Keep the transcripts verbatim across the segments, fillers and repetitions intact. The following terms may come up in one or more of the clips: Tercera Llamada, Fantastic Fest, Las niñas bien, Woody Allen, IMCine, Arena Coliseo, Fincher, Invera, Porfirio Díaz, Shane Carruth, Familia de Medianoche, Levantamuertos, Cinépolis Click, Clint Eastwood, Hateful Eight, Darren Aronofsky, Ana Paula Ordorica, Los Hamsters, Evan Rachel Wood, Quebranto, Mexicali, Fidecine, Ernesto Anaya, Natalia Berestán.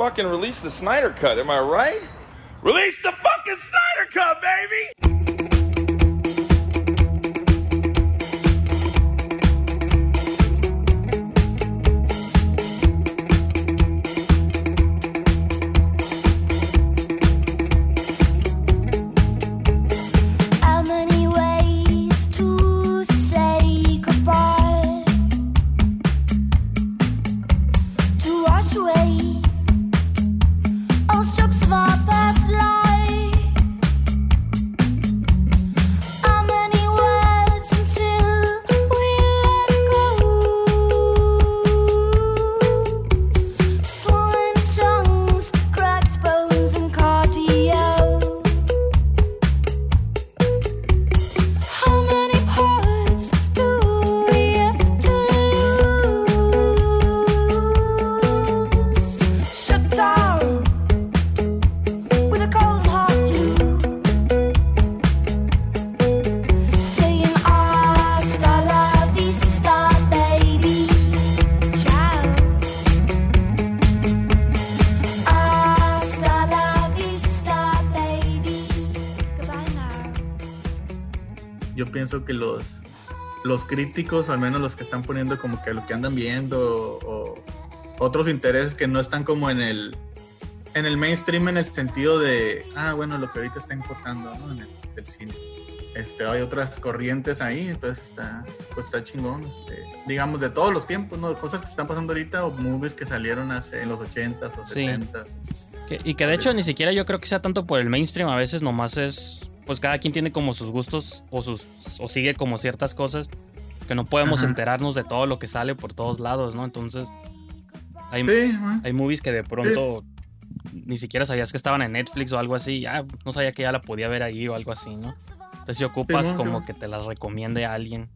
fucking release the Snyder Cut, am I right? Release the fucking Snyder Cut, baby! Que los, los críticos, o al menos los que están poniendo como que lo que andan viendo o, o otros intereses que no están como en el en el mainstream, en el sentido de ah bueno, lo que ahorita está importando, ¿no? En el, el cine, este, hay otras corrientes ahí, entonces está, pues está chingón, este, digamos, de todos los tiempos, ¿no? Cosas que están pasando ahorita o movies que salieron hace en los ochentas o sí. setentas, que, y que de hecho ni siquiera yo creo que sea tanto por el mainstream, a veces nomás es pues cada quien tiene como sus gustos o sus o sigue como ciertas cosas que no podemos, ajá, enterarnos de todo lo que sale por todos lados, ¿no? Entonces hay, sí, hay movies que de pronto sí. ni siquiera sabías que estaban en Netflix o algo así, ah, no sabía que ya la podía ver ahí o algo así, ¿no? Entonces si ocupas sí, bueno, como sí. que te las recomiende a alguien.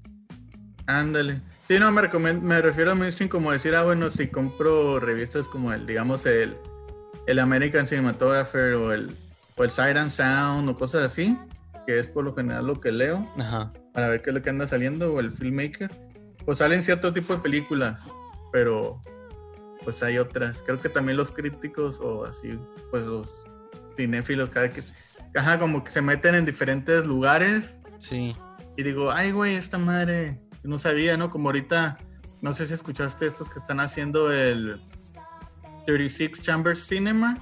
Ándale. Sí, no, me, recomend- me refiero a mainstream como decir, ah, bueno, si compro revistas como el, digamos, el, el American Cinematographer o el o el Sight and Sound o cosas así, que es por lo general lo que leo, ajá, para ver qué es lo que anda saliendo, o el Filmmaker, pues salen cierto tipo de películas, pero pues hay otras, creo que también los críticos o así, pues los cinéfilos, cada que, ajá, como que se meten en diferentes lugares, sí, y digo, ay güey, esta madre, no sabía, ¿no? Como ahorita, no sé si escuchaste estos que están haciendo el treinta y seis Chamber Cinema.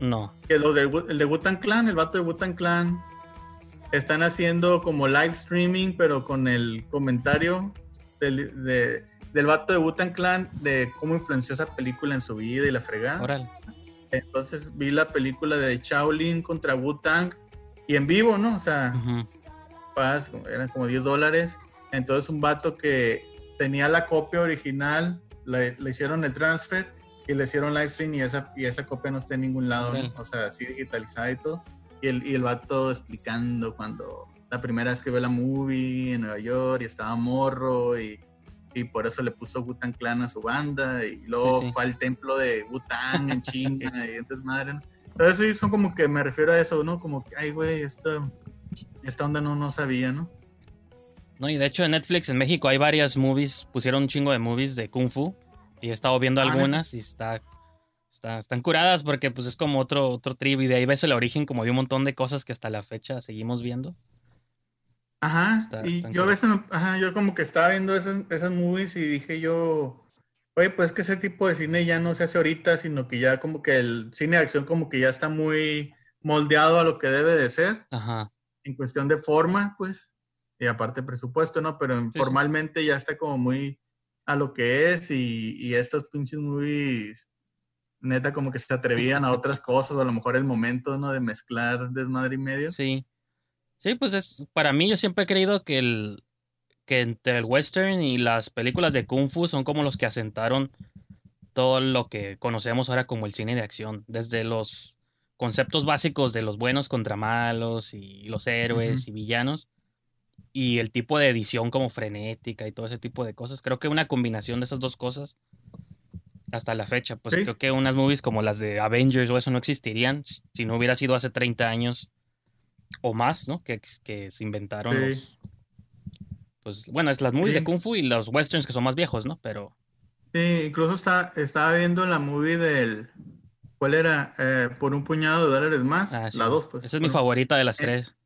No. Que los del el de Wu-Tang Clan, el vato de Wu-Tang Clan, están haciendo como live streaming, pero con el comentario del, de, del vato de Wu-Tang Clan de cómo influenció esa película en su vida y la fregada. Oral. Entonces vi la película de Shaolin contra Wu-Tang y en vivo, ¿no? O sea, uh-huh. paz, eran como diez dólares. Entonces un vato que tenía la copia original, le, le hicieron el transfer y le hicieron live stream y esa, y esa copia no está en ningún lado, okay. ¿no? O sea, así digitalizada y todo, y el, y el vato explicando cuando la primera vez que ve la movie en Nueva York y estaba morro y, y por eso le puso Wu-Tang Clan a su banda y luego sí, sí. fue al templo de Wu-Tang en China y entonces madre, ¿no? Entonces sí, son como que me refiero a eso, ¿no? Como que, ay güey, esta, esta onda no, no sabía, ¿no? No, y de hecho en Netflix en México hay varias movies, pusieron un chingo de movies de Kung Fu. Y he estado viendo algunas y está, está, están curadas porque pues es como otro, otro trip y de ahí ves el origen como de un montón de cosas que hasta la fecha seguimos viendo. Ajá, está, y yo, ves, ajá, yo como que estaba viendo esas, esas movies y dije yo, oye, pues que ese tipo de cine ya no se hace ahorita, sino que ya como que el cine de acción como que ya está muy moldeado a lo que debe de ser. Ajá. En cuestión de forma, pues, y aparte presupuesto, ¿no? Pero sí, formalmente sí. ya está como muy... a lo que es y, y estos pinches movies neta como que se atrevían a otras cosas, o a lo mejor el momento, ¿no? De mezclar desmadre y medio. Sí, sí, pues es, para mí yo siempre he creído que el que entre el western y las películas de Kung Fu son como los que asentaron todo lo que conocemos ahora como el cine de acción, desde los conceptos básicos de los buenos contra malos y los héroes, uh-huh, y villanos. Y el tipo de edición como frenética y todo ese tipo de cosas. Creo que una combinación de esas dos cosas hasta la fecha. Pues sí, creo que unas movies como las de Avengers o eso no existirían si no hubiera sido hace treinta años o más, ¿no? Que, que se inventaron. Sí. Los, pues bueno, es las movies sí. de Kung Fu y los westerns que son más viejos, ¿no? Pero... Sí, incluso está, estaba viendo la movie del... ¿Cuál era? Eh, por un puñado de dólares más, ah, sí. La dos, pues. Esa es mi favorita de las eh, tres.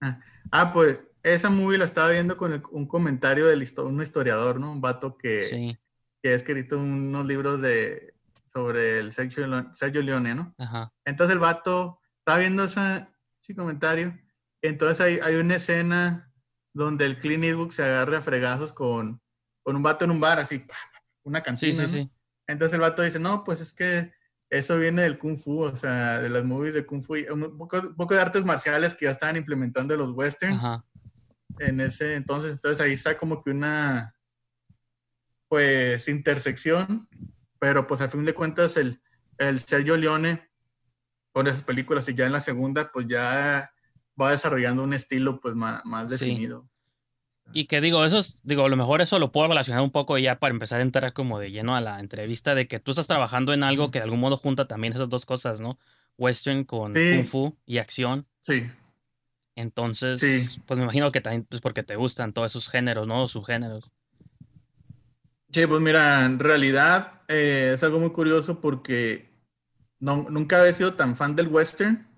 Ah, ah, pues, esa movie la estaba viendo con el, un comentario de histo- un historiador, ¿no? Un vato que, sí. que ha escrito unos libros de sobre el Sergio, Leone, Sergio Leone, ¿no? Ajá. Entonces el vato estaba viendo ese sí, comentario. Entonces hay, hay una escena donde el Clint Eastwood se agarra a fregazos con, con un vato en un bar, así, una cantina, sí, sí, ¿no? sí. Entonces el vato dice, no, pues es que eso viene del Kung Fu, o sea, de las movies de Kung Fu, un poco, un poco de artes marciales que ya estaban implementando los westerns. Ajá. En ese entonces, entonces ahí está como que una, pues, intersección, pero pues a fin de cuentas el, el Sergio Leone, con esas películas, y ya en la segunda, pues ya va desarrollando un estilo, pues, más, más definido. Sí. Y que digo, eso es, digo, a lo mejor eso lo puedo relacionar un poco ya para empezar a entrar como de lleno a la entrevista, de que tú estás trabajando en algo que de algún modo junta también esas dos cosas, ¿no? Western con sí. Kung Fu y acción. Sí. Entonces, sí. pues me imagino que también, pues, porque te gustan todos esos géneros, ¿no? Subgéneros. Sí, pues mira, en realidad eh, es algo muy curioso porque no, nunca he sido tan fan del western.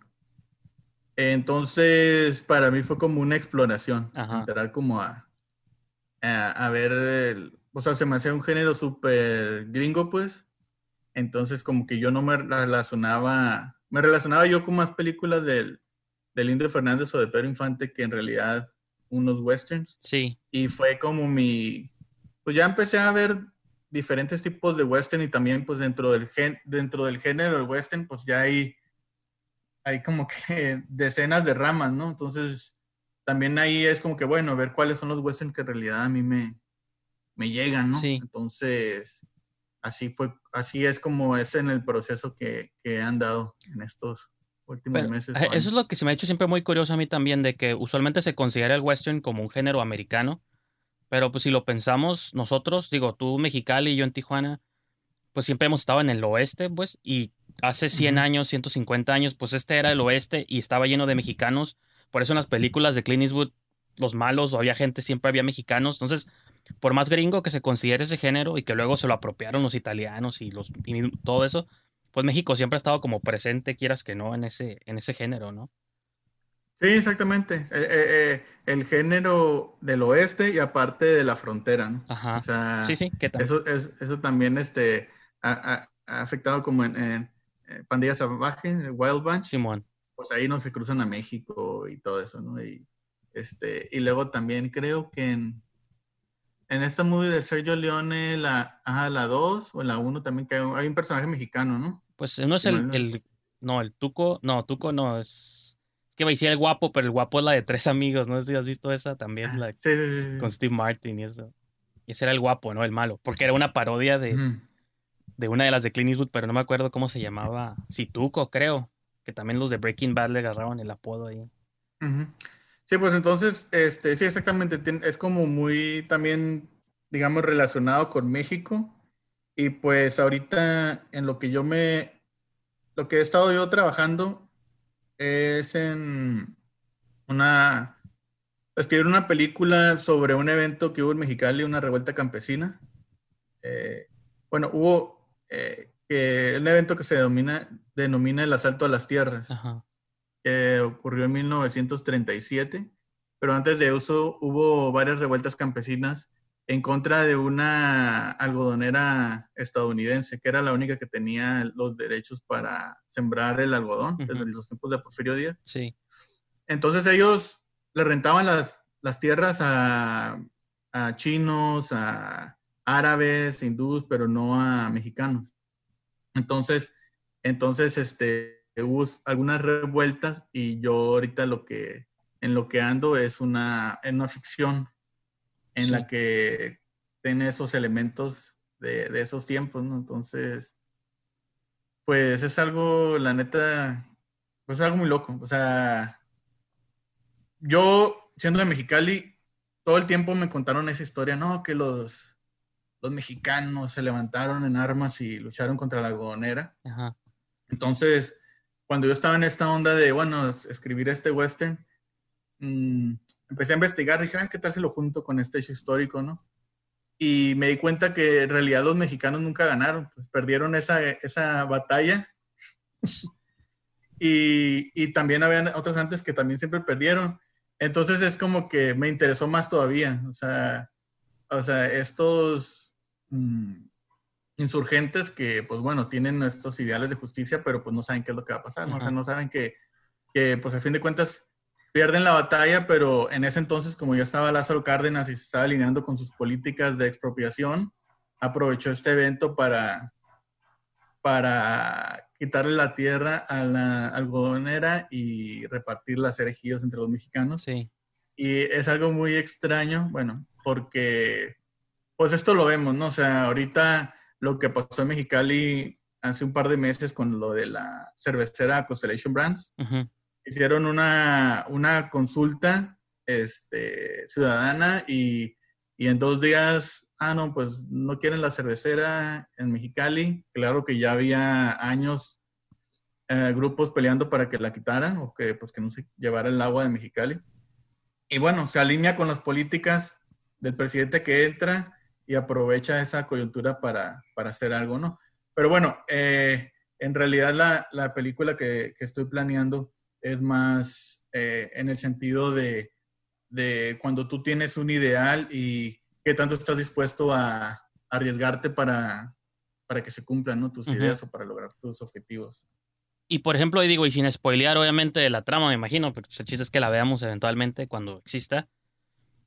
Entonces, para mí fue como una exploración, Ajá. entrar como a, a, a ver, el, o sea, se me hacía un género súper gringo, pues, entonces como que yo no me relacionaba, me relacionaba yo con más películas del, del Lindo Fernández o de Pedro Infante que en realidad unos westerns. Sí. Y fue como mi, pues ya empecé a ver diferentes tipos de western y también pues dentro del, gen, dentro del género el western, pues ya hay... hay como que decenas de ramas, ¿no? Entonces, también ahí es como que, bueno, ver cuáles son los westerns que en realidad a mí me, me llegan, ¿no? Sí. Entonces, así fue, así es como es en el proceso que, que he andado en estos últimos Pero, meses. Eso es lo que se me ha hecho siempre muy curioso a mí también, de que usualmente se considera el western como un género americano, pero pues si lo pensamos nosotros, digo, tú Mexicali y yo en Tijuana, pues siempre hemos estado en el oeste, pues, y hace cien años, ciento cincuenta años, pues este era el oeste y estaba lleno de mexicanos. Por eso en las películas de Clint Eastwood, los malos, o había gente, siempre había mexicanos. Entonces, por más gringo que se considere ese género y que luego se lo apropiaron los italianos y, los, y todo eso, pues México siempre ha estado como presente, quieras que no, en ese, en ese género, ¿no? Sí, exactamente. Eh, eh, eh, el género del oeste y aparte de la frontera, ¿no? Ajá. O sea, sí, sí, ¿qué tal? Eso, es, eso también este, ha, ha afectado como en... en... Pandilla Salvaje, Wild Bunch, Simón. Pues ahí no se cruzan a México y todo eso, ¿no? Y, este, y luego también creo que en, en esta movie de Sergio Leone, la ah, la dos o la uno también que hay, hay un personaje mexicano, ¿no? Pues no es el, el, no, el Tuco, no, Tuco no, es que va a decir el guapo, pero el guapo es la de Tres Amigos, no sé si has visto esa también, ah, la, sí, sí, sí, con Steve Martin y eso. Y ese era el guapo, ¿no? El malo, porque era una parodia de... Mm. de una de las de Clint Eastwood, pero no me acuerdo cómo se llamaba, Situco, creo, que también los de Breaking Bad le agarraron el apodo ahí. Uh-huh. Sí, pues entonces, este, sí, exactamente, es como muy también, digamos, relacionado con México, y pues ahorita en lo que yo me, lo que he estado yo trabajando es en una, escribir una película sobre un evento que hubo en Mexicali, una revuelta campesina, eh, bueno, hubo eh, eh, un evento que se denomina, denomina el asalto a las tierras, Ajá. que ocurrió en mil novecientos treinta y siete, pero antes de eso hubo varias revueltas campesinas en contra de una algodonera estadounidense, que era la única que tenía los derechos para sembrar el algodón, uh-huh. desde los tiempos de Porfirio Díaz. Sí. Entonces ellos le rentaban las, las tierras a, a chinos, a... árabes, hindús, pero no a mexicanos. Entonces, entonces este, hubo algunas revueltas y yo ahorita lo que, en lo que ando es una, en una ficción en sí. la que tiene esos elementos de, de esos tiempos, ¿no? Entonces, pues es algo, la neta, pues es algo muy loco. O sea, yo, siendo de Mexicali, todo el tiempo me contaron esa historia, no, que los... los mexicanos se levantaron en armas y lucharon contra la algodonera. Ajá. Entonces, cuando yo estaba en esta onda de, bueno, escribir este western, mmm, empecé a investigar, dije, ay, ¿qué tal si lo junto con este hecho histórico, no? Y me di cuenta que en realidad los mexicanos nunca ganaron, pues perdieron esa, esa batalla y, y también habían otras antes que también siempre perdieron. Entonces es como que me interesó más todavía. O sea, o sea estos mmm, insurgentes que, pues bueno, tienen estos ideales de justicia, pero pues no saben qué es lo que va a pasar, ¿no? O sea, no saben que, que, pues a fin de cuentas, pierden la batalla, pero en ese entonces, como ya estaba Lázaro Cárdenas y se estaba alineando con sus políticas de expropiación, aprovechó este evento para, para quitarle la tierra a la algodonera y repartir las herejías entre los mexicanos. Sí. Y es algo muy extraño, bueno, porque pues esto lo vemos, ¿no? O sea, ahorita lo que pasó en Mexicali hace un par de meses con lo de la cervecera Constellation Brands, uh-huh. hicieron una, una consulta este, ciudadana y, y en dos días, ah, no, pues no quieren la cervecera en Mexicali. Claro que ya había años, eh, grupos peleando para que la quitaran o que, pues, que no se llevara el agua de Mexicali. Y bueno, se alinea con las políticas del presidente que entra y aprovecha esa coyuntura para, para hacer algo, ¿no? Pero bueno, eh, en realidad la, la película que, que estoy planeando es más eh, en el sentido de, de cuando tú tienes un ideal y qué tanto estás dispuesto a, a arriesgarte para, para que se cumplan, ¿no? Tus uh-huh. ideas o para lograr tus objetivos. Y por ejemplo, y digo, y sin spoilear obviamente la trama, me imagino, porque el chiste es que la veamos eventualmente cuando exista,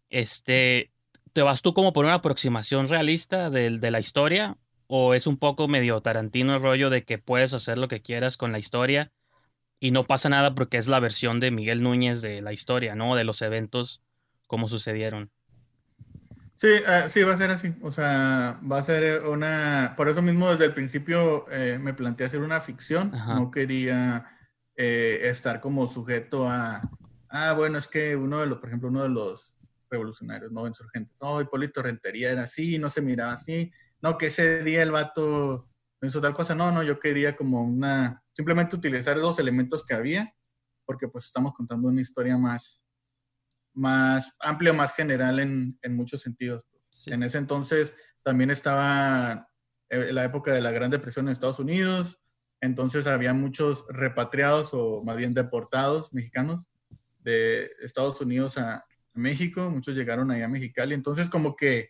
este, ¿te vas tú como por una aproximación realista de, de la historia? ¿O es un poco medio Tarantino el rollo de que puedes hacer lo que quieras con la historia y no pasa nada porque es la versión de Miguel Núñez de la historia, ¿no? De los eventos, cómo sucedieron. Sí, uh, sí, va a ser así. O sea, va a ser una... Por eso mismo desde el principio eh, me planteé hacer una ficción. Ajá. No quería eh, estar como sujeto a... Ah, bueno, es que uno de los, por ejemplo, uno de los revolucionarios, no, insurgentes. No, Hipólito Rentería era así, no se miraba así. No, que ese día el vato no hizo tal cosa. No, no, yo quería como una... Simplemente utilizar los elementos que había, porque pues estamos contando una historia más, más amplia, más general en, en muchos sentidos. Sí. En ese entonces también estaba la época de la Gran Depresión en Estados Unidos, entonces había muchos repatriados o más bien deportados mexicanos de Estados Unidos a, a México, muchos llegaron allá a Mexicali, entonces como que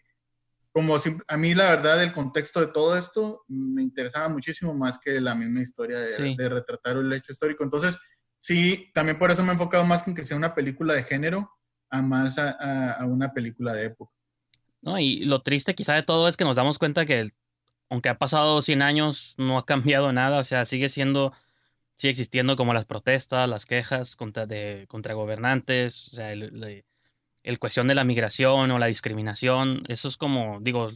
Como si, a mí, la verdad, el contexto de todo esto me interesaba muchísimo más que la misma historia de, sí. de retratar el hecho histórico. Entonces, sí, también por eso me he enfocado más que en que sea una película de género a más a, a, a una película de época. No, y lo triste quizá de todo es que nos damos cuenta que el, aunque ha pasado cien años, no ha cambiado nada. O sea, sigue siendo, sigue existiendo como las protestas, las quejas contra, de, contra gobernantes, o sea, el... el el cuestión de la migración o la discriminación, eso es como, digo,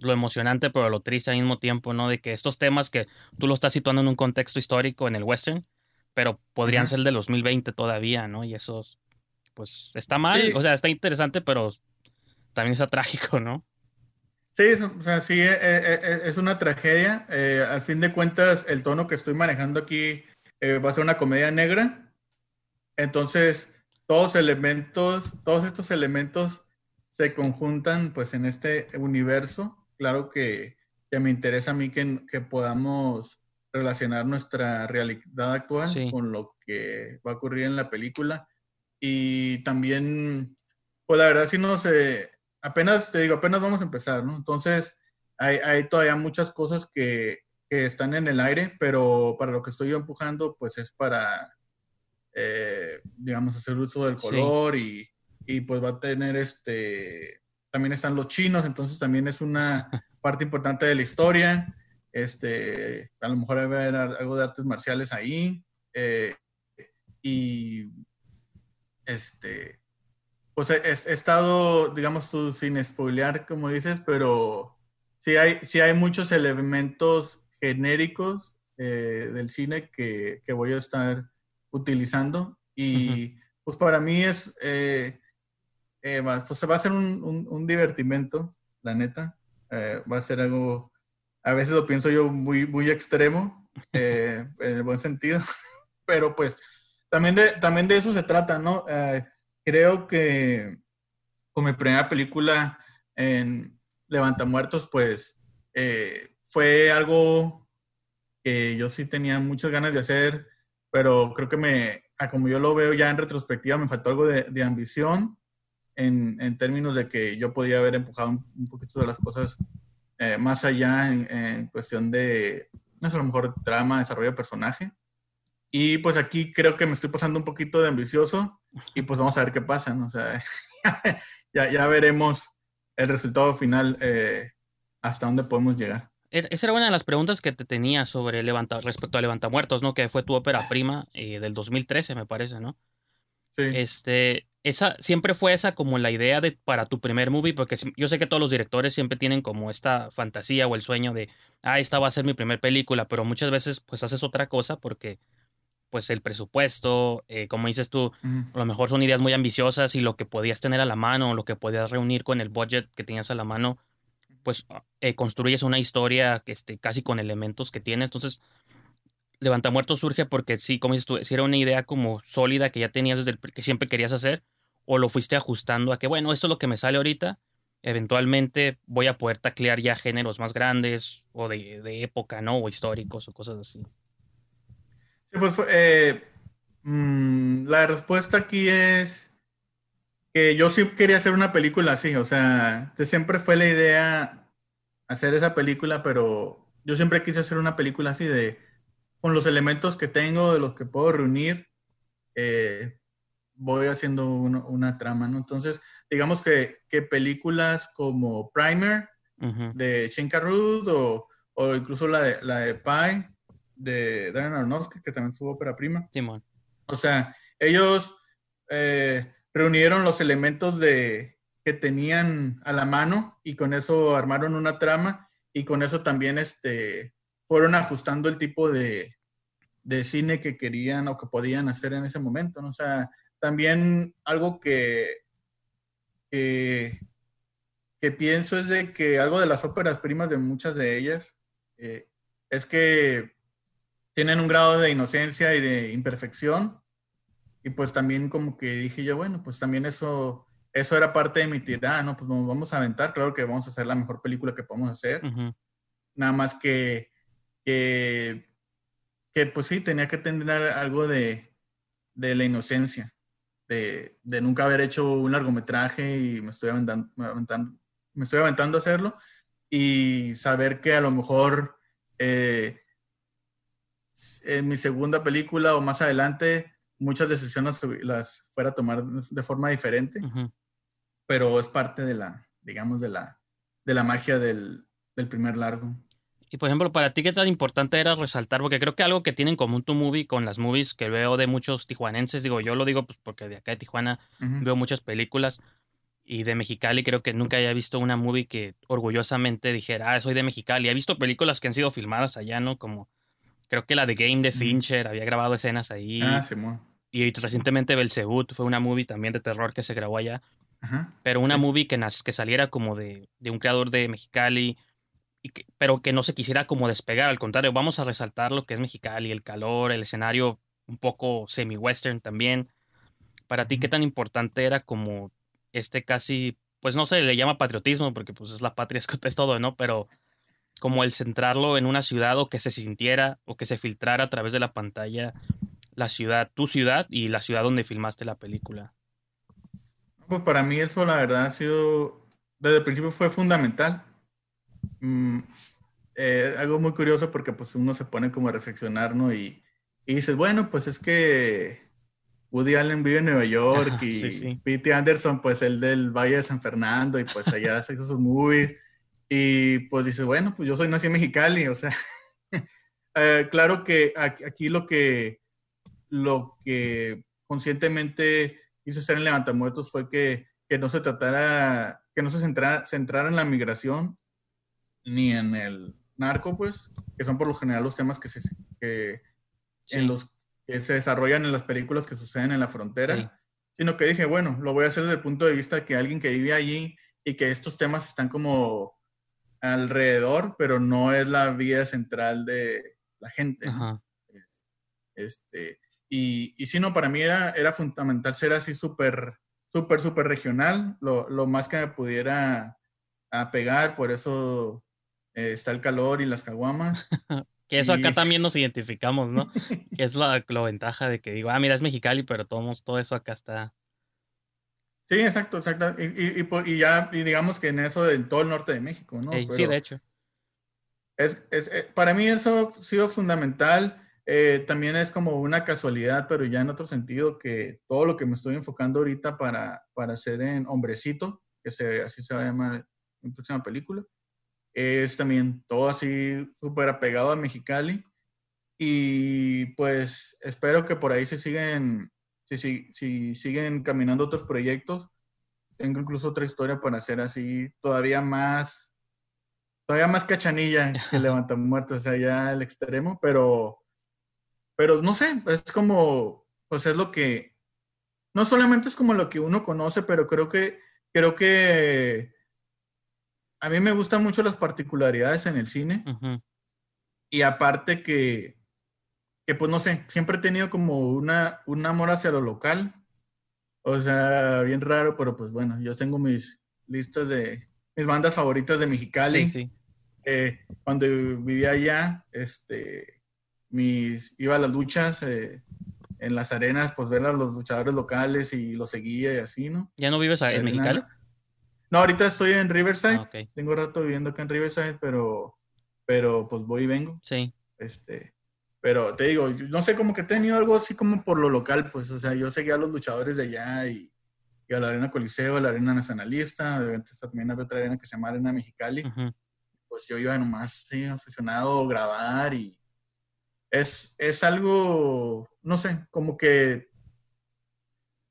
lo emocionante pero lo triste al mismo tiempo, ¿no? De que estos temas que tú lo estás situando en un contexto histórico en el western, pero podrían uh-huh. ser del dos mil veinte todavía, ¿no? Y eso, pues, está mal, sí. O sea, está interesante, pero también está trágico, ¿no? Sí, es, o sea, sí, es, es una tragedia. Eh, al fin de cuentas, el tono que estoy manejando aquí eh, va a ser una comedia negra. Entonces... Todos elementos, todos estos elementos se conjuntan pues en este universo. Claro que, que me interesa a mí que, que podamos relacionar nuestra realidad actual sí. con lo que va a ocurrir en la película. Y también, pues la verdad sí no sé, apenas, te digo, apenas vamos a empezar, ¿no? Entonces hay, hay todavía muchas cosas que, que están en el aire, pero para lo que estoy yo empujando pues es para... Eh, digamos, hacer uso del color sí. y, y pues va a tener este, también están los chinos, entonces también es una parte importante de la historia, este, a lo mejor va a haber algo de artes marciales ahí, eh, y este, pues he, he estado, digamos, tú, sin spoilear, como dices, pero sí hay, sí hay muchos elementos genéricos eh, del cine que, que voy a estar utilizando y uh-huh. pues para mí es eh, eh, pues va a ser un, un, un divertimento, la neta, eh, va a ser algo, a veces lo pienso yo muy, muy extremo eh, en el buen sentido, pero pues también de, también de eso se trata, ¿no? Eh, creo que con mi primera película en Levantamuertos pues eh, fue algo que yo sí tenía muchas ganas de hacer, pero creo que me, como yo lo veo ya en retrospectiva, me faltó algo de, de ambición en, en términos de que yo podía haber empujado un, un poquito de las cosas eh, más allá en, en cuestión de, no sé, a lo mejor trama, desarrollo de personaje. Y pues aquí creo que me estoy pasando un poquito de ambicioso y pues vamos a ver qué pasa, ¿no? O sea, ya, ya veremos el resultado final, eh, hasta dónde podemos llegar. Esa era una de las preguntas que te tenía sobre levanta, respecto a Levantamuertos, ¿no? Que fue tu ópera prima eh, del dos mil trece, me parece, ¿no? Sí. Este, esa, siempre fue esa como la idea de, para tu primer movie, porque yo sé que todos los directores siempre tienen como esta fantasía o el sueño de, ah, esta va a ser mi primer película, pero muchas veces pues haces otra cosa porque pues el presupuesto, eh, como dices tú, uh-huh. a lo mejor son ideas muy ambiciosas y lo que podías tener a la mano, lo que podías reunir con el budget que tenías a la mano, pues eh, construyes una historia que este, casi con elementos que tiene. Entonces, Levantamuertos surge porque sí, como dices tú, si era una idea como sólida que ya tenías desde el, que siempre querías hacer, o lo fuiste ajustando a que, bueno, esto es lo que me sale ahorita, eventualmente voy a poder taclear ya géneros más grandes o de, de época, ¿no? O históricos o cosas así. Sí, pues eh, mmm, la respuesta aquí es que yo sí quería hacer una película así, o sea, siempre fue la idea hacer esa película, pero yo siempre quise hacer una película así de, con los elementos que tengo, de los que puedo reunir, eh, voy haciendo uno, una trama, ¿no? Entonces, digamos que, que películas como Primer, uh-huh. de Shane Carruth, o, o incluso la de, la de Pi, de Darren Aronofsky, que también fue ópera prima. Simón. O sea, ellos... Eh, reunieron los elementos de, que tenían a la mano y con eso armaron una trama y con eso también este, fueron ajustando el tipo de, de cine que querían o que podían hacer en ese momento, ¿no? O sea, también algo que, que, que pienso es de que algo de las óperas primas de muchas de ellas eh, es que tienen un grado de inocencia y de imperfección. Y pues también como que dije yo, bueno, pues también eso, eso era parte de mi tirada, ¿no? Pues nos vamos a aventar, claro que vamos a hacer la mejor película que podemos hacer. Uh-huh. Nada más que, que, que pues sí, tenía que tener algo de, de la inocencia, de, de nunca haber hecho un largometraje y me estoy aventando, aventando, me estoy aventando a hacerlo y saber que a lo mejor eh, en mi segunda película o más adelante... muchas decisiones las fuera a tomar de forma diferente, uh-huh. pero es parte de la, digamos, de la, de la magia del, del primer largo. Y por ejemplo, para ti, ¿qué tan importante era resaltar? Porque creo que algo que tiene en común tu movie con las movies que veo de muchos tijuanenses, digo, yo lo digo pues porque de acá de Tijuana uh-huh. veo muchas películas, y de Mexicali creo que nunca haya visto una movie que orgullosamente dijera, ah, soy de Mexicali. He visto películas que han sido filmadas allá, ¿no? Como, creo que la de Game de Fincher, uh-huh. había grabado escenas ahí. Ah, se mueve. Y recientemente Belzebut fue una movie también de terror que se grabó allá. Ajá. Pero una movie que, nas, que saliera como de, de un creador de Mexicali, y que, pero que no se quisiera como despegar. Al contrario, vamos a resaltar lo que es Mexicali, el calor, el escenario un poco semi-western también. Para ti, ¿qué tan importante era como este casi, pues no se le llama patriotismo porque pues es la patria, es todo, ¿no? Pero como el centrarlo en una ciudad o que se sintiera o que se filtrara a través de la pantalla... la ciudad, tu ciudad y la ciudad donde filmaste la película? Pues para mí eso la verdad ha sido, desde el principio fue fundamental. Mm, eh, algo muy curioso porque pues uno se pone como a reflexionar, ¿no? Y, y dices, bueno, pues es que Woody Allen vive en Nueva York ah, y sí, sí. P T Anderson, pues el del Valle de San Fernando y pues allá se hizo sus movies. Y pues dices, bueno, pues yo soy nacido en Mexicali, o sea, eh, claro que aquí lo que lo que conscientemente hizo ser en Levantamuertos fue que, que no se tratara, que no se centra, centrara en la migración ni en el narco, pues, que son por lo general los temas que se, que, sí. en los, que se desarrollan en las películas que suceden en la frontera, sí. sino que dije, bueno, lo voy a hacer desde el punto de vista de que alguien que vive allí y que estos temas están como alrededor, pero no es la vida central de la gente. Ajá. Este... Y, y si no, para mí era, era fundamental ser así súper, súper, súper regional, lo, lo más que me pudiera apegar, por eso eh, está el calor y las caguamas. Que eso acá también nos identificamos, ¿no? Que es la, la ventaja de que digo, ah, mira, es Mexicali, pero todo, todo eso acá está. Sí, exacto, exacto. Y, y, y, y ya, y digamos que en eso en todo el norte de México, ¿no? Ey, pero sí, de hecho. Es, es, para mí eso ha sido fundamental. Eh, también es como una casualidad, pero ya en otro sentido, que todo lo que me estoy enfocando ahorita para, para hacer en Hombrecito, que se, así se va a llamar mi próxima película, es también todo así súper apegado a Mexicali. Y pues espero que por ahí se siguen, si, si, si siguen caminando otros proyectos. Tengo incluso otra historia para hacer así todavía más, todavía más cachanilla que Levantamuertos, o sea, ya al extremo, pero... Pero no sé, es como, pues es lo que, no solamente es como lo que uno conoce, pero creo que, creo que a mí me gustan mucho las particularidades en el cine. Uh-huh. Y aparte que, que, pues no sé, siempre he tenido como una, un amor hacia lo local. O sea, bien raro, pero pues bueno, yo tengo mis listas de, mis bandas favoritas de Mexicali. Sí, sí. Eh, cuando vivía allá, este... Mis, iba a las luchas eh, en las arenas, pues ver a los luchadores locales y los seguía y así, ¿no? ¿Ya no vives en Mexicali? No, ahorita estoy en Riverside. Ah, okay. Tengo rato viviendo acá en Riverside, pero, pero pues voy y vengo. Sí. Este, pero te digo, no sé, como que he tenido algo así como por lo local, pues, o sea, yo seguía a los luchadores de allá y, y a la Arena Coliseo, a la Arena Nacionalista, también había otra arena que se llama Arena Mexicali. Uh-huh. Pues yo iba nomás, sí, aficionado a grabar y Es, es algo, no sé, como que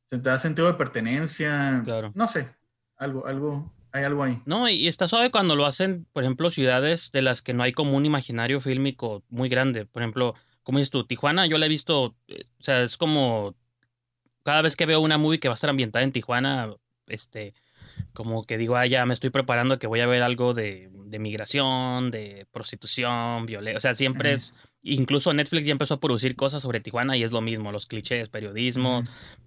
se te da sentido de pertenencia. Claro. No sé, algo, algo, hay algo ahí. No, y está suave cuando lo hacen, por ejemplo, ciudades de las que no hay como un imaginario fílmico muy grande. Por ejemplo, como dices tú, Tijuana, yo la he visto, o sea, es como cada vez que veo una movie que va a estar ambientada en Tijuana, este, como que digo, ah, ya me estoy preparando que voy a ver algo de, de migración, de prostitución, violencia, o sea, siempre uh-huh. es... Incluso Netflix ya empezó a producir cosas sobre Tijuana y es lo mismo, los clichés, periodismo, uh-huh.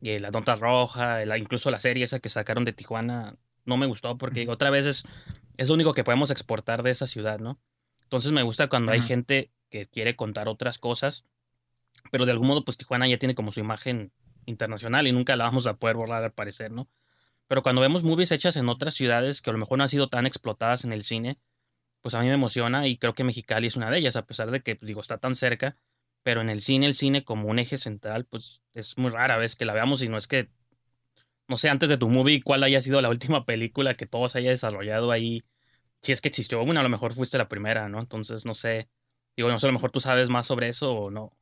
eh, la nota roja, la, incluso la serie esa que sacaron de Tijuana no me gustó porque uh-huh. otra vez es, es lo único que podemos exportar de esa ciudad, ¿no? Entonces me gusta cuando uh-huh. hay gente que quiere contar otras cosas, pero de algún modo pues Tijuana ya tiene como su imagen internacional y nunca la vamos a poder borrar al parecer, ¿no? Pero cuando vemos movies hechas en otras ciudades que a lo mejor no han sido tan explotadas en el cine, pues a mí me emociona y creo que Mexicali es una de ellas, a pesar de que, pues, digo, está tan cerca, pero en el cine, el cine como un eje central, pues es muy rara vez que la veamos y no es que, no sé, antes de tu movie, cuál haya sido la última película que todos haya desarrollado ahí, si es que existió una, a lo mejor fuiste la primera, ¿no? Entonces, no sé, digo, no sé, a lo mejor tú sabes más sobre eso o no.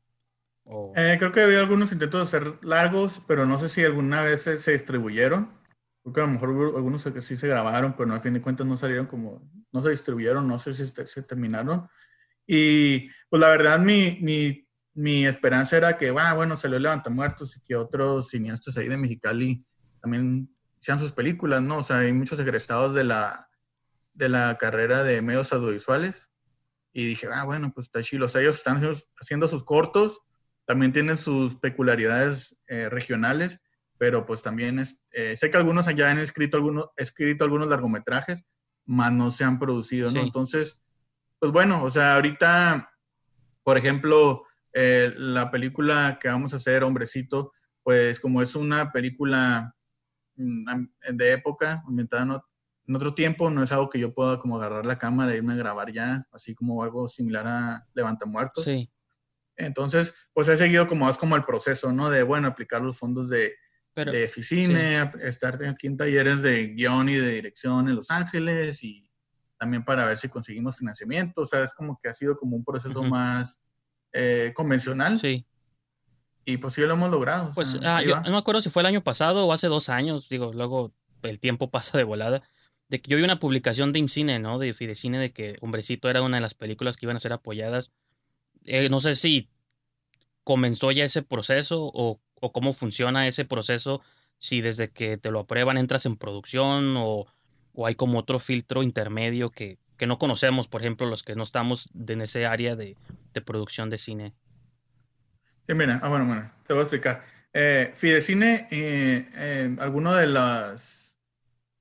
O... Eh, creo que había algunos intentos de hacer largos, pero no sé si alguna vez se distribuyeron. Creo que a lo mejor algunos sí se grabaron, pero no, a fin de cuentas no salieron como, no se distribuyeron, no sé si se terminaron. Y pues la verdad mi, mi, mi esperanza era que, ah, bueno, salió Levantamuertos y que otros cineastas ahí de Mexicali también sean sus películas, ¿no? O sea, hay muchos egresados de la, de la carrera de medios audiovisuales. Y dije, ah, bueno, pues está chido. O sea, ellos están haciendo sus cortos, también tienen sus peculiaridades eh, regionales. Pero pues también es, eh, sé que algunos ya han escrito algunos, escrito algunos largometrajes, más no se han producido, ¿no? Sí. Entonces, pues bueno, o sea, ahorita, por ejemplo, eh, la película que vamos a hacer, Hombrecito, pues como es una película de época, ambientada en otro tiempo, no es algo que yo pueda como agarrar la cámara e irme a grabar ya, así como algo similar a Levantamuertos. Sí. Entonces, pues he seguido como más como el proceso, ¿no? De, bueno, aplicar los fondos de... Pero, de Fidecine, sí. Estar aquí en talleres de guión y de dirección en Los Ángeles y también para ver si conseguimos financiamiento. O sea, es como que ha sido como un proceso uh-huh. más eh, convencional. Sí. Y pues sí lo hemos logrado. Pues o sea, ah, yo, no me acuerdo si fue el año pasado o hace dos años, digo, luego el tiempo pasa de volada. De que yo vi una publicación de IMCine, ¿no? De Fidecine, de que Hombrecito era una de las películas que iban a ser apoyadas. Eh, no sé si comenzó ya ese proceso o o cómo funciona ese proceso, si desde que te lo aprueban entras en producción o, o hay como otro filtro intermedio que, que no conocemos, por ejemplo, los que no estamos en ese área de, de producción de cine. Sí, mira, ah, bueno, bueno, te voy a explicar. Eh, Fidecine, eh, eh, alguno de los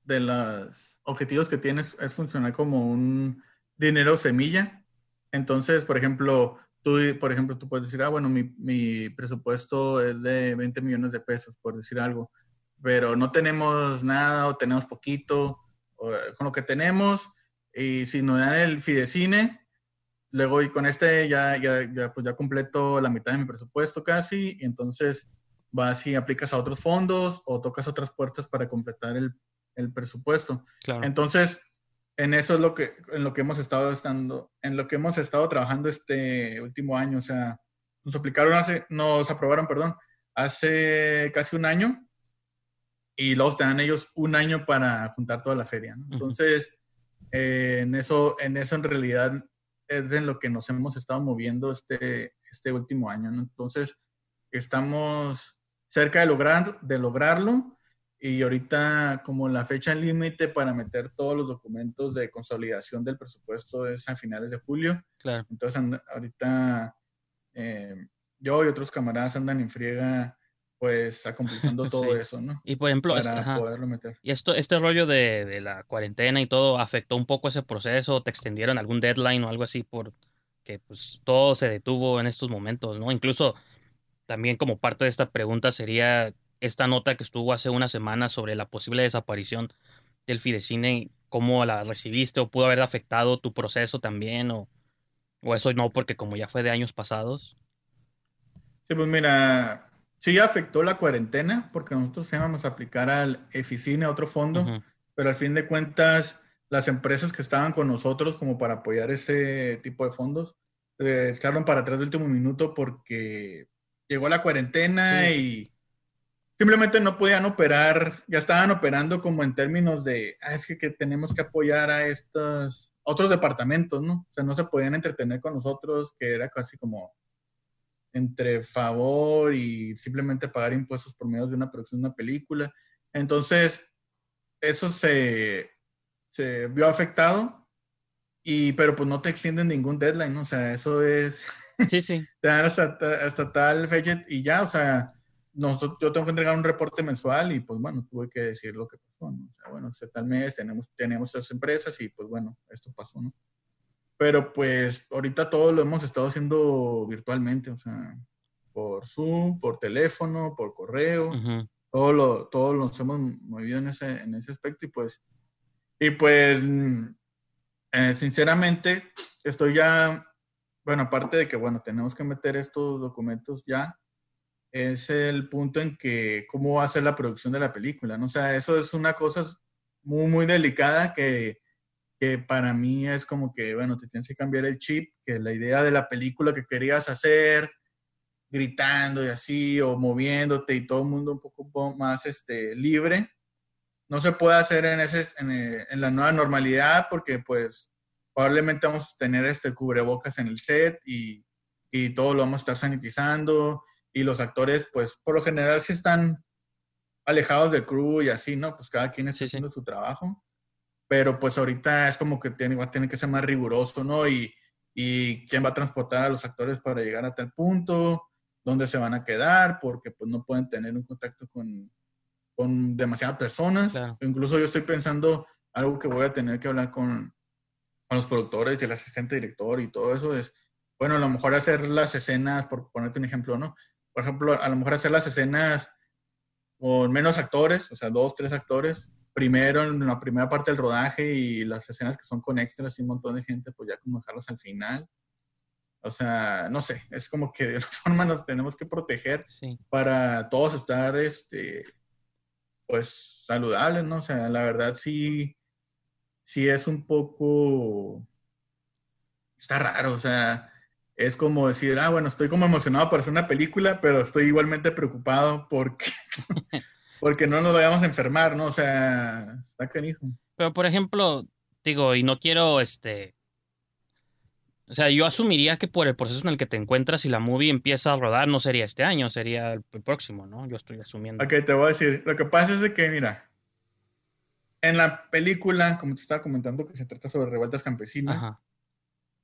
de las objetivos que tienes es funcionar como un dinero semilla, Entonces, por ejemplo, tú, por ejemplo, tú puedes decir, ah, bueno, mi, mi presupuesto es de veinte millones de pesos, por decir algo, pero no tenemos nada o tenemos poquito o, con lo que tenemos, y si nos dan el Fidecine, luego y con este ya, ya, ya, pues ya completo la mitad de mi presupuesto casi, y entonces vas y aplicas a otros fondos o tocas otras puertas para completar el, el presupuesto. Claro. Entonces, en eso es lo que, en lo que hemos estado estando, en lo que hemos estado trabajando este último año. O sea, nos aplicaron hace, nos aprobaron, perdón, hace casi un año, y luego te dan ellos un año para juntar toda la feria, ¿no? Entonces, uh-huh. eh, en eso, en eso en realidad es en lo que nos hemos estado moviendo este, este último año, ¿no? Entonces, estamos cerca de, lograr, de lograrlo, y ahorita como la fecha límite para meter todos los documentos de consolidación del presupuesto es a finales de julio. Claro. Entonces, and, ahorita eh, yo y otros camaradas andan en friega, pues, acompañando todo sí. eso, ¿no? Y, por ejemplo, para es, poderlo meter. Y esto, este rollo de, de la cuarentena y todo, ¿afectó un poco ese proceso? ¿Te extendieron algún deadline o algo así? Porque, pues, todo se detuvo en estos momentos, ¿no? Incluso, también como parte de esta pregunta sería esta nota que estuvo hace una semana sobre la posible desaparición del Fidecine. ¿Cómo la recibiste? ¿O pudo haber afectado tu proceso también? ¿O, o eso no? Porque como ya fue de años pasados. Sí, pues mira... Sí afectó la cuarentena, porque nosotros íbamos a aplicar al Eficine, a otro fondo, uh-huh. pero al fin de cuentas, las empresas que estaban con nosotros como para apoyar ese tipo de fondos, eh, echaron para atrás de último minuto porque llegó la cuarentena sí. y simplemente no podían operar, ya estaban operando como en términos de, ah, es que, que tenemos que apoyar a estos otros departamentos, ¿no? O sea, no se podían entretener con nosotros, que era casi como... entre favor y simplemente pagar impuestos por medio de una producción de una película. Entonces, eso se, se vio afectado, y, pero pues no te extienden ningún deadline, ¿no? O sea, eso es... Sí, sí. Te dan hasta, hasta tal fecha y ya, o sea, nosotros, yo tengo que entregar un reporte mensual y pues bueno, tuve que decir lo que pasó, ¿no? O sea, bueno, o sea, tal mes tenemos, tenemos estas empresas y pues bueno, esto pasó, ¿no? Pero pues ahorita todo lo hemos estado haciendo virtualmente, o sea, por Zoom, por teléfono, por correo, uh-huh. todo lo, todo nos hemos movido en ese, en ese aspecto, y pues, y pues eh, sinceramente estoy ya, bueno, aparte de que, bueno, tenemos que meter estos documentos ya, es el punto en que cómo va a ser la producción de la película, ¿no? O sea, eso es una cosa muy, muy delicada que... que para mí es como que, bueno, te tienes que cambiar el chip, que la idea de la película que querías hacer, gritando y así, o moviéndote y todo el mundo un poco más este, libre, no se puede hacer en, ese, en, en la nueva normalidad, porque pues probablemente vamos a tener este cubrebocas en el set y, y todo lo vamos a estar sanitizando, y los actores pues por lo general sí están alejados del crew y así, ¿no? Pues cada quien está sí, haciendo sí. su trabajo. Pero pues ahorita es como que tiene, va a tener que ser más riguroso, ¿no? Y, y quién va a transportar a los actores para llegar a tal punto, dónde se van a quedar, porque pues no pueden tener un contacto con, con demasiadas personas. Claro. Incluso yo estoy pensando algo que voy a tener que hablar con, con los productores y el asistente director y todo eso es, bueno, a lo mejor hacer las escenas, por ponerte un ejemplo, ¿no? Por ejemplo, a lo mejor hacer las escenas con menos actores, o sea, dos, tres actores, primero en la primera parte del rodaje, y las escenas que son con extras y un montón de gente, pues ya como dejarlas al final. O sea, no sé, es como que de alguna forma nos tenemos que proteger sí. para todos estar, este, pues, saludables, ¿no? O sea, la verdad sí, sí es un poco... Está raro, o sea, es como decir, ah, bueno, estoy como emocionado por hacer una película, pero estoy igualmente preocupado porque... Porque no nos vayamos a enfermar, ¿no? O sea, está canijo. Pero, por ejemplo, digo, y no quiero, este... O sea, yo asumiría que por el proceso en el que te encuentras, si la movie empieza a rodar, no sería este año, sería el próximo, ¿no? Yo estoy asumiendo. Ok, te voy a decir. Lo que pasa es de que, mira, en la película, como te estaba comentando, que se trata sobre revueltas campesinas,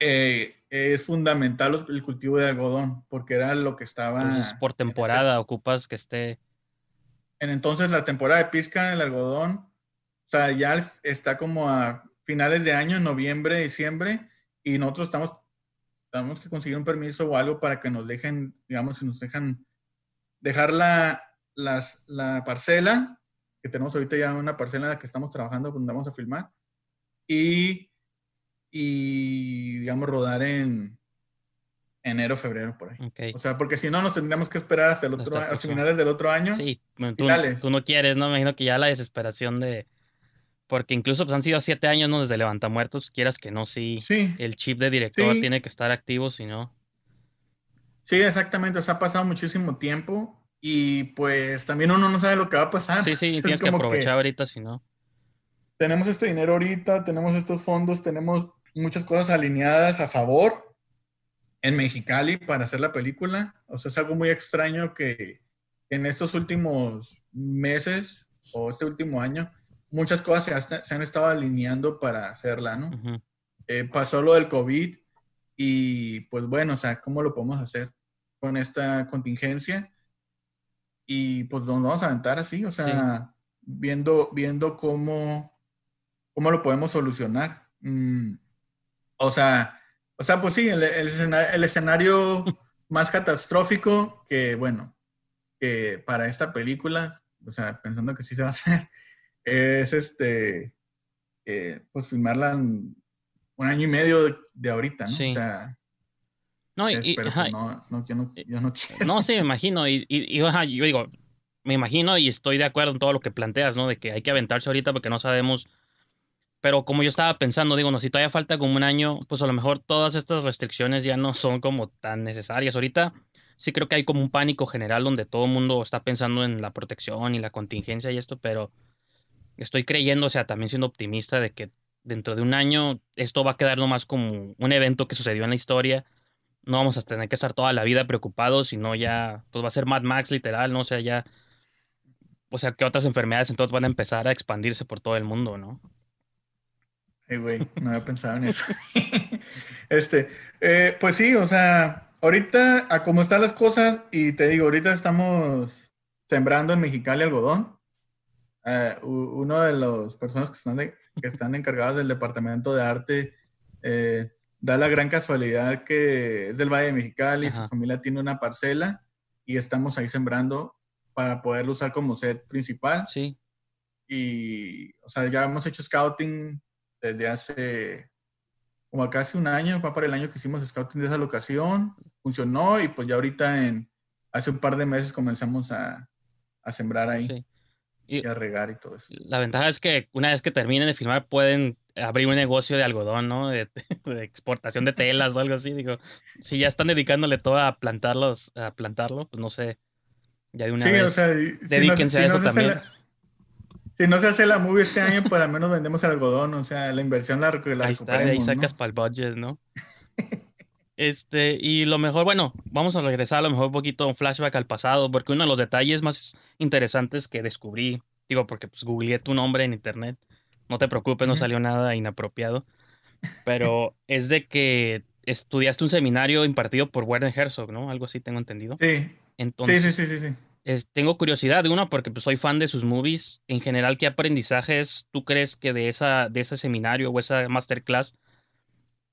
eh, es fundamental el cultivo de algodón, porque era lo que estaba... Entonces, por temporada, en ese... ocupas que esté... Entonces la temporada de pizca, el algodón, o sea, ya está como a finales de año, noviembre, diciembre, y nosotros estamos tenemos que conseguir un permiso o algo para que nos dejen, digamos, si nos dejan dejar la, las, la parcela, que tenemos ahorita ya una parcela en la que estamos trabajando, donde vamos a filmar, y, y digamos, rodar en enero, febrero, por ahí. Okay. O sea, porque si no, nos tendríamos que esperar hasta el otro año, a finales del otro año. Sí, bueno, tú, tú no quieres, ¿no? Me imagino que ya la desesperación de... Porque incluso pues, han sido siete años, ¿no? Desde Levantamuertos, quieras que no, sí, sí. El chip de director sí. Tiene que estar activo, si no... Sí, exactamente. O sea, ha pasado muchísimo tiempo y pues también uno no sabe lo que va a pasar. Sí, sí, entonces, tienes que aprovechar que ahorita, si no... Tenemos este dinero ahorita, tenemos estos fondos, tenemos muchas cosas alineadas a favor en Mexicali para hacer la película. O sea, es algo muy extraño que en estos últimos meses o este último año... Muchas cosas se, hasta, se han estado alineando para hacerla, ¿no? Uh-huh. Eh, pasó lo del COVID y, pues bueno, o sea, ¿cómo lo podemos hacer con esta contingencia? Y, pues, nos vamos a aventar así, o sea, sí. viendo, viendo cómo, cómo lo podemos solucionar. Mm, o sea, o sea, pues sí, el, el, escena, el escenario más catastrófico que, bueno, que para esta película, o sea, pensando que sí se va a hacer... es este eh, pues filmarla un año y medio de, de ahorita, ¿no? Sí. O sea, no, y, es, y, pero ajá, no, no, yo no, yo no quiero. No, sí, me imagino, y, y, y ajá, yo digo, me imagino y estoy de acuerdo en todo lo que planteas, ¿no? De que hay que aventarse ahorita porque no sabemos, pero como yo estaba pensando, digo, no, si todavía falta como un año, pues a lo mejor todas estas restricciones ya no son como tan necesarias ahorita. Sí creo que hay como un pánico general donde todo el mundo está pensando en la protección y la contingencia y esto, pero... Estoy creyendo, o sea, también siendo optimista de que dentro de un año esto va a quedar nomás como un evento que sucedió en la historia. No vamos a tener que estar toda la vida preocupados, sino ya, pues va a ser Mad Max literal, ¿no? O sea, ya, o sea, que otras enfermedades entonces van a empezar a expandirse por todo el mundo, ¿no? Hey, güey, no había pensado en eso. este, eh, pues sí, o sea, ahorita, a cómo están las cosas, y te digo, ahorita estamos sembrando en Mexicali algodón. Uh, uno de las personas que están, de, que están encargadas del departamento de arte eh, da la gran casualidad que es del Valle de Mexicali. Ajá. Su familia tiene una parcela y estamos ahí sembrando para poderlo usar como set principal. Sí. Y, o sea, ya hemos hecho scouting desde hace como casi un año, va para el año que hicimos scouting de esa locación, funcionó y pues ya ahorita en, hace un par de meses comenzamos a, a sembrar ahí. Sí. Y, y a regar y todo eso. La ventaja es que una vez que terminen de filmar pueden abrir un negocio de algodón, ¿no? De, de exportación de telas o algo así. Digo, si ya están dedicándole todo a plantarlos, a plantarlo, pues no sé. Ya de una sí, vez. O sea, y, dedíquense si no, si a eso no también. La, si no se hace la movie este año, pues al menos vendemos el algodón. O sea, la inversión la, la ahí está, ahí sacas, ¿no? Para el budget, ¿no? Este, y lo mejor, bueno, vamos a regresar a lo mejor un poquito un flashback al pasado, porque uno de los detalles más interesantes que descubrí, digo, porque pues googleé tu nombre en internet, no te preocupes, no salió nada inapropiado, pero es de que estudiaste un seminario impartido por Werner Herzog, ¿no? Algo así tengo entendido. Sí. Entonces, sí, sí, sí, sí, sí. Es, tengo curiosidad de uno, porque pues soy fan de sus movies. En general, ¿qué aprendizajes tú crees que de esa, de ese seminario o esa masterclass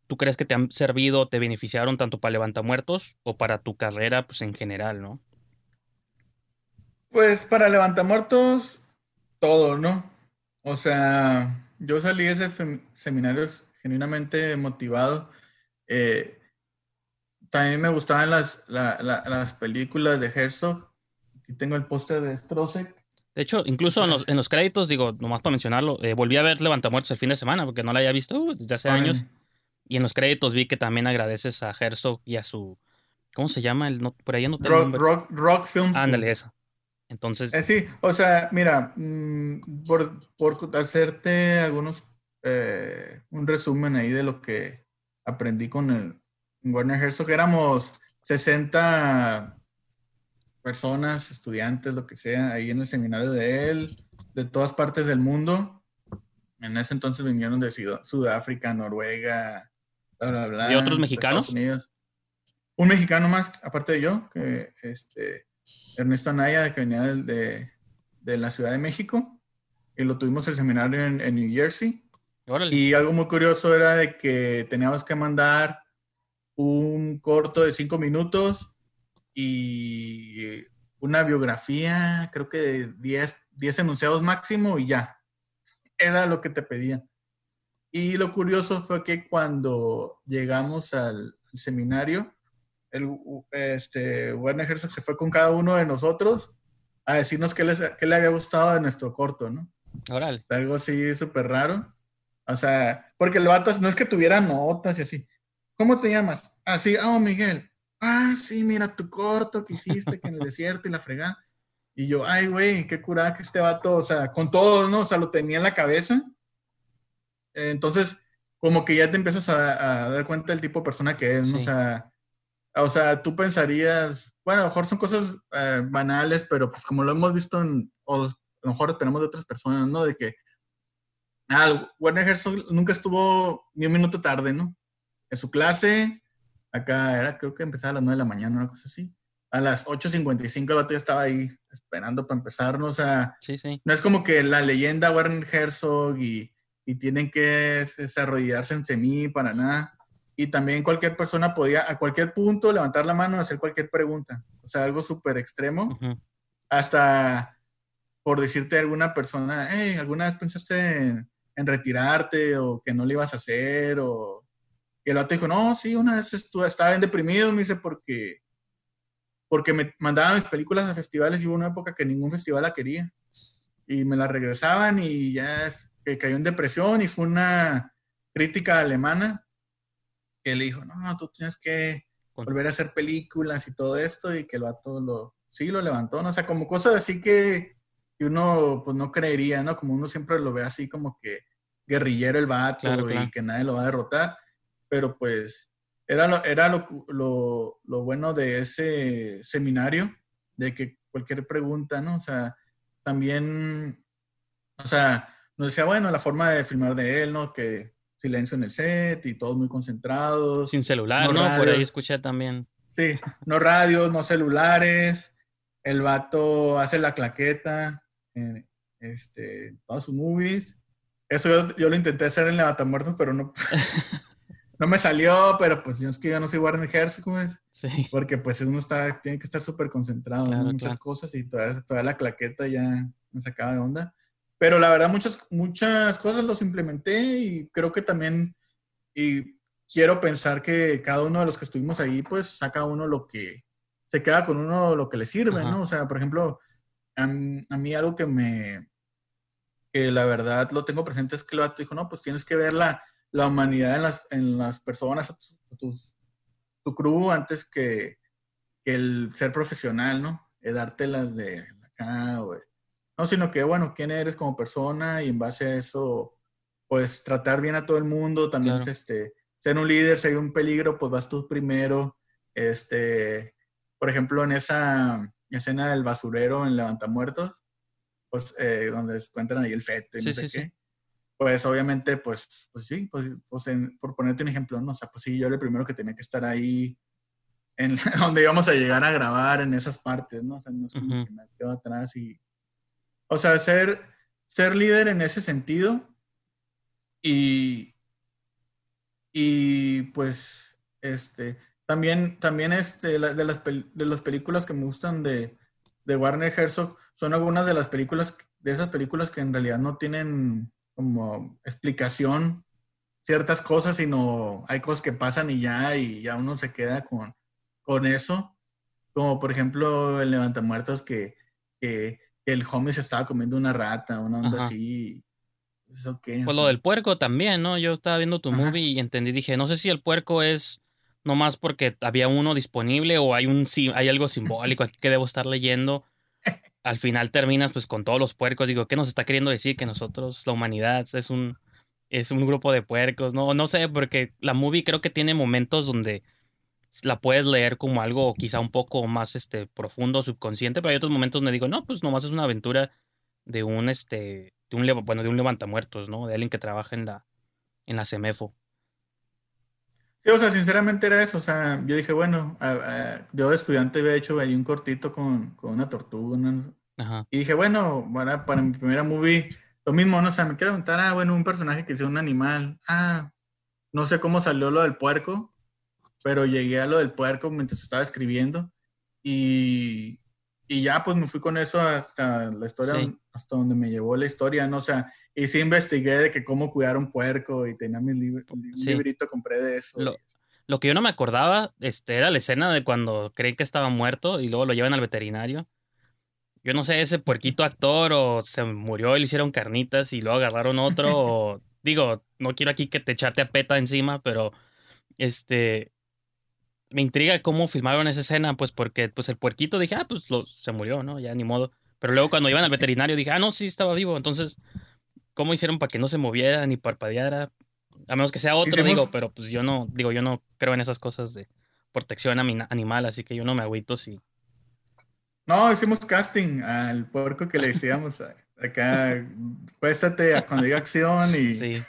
¿tú crees que te han servido, te beneficiaron tanto para Levantamuertos o para tu carrera pues en general, ¿no? Pues para Levantamuertos, todo, ¿no? O sea, yo salí de ese fem- seminario genuinamente motivado. Eh, también me gustaban las, la, la, las películas de Herzog. Aquí tengo el póster de Strosek. De hecho, incluso en los, en los créditos, digo, nomás para mencionarlo, eh, volví a ver Levantamuertos el fin de semana porque no la había visto uh, desde hace Ay. años. Y en los créditos vi que también agradeces a Herzog y a su... ¿Cómo se llama? El, no, por ahí no te rock, rock, rock Films. Ándale, esa. Entonces... Eh, sí, o sea, mira, mmm, por, por hacerte algunos... Eh, un resumen ahí de lo que aprendí con el Werner Herzog. Éramos sesenta personas, estudiantes, lo que sea, ahí en el seminario de él, de todas partes del mundo. En ese entonces vinieron de Sud- Sudáfrica, Noruega... Bla, bla, bla, ¿y otros mexicanos? Un mexicano más, aparte de yo, que este, Ernesto Anaya, que venía de, de, de la Ciudad de México, y lo tuvimos el seminario en, en New Jersey. Órale. Y algo muy curioso era de que teníamos que mandar un corto de cinco minutos y una biografía, creo que de diez enunciados máximo y ya. Era lo que te pedían. Y lo curioso fue que cuando llegamos al seminario, el, este, Werner Herzog se fue con cada uno de nosotros a decirnos qué, les, qué le había gustado de nuestro corto, ¿no? Órale. Algo así súper raro. O sea, porque el vato no es que tuviera notas y así. ¿Cómo te llamas? Así, ah, oh, Miguel. Ah, sí, mira tu corto que hiciste que en el desierto y la fregada. Y yo, ay, güey, qué curada que este vato, o sea, con todo, ¿no? O sea, lo tenía en la cabeza. Entonces, como que ya te empiezas a, a dar cuenta del tipo de persona que es, ¿no? Sí. O sea, o sea, tú pensarías, bueno, a lo mejor son cosas eh, banales, pero pues como lo hemos visto, en, o a lo mejor tenemos de otras personas, ¿no? De que, ah, Werner Herzog nunca estuvo ni un minuto tarde, ¿no? En su clase, acá era, creo que empezaba a las nueve de la mañana, una cosa así. A las ocho cincuenta y cinco el vato ya estaba ahí esperando para empezar, ¿no? O sea, sí, sí. No es como que la leyenda Werner Herzog y, y tienen que desarrollarse en semi para nada. Y también cualquier persona podía a cualquier punto levantar la mano y hacer cualquier pregunta. O sea, algo súper extremo. Uh-huh. Hasta por decirte a alguna persona, hey, ¿alguna vez pensaste en, en retirarte o que no le ibas a hacer? O... Y el vato dijo, no, sí, una vez estuve, estaba bien deprimido, me dice, porque... Porque me mandaban mis películas a festivales y hubo una época que ningún festival la quería. Y me la regresaban y ya cayó en depresión y fue una crítica alemana que le dijo, no, tú tienes que volver a hacer películas y todo esto y que el vato lo, sí lo levantó, ¿no? O sea, como cosas así que uno pues no creería, ¿no? Como uno siempre lo ve así como que guerrillero el vato, claro, y claro, que nadie lo va a derrotar, pero pues... Era, lo, era lo, lo, lo bueno de ese seminario, de que cualquier pregunta, ¿no? O sea, también, o sea, nos decía, bueno, la forma de filmar de él, ¿no? Que silencio en el set y todos muy concentrados. Sin celular, ¿no? ¿no? Por ahí escuché también. Sí, no radios, no celulares. El vato hace la claqueta en este, todas sus movies. Eso yo, yo lo intenté hacer en Levantamuertos, pero no... No me salió, pero pues yo es que yo no soy Werner Herzog, pues, sí. Porque pues uno está, tiene que estar súper concentrado, claro, en muchas claro. cosas y toda, toda la claqueta ya me sacaba de onda. Pero la verdad muchas, muchas cosas los implementé y creo que también, y quiero pensar que cada uno de los que estuvimos ahí pues saca uno lo que, se queda con uno lo que le sirve, ajá, ¿no? O sea, por ejemplo, a, a mí algo que me, que la verdad lo tengo presente es que el vato dijo, no, pues tienes que ver la... la humanidad en las, en las personas, tu, tu, tu crew, antes que, que el ser profesional, ¿no? El dártelas de acá, güey. No, sino que, bueno, quién eres como persona y en base a eso, pues, tratar bien a todo el mundo. También, claro, es, este, ser un líder, si hay un peligro, pues vas tú primero. Este, por ejemplo, en esa escena del basurero en Levantamuertos, pues, eh, donde encuentran ahí el feto y sí, no sé sí, qué. Sí. Pues obviamente, pues, pues sí, pues, pues en, por ponerte un ejemplo, ¿no? O sea, pues sí, yo era el primero que tenía que estar ahí, en la, donde íbamos a llegar a grabar en esas partes, ¿no? O sea, no es como uh-huh. que me quedo atrás y... O sea, ser, ser líder en ese sentido y... Y pues, este... También, también este, la, de, las pel, de las películas que me gustan de, de Werner Herzog son algunas de las películas, de esas películas que en realidad no tienen... como explicación ciertas cosas, sino hay cosas que pasan y ya, y ya uno se queda con, con eso. Como por ejemplo el Levantamuertos que, que, que el homie se estaba comiendo una rata, una onda ajá. así. ¿Eso qué? Pues lo del puerco también, ¿no? Yo estaba viendo tu ajá. movie y entendí, dije, no sé si el puerco es nomás porque había uno disponible o hay, un, hay algo simbólico aquí que debo estar leyendo. Al final terminas pues con todos los puercos. Digo, ¿qué nos está queriendo decir? Que nosotros, la humanidad, es un, es un grupo de puercos. No, no sé, porque la movie creo que tiene momentos donde la puedes leer como algo quizá un poco más este, profundo, subconsciente, pero hay otros momentos donde digo, no, pues nomás es una aventura de un este, de un bueno, de un levantamuertos, ¿no? De alguien que trabaja en la, en la Semefo. Sí, o sea, sinceramente era eso, o sea, yo dije, bueno, a, a, yo de estudiante había hecho ahí un cortito con, con una tortuga, una... Ajá. Y dije, bueno, bueno, para mi primera movie, lo mismo, ¿no? O sea, me quiero preguntar, ah, bueno, un personaje que sea un animal, ah, no sé cómo salió lo del puerco, pero llegué a lo del puerco mientras estaba escribiendo y, y ya pues me fui con eso hasta la historia, sí. hasta donde me llevó la historia, ¿no? O sea, y sí investigué de que cómo cuidar un puerco y tenía mi libr- un sí. librito, compré de eso. Lo, lo que yo no me acordaba este, era la escena de cuando creen que estaba muerto y luego lo llevan al veterinario. Yo no sé, ese puerquito actor o se murió y le hicieron carnitas y luego agarraron otro o... Digo, no quiero aquí que te echarte a peta encima, pero este me intriga cómo filmaron esa escena, pues porque pues el puerquito dije, ah, pues lo, se murió, ¿no? Ya ni modo. Pero luego cuando iban al veterinario dije, ah, no, sí, estaba vivo. Entonces, ¿cómo hicieron para que no se moviera ni parpadeara? A menos que sea otro, ¿Hicimos? digo, pero pues yo no, digo, yo no creo en esas cosas de protección animal, así que yo no me agüito si... No, hicimos casting al puerco que le decíamos acá, cuéstate a cuando diga acción y sí.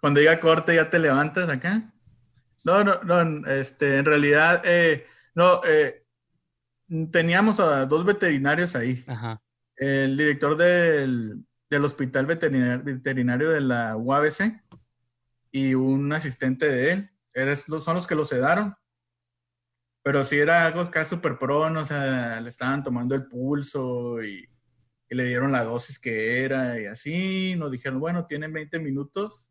cuando diga corte ya te levantas acá. No, no, no, este, en realidad, eh, no, eh, teníamos a dos veterinarios ahí. Ajá. El director del, del hospital veterinar, veterinario de la U A B C y un asistente de él. Eres, son los que lo sedaron. Pero sí era algo acá súper pro, ¿no? O sea, le estaban tomando el pulso y, y le dieron la dosis que era y así. Nos dijeron, bueno, tienen veinte minutos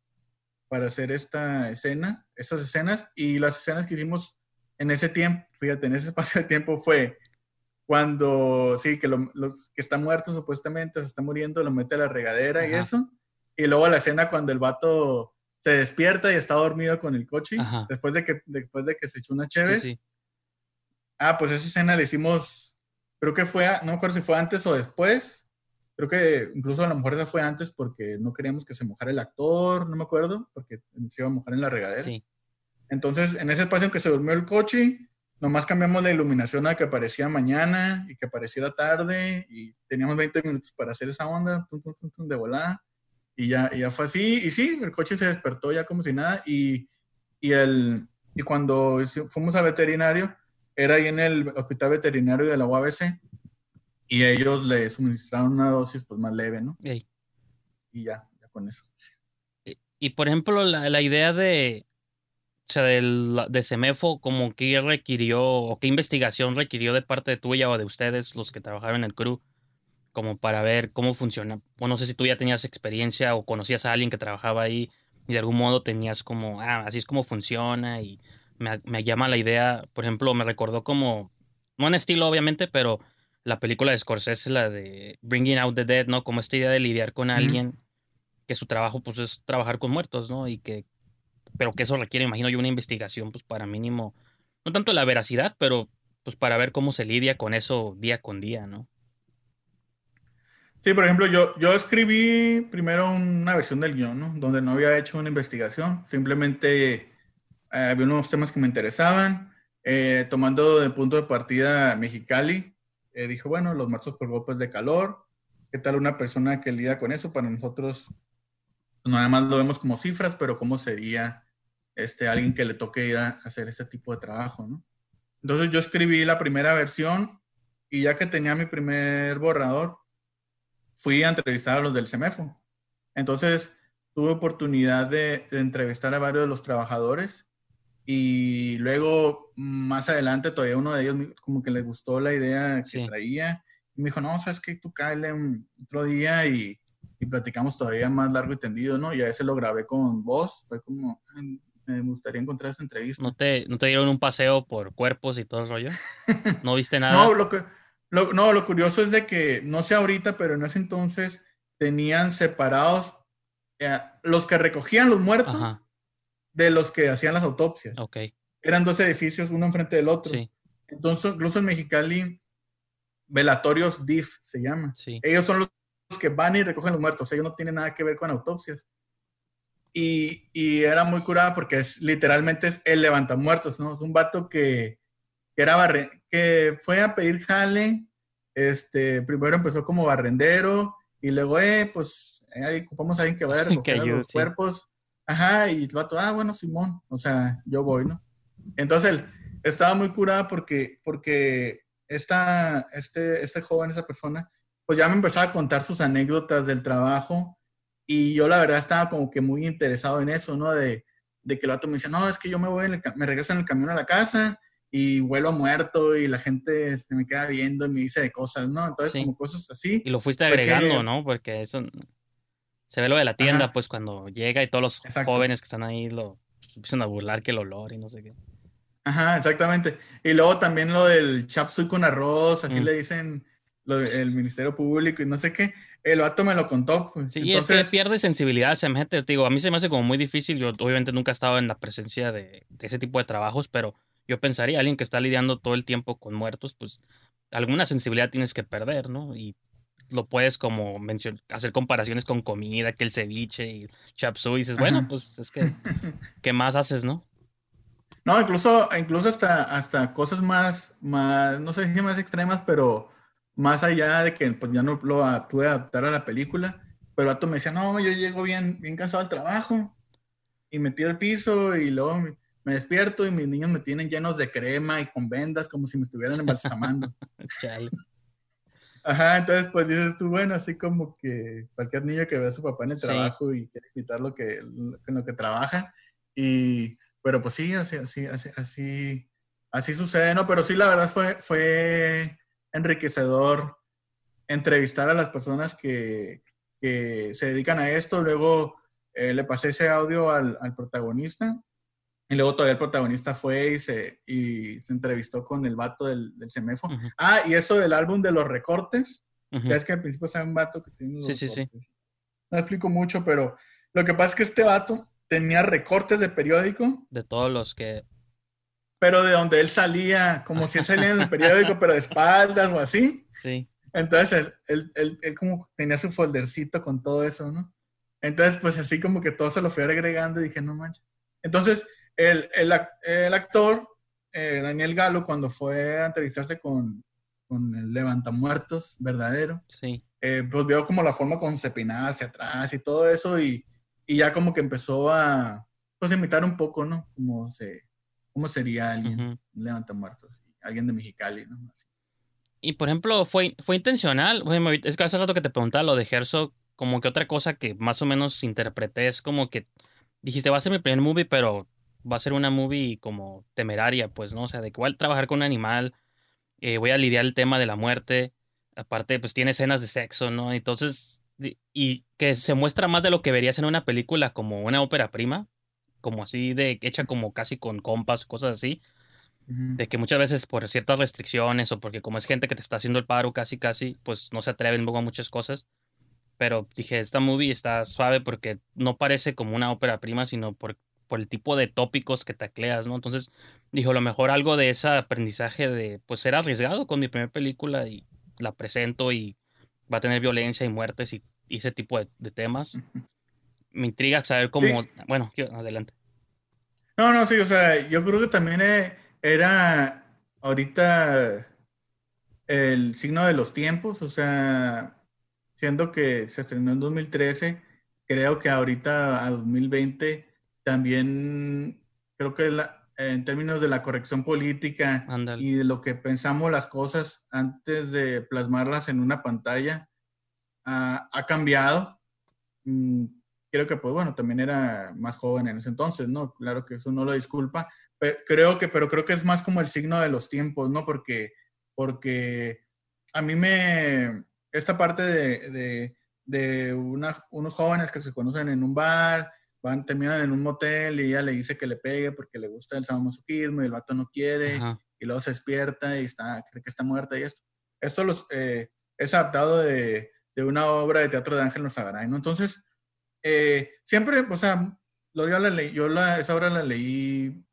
para hacer esta escena, estas escenas. Y las escenas que hicimos en ese tiempo, fíjate, en ese espacio de tiempo fue cuando, sí, que, lo, lo, que está muerto supuestamente, se está muriendo, lo mete a la regadera Ajá. y eso. Y luego la escena cuando el vato se despierta y está dormido con el coche, Ajá. después de que, después de que se echó una chévere. Sí, sí. Ah, pues esa escena la hicimos, creo que fue, no me acuerdo si fue antes o después, creo que incluso a lo mejor esa fue antes porque no queríamos que se mojara el actor, no me acuerdo, porque se iba a mojar en la regadera. Sí. Entonces, en ese espacio en que se durmió el coche, nomás cambiamos la iluminación a que aparecía mañana y que apareciera tarde y teníamos veinte minutos para hacer esa onda, tum, tum, tum, tum, de volada, y ya, y ya fue así, y sí, el coche se despertó ya como si nada, y, y, el, y cuando fuimos al veterinario, era ahí en el hospital veterinario de la U A B C y ellos le suministraron una dosis pues más leve, ¿no? Ey. Y ya, ya con eso. Y, y por ejemplo, la, la idea de, o sea, del, de Semefo, como qué requirió o qué investigación requirió de parte de tuya o de ustedes, los que trabajaron en el crew, como para ver cómo funciona. O no sé si tú ya tenías experiencia o conocías a alguien que trabajaba ahí y de algún modo tenías como, ah, así es como funciona y... Me, me llama la idea, por ejemplo, me recordó como, no en estilo obviamente, pero la película de Scorsese, la de Bringing Out the Dead, ¿no? Como esta idea de lidiar con alguien mm. que su trabajo pues es trabajar con muertos, ¿no? Y que, pero que eso requiere, imagino yo, una investigación pues para mínimo, no tanto la veracidad, pero pues para ver cómo se lidia con eso día con día, ¿no? Sí, por ejemplo, yo, yo escribí primero una versión del guión, ¿no? Donde no había hecho una investigación, simplemente... Eh, había unos temas que me interesaban, eh, tomando de punto de partida Mexicali, eh, dije, bueno, los muertos por golpes de calor, ¿qué tal una persona que lida con eso? Para nosotros, no nada más lo vemos como cifras, pero ¿cómo sería este, alguien que le toque ir a hacer este tipo de trabajo, ¿no? Entonces yo escribí la primera versión y ya que tenía mi primer borrador, fui a entrevistar a los del Semefo. Entonces tuve oportunidad de, de entrevistar a varios de los trabajadores. Y luego, más adelante, todavía uno de ellos como que les gustó la idea que sí. traía. Y me dijo, no, sabes que tú cáele otro día y, y platicamos todavía más largo y tendido, ¿no? Y a veces lo grabé con voz. Fue como, me gustaría encontrar esa entrevista. ¿No te, no te dieron un paseo por cuerpos y todo el rollo? ¿No viste nada? no, lo que, lo, no, lo curioso es de que, no sé ahorita, pero en ese entonces tenían separados eh, los que recogían los muertos. Ajá. De los que hacían las autopsias. Okay. Eran dos edificios, uno enfrente del otro. Sí. Entonces, incluso en Mexicali, velatorios D I F se llama. Sí. Ellos son los que van y recogen los muertos. Ellos no tienen nada que ver con autopsias. Y, y era muy curada porque es, literalmente es el levantamuertos, ¿no? Es un vato que, que, era barre, que fue a pedir jale. Este, primero empezó como barrendero. Y luego, eh, pues, ahí ocupamos a alguien que vaya a recoger yo, los sí. cuerpos. Ajá, y el vato, ah, bueno, Simón, o sea, yo voy, ¿no? Entonces, él estaba muy curada porque, porque esta, este, este joven, esa persona, pues ya me empezaba a contar sus anécdotas del trabajo y yo la verdad estaba como que muy interesado en eso, ¿no? De, de que el vato me dice, no, es que yo me voy, en el me regreso en el camión a la casa y vuelo a muerto y la gente se me queda viendo y me dice de cosas, ¿no? Entonces, sí, como cosas así. Y lo fuiste agregando, porque, ¿no? Porque eso... Se ve lo de la tienda, ajá, pues, cuando llega y todos los, exacto, jóvenes que están ahí lo empiezan a burlar, que el olor y no sé qué. Ajá, exactamente. Y luego también lo del chop suey con arroz, así mm. le dicen lo de, el Ministerio Público y no sé qué. El vato me lo contó, pues. Sí, entonces... y es que pierde sensibilidad. O sea, gente, te digo, a mí se me hace como muy difícil. Yo obviamente nunca he estado en la presencia de, de ese tipo de trabajos, pero yo pensaría, alguien que está lidiando todo el tiempo con muertos, pues alguna sensibilidad tienes que perder, ¿no? Y lo puedes como mencionar, hacer comparaciones con comida, que el ceviche y el chop suey, y dices, ajá, bueno, pues es que, ¿qué más haces, no? No, incluso, incluso hasta, hasta cosas más, más, no sé si más extremas, pero más allá de que pues ya no lo a, pude adaptar a la película, pero el vato me decía, no, yo llego bien, bien cansado al trabajo, y me tiro al piso, y luego me, me despierto, y mis niños me tienen llenos de crema y con vendas, como si me estuvieran embalsamando. Chale. Ajá, entonces pues dices tú, bueno, así como que cualquier niño que ve a su papá en el, sí, trabajo y quiere quitar lo que, lo, en lo que trabaja, y, pero pues sí, así, así, así, así, así sucede, ¿no? Pero sí, la verdad fue, fue enriquecedor entrevistar a las personas que, que se dedican a esto, luego eh, le pasé ese audio al, al protagonista, y luego todavía el protagonista fue y se, y se entrevistó con el vato del, del Semefo. Uh-huh. Ah, y eso del álbum de los recortes. Uh-huh. Ya es que al principio sabe un vato que tiene los, sí, recortes. Sí, sí. No explico mucho, pero lo que pasa es que este vato tenía recortes de periódico. De todos los que... Pero de donde él salía, como si él salía en el periódico, pero de espaldas o así. Sí. Entonces él, él, él, él como tenía su foldercito con todo eso, ¿no? Entonces pues así como que todo se lo fue agregando y dije, no manches. Entonces... El, el, el actor, eh, Daniel Galo, cuando fue a entrevistarse con, con el Levantamuertos verdadero, sí, eh, pues vio como la forma con cepinada hacia atrás y todo eso, y, y ya como que empezó a pues, imitar un poco, ¿no? Como se, cómo sería alguien, uh-huh, Levantamuertos, alguien de Mexicali, ¿no? Así. Y por ejemplo, ¿fue, fue intencional? Oye, es que hace rato que te preguntaba lo de Herzog, como que otra cosa que más o menos interpreté es como que dijiste, va a ser mi primer movie, pero... va a ser una movie como temeraria, pues, ¿no? O sea, de que voy a trabajar con un animal, eh, voy a lidiar el tema de la muerte, aparte, pues, tiene escenas de sexo, ¿no? Entonces, y que se muestra más de lo que verías en una película como una ópera prima, como así de, hecha como casi con compas, cosas así, uh-huh, de que muchas veces por ciertas restricciones o porque como es gente que te está haciendo el paro casi, casi, pues, no se atreven luego a muchas cosas. Pero dije, esta movie está suave porque no parece como una ópera prima, sino porque por el tipo de tópicos que tacleas, ¿no? Entonces, dijo, a lo mejor algo de ese aprendizaje de, pues, ser arriesgado con mi primera película y la presento y va a tener violencia y muertes y, y ese tipo de, de temas. Me intriga saber cómo... Sí. Bueno, adelante. No, no, sí, o sea, yo creo que también era ahorita el signo de los tiempos, o sea, siendo que se estrenó en dos mil trece, creo que ahorita a dos mil veinte... También creo que la, en términos de la corrección política, andale, y de lo que pensamos las cosas antes de plasmarlas en una pantalla, ha, ha cambiado. Creo que, pues bueno, también era más joven en ese entonces, ¿no? Claro que eso no lo disculpa, pero creo que, pero creo que es más como el signo de los tiempos, ¿no? Porque, porque a mí me... Esta parte de, de, de una, unos jóvenes que se conocen en un bar... Van, terminan en un motel y ella le dice que le pegue porque le gusta el sadomasoquismo y el vato no quiere, ajá, y luego se despierta y está, cree que está muerta y esto. Esto los, eh, es adaptado de, de una obra de teatro de Ángel Nozagaray, ¿no? Entonces, eh, siempre, o sea, yo, la leí, yo la, esa obra la leí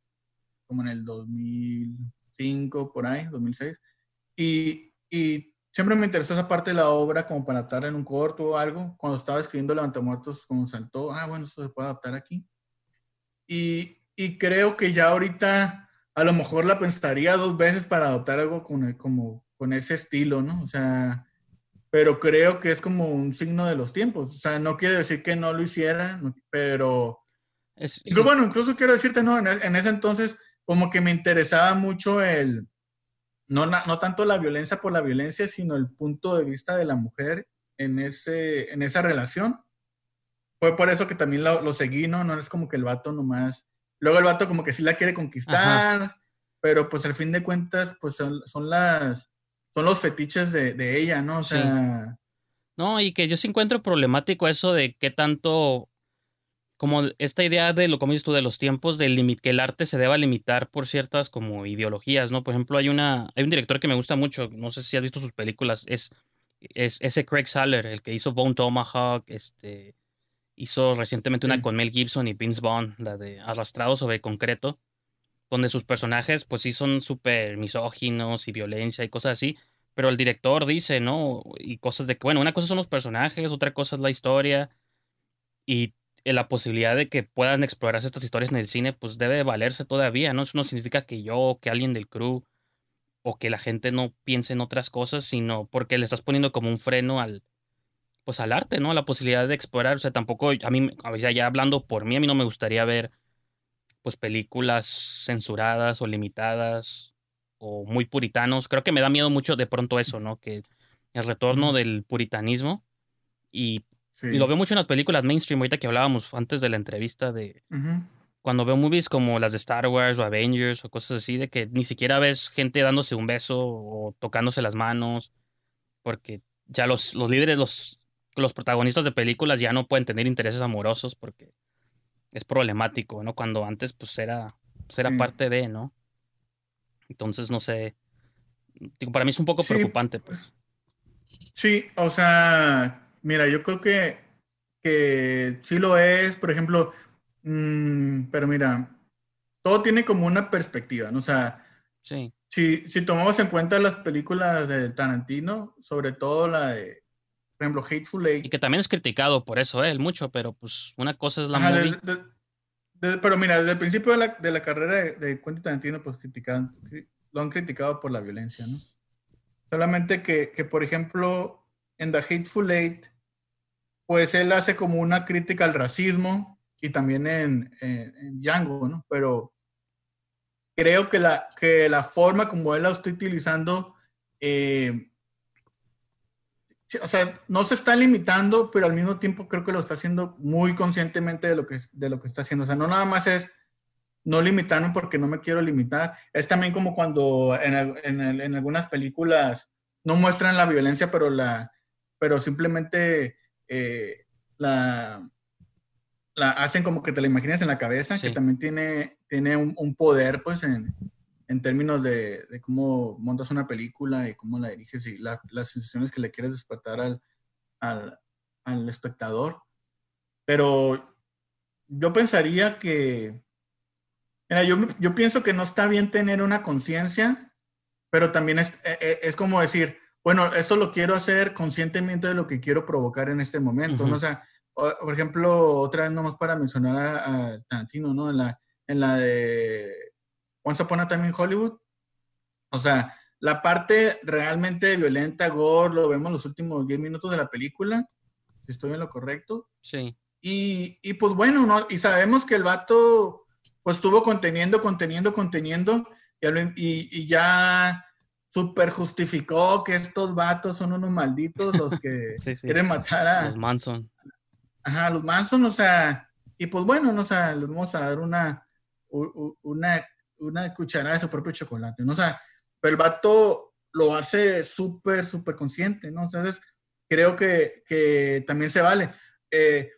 como en el dos mil cinco, por ahí, dos mil seis, y, y siempre me interesó esa parte de la obra como para adaptarla en un corto o algo. Cuando estaba escribiendo Levantamuertos, como saltó, ah, bueno, esto se puede adaptar aquí. Y, y creo que ya ahorita a lo mejor la pensaría dos veces para adoptar algo con, el, como, con ese estilo, ¿no? O sea, pero creo que es como un signo de los tiempos. O sea, no quiere decir que no lo hiciera, pero... Es, pero sí. Bueno, incluso quiero decirte, no, en, en ese entonces como que me interesaba mucho el... No, no, no tanto la violencia por la violencia, sino el punto de vista de la mujer en, ese, en esa relación. Fue por eso que también lo, lo seguí, ¿no? No es como que el vato nomás Luego el vato como que sí la quiere conquistar, ajá, pero pues al fin de cuentas pues son, son las son los fetiches de, de ella, ¿no? O sea, sí. No, y que yo sí encuentro problemático eso de qué tanto, como esta idea de lo como dices tú, de los tiempos, del límite, que el arte se deba limitar por ciertas como ideologías, ¿no? Por ejemplo, hay una hay un director que me gusta mucho, no sé si has visto sus películas, es es ese Craig Saller, el que hizo Bone Tomahawk, este hizo recientemente una con Mel Gibson y Vince Vaughn, la de Arrastrados sobre concreto, donde sus personajes pues sí son súper misóginos y violencia y cosas así, pero el director dice, ¿no? Y cosas de que, bueno, una cosa son los personajes, otra cosa es la historia, y la posibilidad de que puedan explorarse estas historias en el cine pues debe valerse todavía, ¿no? Eso no significa que yo, que alguien del crew o que la gente no piense en otras cosas, sino porque le estás poniendo como un freno al pues al arte, ¿no? La posibilidad de explorar, o sea, tampoco, a mí, ya, ya hablando por mí, a mí no me gustaría ver pues películas censuradas o limitadas o muy puritanos. Creo que me da miedo mucho de pronto eso, ¿no? Que el retorno del puritanismo y, sí. y lo veo mucho en las películas mainstream, ahorita que hablábamos antes de la entrevista de... Uh-huh. Cuando veo movies como las de Star Wars o Avengers o cosas así, de que ni siquiera ves gente dándose un beso o tocándose las manos, porque ya los, los líderes, los, los protagonistas de películas ya no pueden tener intereses amorosos porque es problemático, ¿no? Cuando antes pues era, pues, era sí. parte de, ¿no? Entonces, no sé, digo, para mí es un poco sí. preocupante, pues. Sí, o sea, mira, yo creo que, que sí lo es, por ejemplo... Pero mira, todo tiene como una perspectiva, ¿no? O sea, sí. si, si tomamos en cuenta las películas de Tarantino, sobre todo la de, por ejemplo, Hateful Eight. Y que también es criticado por eso él mucho, pero pues una cosa es la Ajá, movie. De, de, de, pero mira, desde el principio de la, de la carrera de, de Quentin Tarantino, pues critican, lo han criticado por la violencia, ¿no? Solamente que, que por ejemplo, en The Hateful Eight, pues él hace como una crítica al racismo. Y también en, en, en Django, ¿no? Pero creo que la, que la forma como él la está utilizando, eh, o sea, no se está limitando, pero al mismo tiempo creo que lo está haciendo muy conscientemente de lo que, de lo que está haciendo. O sea, no nada más es no limitarme porque no me quiero limitar. Es también como cuando en, en, en algunas películas no muestran la violencia, pero, la, pero simplemente eh, la... la hacen como que te la imaginas en la cabeza, sí. que también tiene, tiene un, un poder, pues, en, en términos de, de cómo montas una película y cómo la diriges y la, las sensaciones que le quieres despertar al, al, al espectador. Pero yo pensaría que... Mira, yo, yo pienso que no está bien tener una conciencia, pero también es, es, es como decir, bueno, esto lo quiero hacer conscientemente de lo que quiero provocar en este momento, uh-huh. ¿no? O sea, por ejemplo, otra vez nomás para mencionar a Tarantino, ¿no? En la, en la de Once Upon a Time in Hollywood. O sea, la parte realmente violenta, gore, lo vemos los últimos diez minutos de la película, si estoy en lo correcto. Sí. Y, y pues bueno, ¿no? Y sabemos que el vato pues estuvo conteniendo, conteniendo, conteniendo, y, y, y ya súper justificó que estos vatos son unos malditos los que sí, sí. quieren matar a... Los Manson. Ajá, los Manson, o sea, y pues bueno, no, o sea, les vamos a dar una, una, una cucharada de su propio chocolate, ¿no? O sea, pero el vato lo hace súper, súper consciente, ¿no? Entonces, creo que, que también se vale. Eh,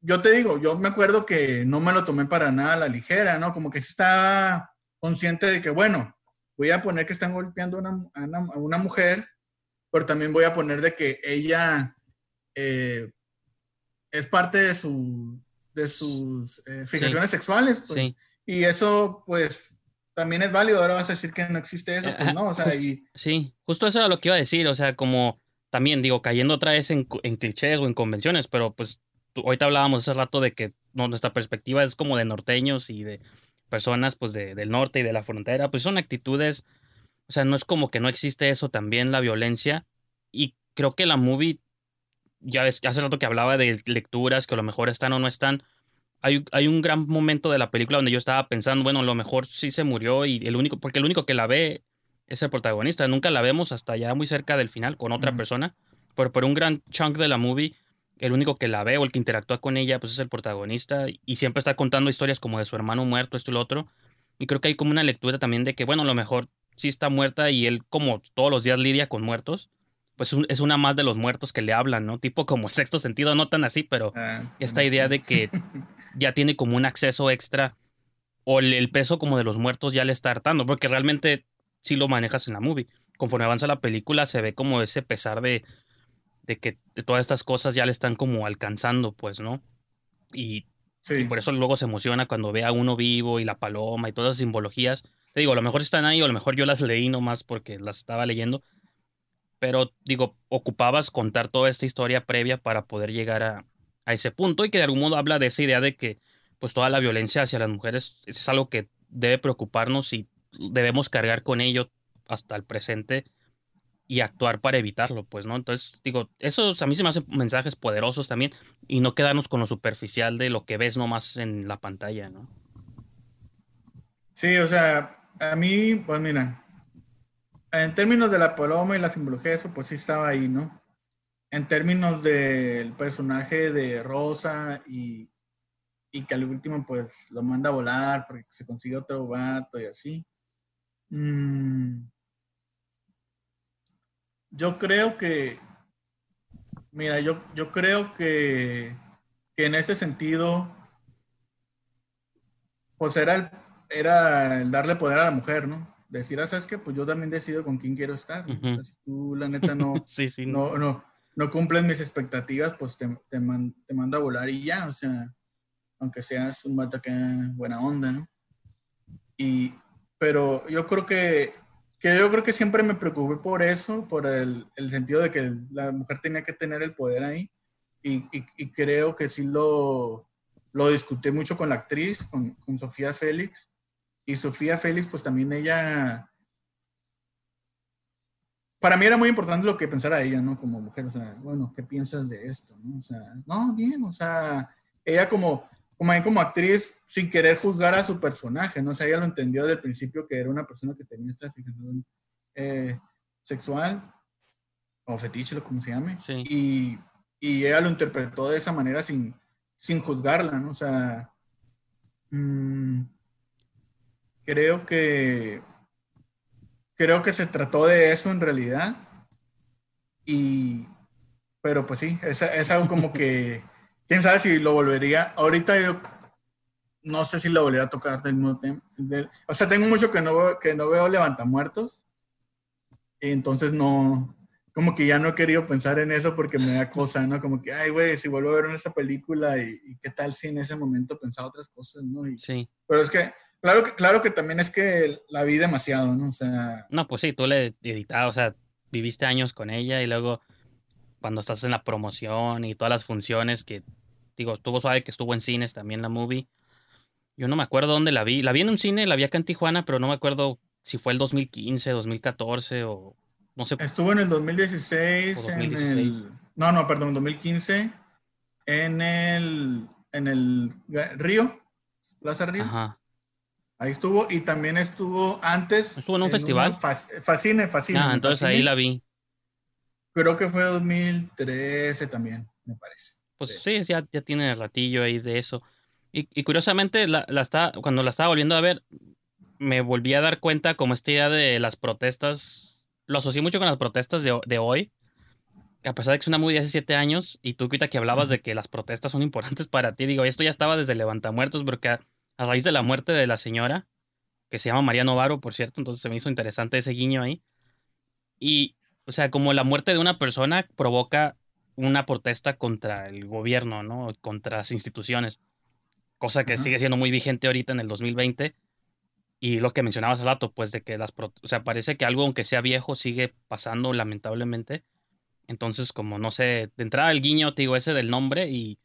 yo te digo, yo me acuerdo que no me lo tomé para nada a la ligera, ¿no? Como que sí estaba consciente de que, bueno, voy a poner que están golpeando a una, a una, a una mujer, pero también voy a poner de que ella... Eh, es parte de, su, de sus eh, fijaciones sí. sexuales, pues. Sí. Y eso, pues, también es válido. Ahora vas a decir que no existe eso, pues no, o sea, y... Sí, justo eso era lo que iba a decir, o sea, como también, digo, cayendo otra vez en, en clichés o en convenciones, pero pues, tú, ahorita hablábamos hace rato de que no, nuestra perspectiva es como de norteños y de personas, pues, de, del norte y de la frontera, pues son actitudes, o sea, no es como que no existe eso también, la violencia, y creo que la movie... Ya ves, hace rato que hablaba de lecturas, que a lo mejor están o no están. Hay, hay un gran momento de la película donde yo estaba pensando, bueno, a lo mejor sí se murió, y el único, porque el único que la ve es el protagonista. Nunca la vemos hasta ya muy cerca del final con otra mm. persona. Pero por un gran chunk de la movie el único que la ve o el que interactúa con ella pues es el protagonista, y siempre está contando historias como de su hermano muerto, esto y lo otro, y creo que hay como una lectura también de que, bueno, a lo mejor sí está muerta y él como todos los días lidia con muertos, pues es una más de los muertos que le hablan, ¿no? Tipo como el sexto sentido, no tan así, pero ah, esta idea de que ya tiene como un acceso extra o el, el peso como de los muertos ya le está hartando, porque realmente sí lo manejas en la movie. Conforme avanza la película se ve como ese pesar de... de que todas estas cosas ya le están como alcanzando, pues, ¿no? Y, sí. y por eso luego se emociona cuando ve a uno vivo y la paloma y todas las simbologías. Te digo, a lo mejor están ahí o a lo mejor yo las leí nomás porque las estaba leyendo. Pero, digo, ocupabas contar toda esta historia previa para poder llegar a, a ese punto, y que de algún modo habla de esa idea de que pues toda la violencia hacia las mujeres es algo que debe preocuparnos y debemos cargar con ello hasta el presente y actuar para evitarlo, pues, ¿no? Entonces, digo, esos a mí se me hacen mensajes poderosos también, y no quedarnos con lo superficial de lo que ves nomás en la pantalla, ¿no? Sí, o sea, a mí, pues mira, en términos de la paloma y la simbología, eso pues sí estaba ahí, ¿no? En términos del personaje de Rosa y, y que al último pues lo manda a volar porque se consigue otro vato y así. Mmm... Yo creo que, mira, yo, yo creo que, que en ese sentido, pues era el, era el darle poder a la mujer, ¿no? Decir, ¿sabes qué? Pues yo también decido con quién quiero estar. Uh-huh. O sea, si tú, la neta, no, sí, sí, no, no. no, no cumples mis expectativas, pues te, te, man, te mando a volar y ya, o sea, aunque seas un vato que buena onda, ¿no? Y, pero yo creo que Que yo creo que siempre me preocupé por eso, por el, el sentido de que la mujer tenía que tener el poder ahí. Y, y, y creo que sí lo, lo discutí mucho con la actriz, con, con Sofía Félix. Y Sofía Félix, pues también ella... Para mí era muy importante lo que pensara ella, ¿no? Como mujer, o sea, bueno, ¿qué piensas de esto? ¿No? O sea, no, bien, o sea... Ella como... Como, como actriz, sin querer juzgar a su personaje, ¿no? O sea, ella lo entendió desde el principio que era una persona que tenía esta fijación eh, sexual, o fetiche, o como se llame, sí. y, y ella lo interpretó de esa manera sin, sin juzgarla, ¿no? O sea, mmm, creo que creo que se trató de eso en realidad, y, pero pues sí, es, es algo como que quién sabe si lo volvería. Ahorita yo no sé si lo volvería a tocar del mismo tema. Del, o sea, tengo mucho que no, que no veo Levantamuertos. Entonces no, como que ya no he querido pensar en eso porque me da cosa, ¿no? Como que, ay, güey, si vuelvo a ver esta película y, y qué tal si en ese momento pensaba otras cosas, ¿no? Y, sí. Pero es que, claro que, claro que también es que la vi demasiado, ¿no? O sea... No, pues sí, tú le editabas, o sea, viviste años con ella y luego cuando estás en la promoción y todas las funciones que... Digo, estuvo suave que estuvo en cines también la movie. Yo no me acuerdo dónde la vi. La vi en un cine, la vi acá en Tijuana, pero no me acuerdo si fue el dos mil quince, dos mil catorce o... no sé. Estuvo en el dos mil dieciséis. dos mil dieciséis. En el, no, no, perdón, dos mil quince. En el... En el Río. Plaza Río. Ajá. Ahí estuvo. Y también estuvo antes... Estuvo en un en festival. Fascine, Fascine. Ah, entonces Fascine. Ahí la vi. Creo que fue dos mil trece también, me parece. Pues sí, ya, ya tiene ratillo ahí de eso. Y, y curiosamente, la, la está, cuando la estaba volviendo a ver, me volví a dar cuenta como esta idea de las protestas. Lo asocié mucho con las protestas de, de hoy. A pesar de que es una movie de hace siete años, y tú ahorita que hablabas de que las protestas son importantes para ti, digo, esto ya estaba desde Levantamuertos, porque a, a raíz de la muerte de la señora, que se llama María Novaro, por cierto, entonces se me hizo interesante ese guiño ahí. Y, o sea, como la muerte de una persona provoca una protesta contra el gobierno, ¿no? Contra las instituciones. Cosa que uh-huh. sigue siendo muy vigente ahorita en el dos mil veinte. Y lo que mencionabas al rato, pues de que las... Pro- o sea, parece que algo, aunque sea viejo, sigue pasando lamentablemente. Entonces, como no sé, de entrada el guiño, te digo, ese del nombre y,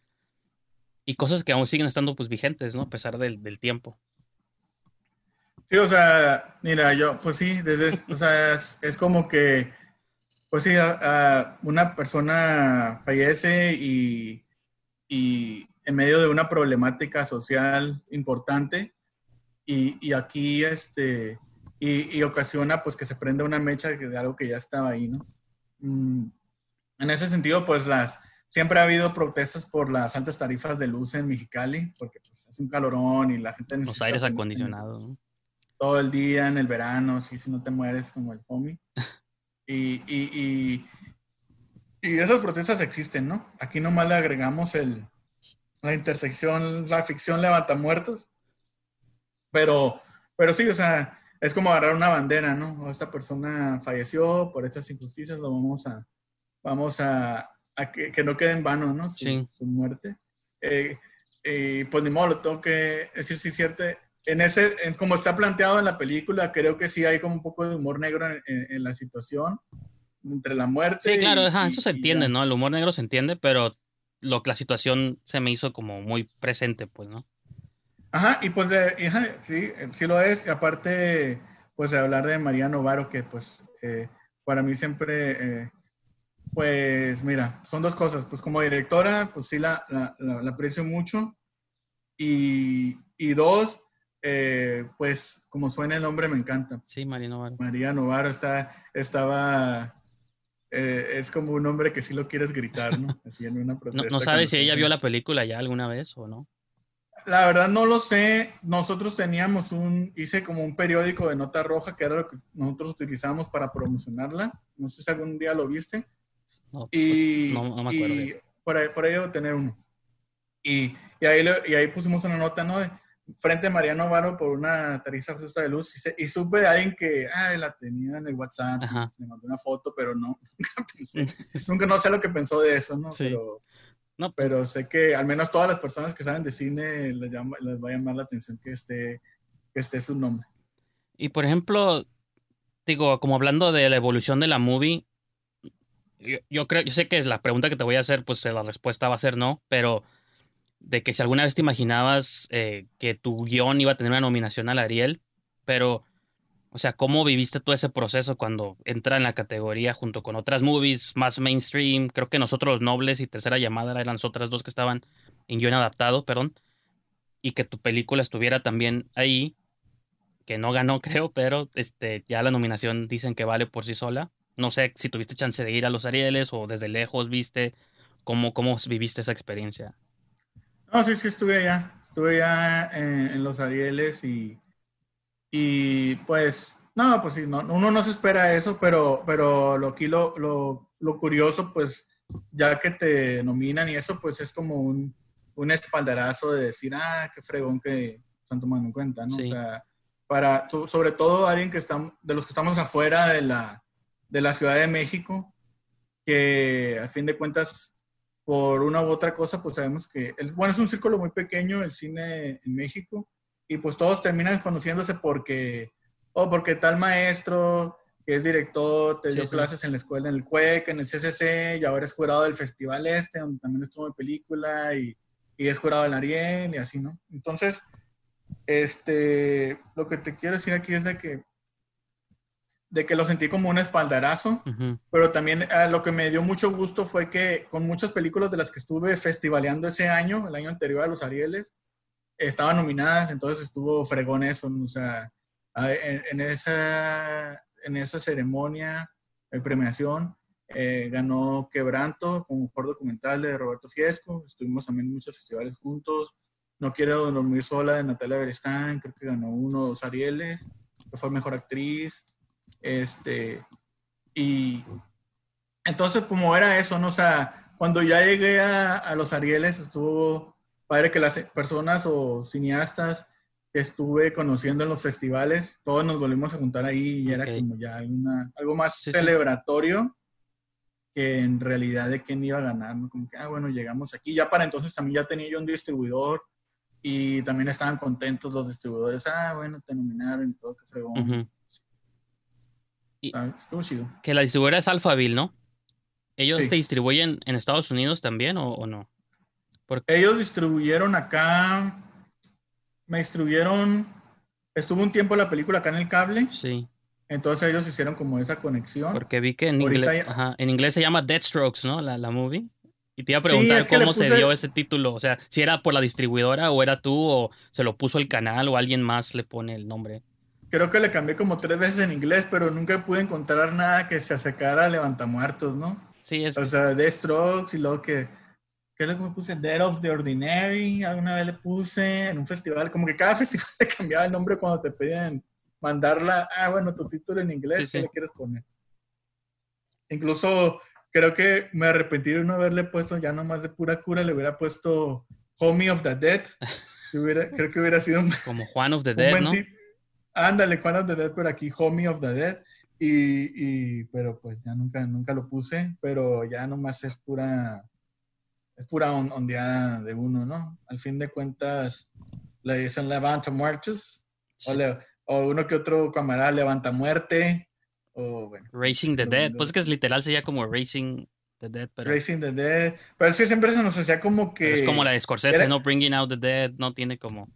y cosas que aún siguen estando pues vigentes, ¿no? A pesar del, del tiempo. Sí, o sea, mira, yo, pues sí, desde, o sea, es, es como que... Pues sí, a, a una persona fallece y, y en medio de una problemática social importante y, y aquí este y, y ocasiona pues que se prenda una mecha de algo que ya estaba ahí, ¿no? En ese sentido, pues las siempre ha habido protestas por las altas tarifas de luz en Mexicali, porque pues, es un calorón y la gente necesita... Los aires acondicionados, ¿no? Todo el día, en el verano, sí, si no te mueres como el homie. Y, y, y, y esas protestas existen, ¿no? Aquí nomás le agregamos el, la intersección, la ficción Levantamuertos. Pero, pero sí, o sea, es como agarrar una bandera, ¿no? Esta persona falleció por estas injusticias, lo vamos a... Vamos a, a que, que no quede en vano, ¿no? Su, sí. su muerte. Eh, eh, pues ni modo, lo tengo que decir, sí, cierto. En ese, en, como está planteado en la película, creo que sí hay como un poco de humor negro en, en, en la situación, entre la muerte. Sí, claro, y, ajá, y, eso se entiende, ¿no? El humor negro se entiende, pero lo, la situación se me hizo como muy presente, pues, ¿no? Ajá, y pues, de, ajá, sí, sí lo es. Y aparte, pues, de hablar de Mariano Varo, que pues, eh, para mí siempre... Eh, Pues mira, son dos cosas. Pues como directora, pues sí la, la, la, la aprecio mucho. Y, y dos, eh, pues como suena el nombre, me encanta. Sí, Mariano Varo. Mariano Varo está, estaba, eh, es como un hombre que sí lo quieres gritar, ¿no? Así en una protesta. ¿No, no sabes si ella vio la película ya alguna vez o no? La verdad no lo sé. Nosotros teníamos un, hice como un periódico de nota roja, que era lo que nosotros utilizábamos para promocionarla. No sé si algún día lo viste. No, pues, y no, no me acuerdo. Y por, ahí, por ahí debo tener uno. Y, y, ahí, le, y ahí pusimos una nota, ¿no? De, frente a Mariano Varo por una tarifa justa de luz. Y, se, y supe de alguien que ay, la tenía en el WhatsApp. Ajá. Me mandó una foto, pero no. Nunca pensé. Nunca no sé lo que pensó de eso, ¿no? Sí. Pero, no pues, pero sé que al menos todas las personas que saben de cine les, llama, les va a llamar la atención que esté, que esté su nombre. Y por ejemplo, digo, como hablando de la evolución de la movie. Yo, yo creo, yo sé que la pregunta que te voy a hacer, pues la respuesta va a ser no, pero de que si alguna vez te imaginabas eh, que tu guión iba a tener una nominación al Ariel, pero, o sea, ¿cómo viviste todo ese proceso cuando entra en la categoría junto con otras movies más mainstream? Creo que Nosotros los Nobles y Tercera Llamada eran las otras dos que estaban en guión adaptado, perdón, y que tu película estuviera también ahí, que no ganó, creo, pero este ya la nominación dicen que vale por sí sola. No sé si tuviste chance de ir a los Arieles o desde lejos viste, cómo, cómo viviste esa experiencia. No, sí, sí, estuve allá. Estuve allá en, en los Arieles y, y pues, no, pues sí, no, uno no se espera eso, pero, pero lo, aquí lo, lo, lo curioso, pues, ya que te nominan y eso, pues es como un, un espaldarazo de decir, ah, qué fregón que están tomando en cuenta, ¿no? Sí. O sea, para, sobre todo alguien que está, de los que estamos afuera de la... de la Ciudad de México, que a fin de cuentas, por una u otra cosa, pues sabemos que, el, bueno, es un círculo muy pequeño el cine en México, y pues todos terminan conociéndose porque, oh, porque tal maestro, que es director, te sí, dio sí. clases en la escuela, en el C U E C, en el C C C, y ahora es jurado del Festival Este, donde también estuvo en película, y, y es jurado del Ariel, y así, ¿no? Entonces, este, lo que te quiero decir aquí es de que de que lo sentí como un espaldarazo, uh-huh. pero también eh, lo que me dio mucho gusto fue que con muchas películas de las que estuve festivaleando ese año, el año anterior a los Arieles, estaban nominadas, entonces estuvo fregón eso, o sea, en, en, esa, en esa ceremonia, de premiación, eh, ganó Quebranto con un mejor documental de Roberto Fiesco, estuvimos también en muchos festivales juntos, No Quiero Dormir Sola de Natalia Berestán, creo que ganó uno o dos Arieles, que fue mejor actriz, Este, y entonces como era eso, ¿no? O sea, cuando ya llegué a, a los Arieles estuvo padre que las personas o cineastas que estuve conociendo en los festivales, todos nos volvimos a juntar ahí y okay. era como ya una, algo más sí, celebratorio sí. que en realidad de quién iba a ganar, ¿no? Como que, ah, bueno, llegamos aquí. Ya para entonces también ya tenía yo un distribuidor y también estaban contentos los distribuidores. Ah, bueno, te nominaron y todo, qué fregón. Uh-huh. Que la distribuidora es Alphaville, ¿no? ¿Ellos sí. te distribuyen en Estados Unidos también o, o no? Porque... Ellos distribuyeron acá, me distribuyeron, estuvo un tiempo la película acá en el cable. Sí. Entonces ellos hicieron como esa conexión. Porque vi que en, inglés, ya... ajá, en inglés se llama Deathstrokes, ¿no? La, la movie. Y te iba a preguntar sí, es que cómo puse... se dio ese título. O sea, si era por la distribuidora o era tú o se lo puso el canal o alguien más le pone el nombre. Creo que le cambié como tres veces en inglés, pero nunca pude encontrar nada que se acercara a Levantamuertos, ¿no? Sí, es. O sea, Deathstrokes y luego que ¿Qué es lo que me puse? Dead of the Ordinary. Alguna vez le puse en un festival. Como que cada festival le cambiaba el nombre cuando te pedían mandarla. Ah, bueno, tu título en inglés, sí, sí. ¿Qué le quieres poner? Incluso creo que me arrepentí de no haberle puesto, ya nomás de pura cura, le hubiera puesto Homie of the Dead. Hubiera, creo que hubiera sido un, como Juan of the Dead, ¿no? Ándale, Juan of the Dead, pero aquí Homie of the Dead. Y, y, pero pues ya nunca, nunca lo puse, pero ya nomás es pura... Es pura on, ondeada de uno, ¿no? Al fin de cuentas, le dicen Levantamuertos, sí. o, le, o uno que otro camarada Levantamuerte, o bueno. Racing the Dead, pues es que es literal, sería como Racing the Dead, pero... Racing the Dead, pero sí siempre se nos hacía como que... Pero es como la de Scorsese, era... ¿no? Bringing Out the Dead, no tiene como...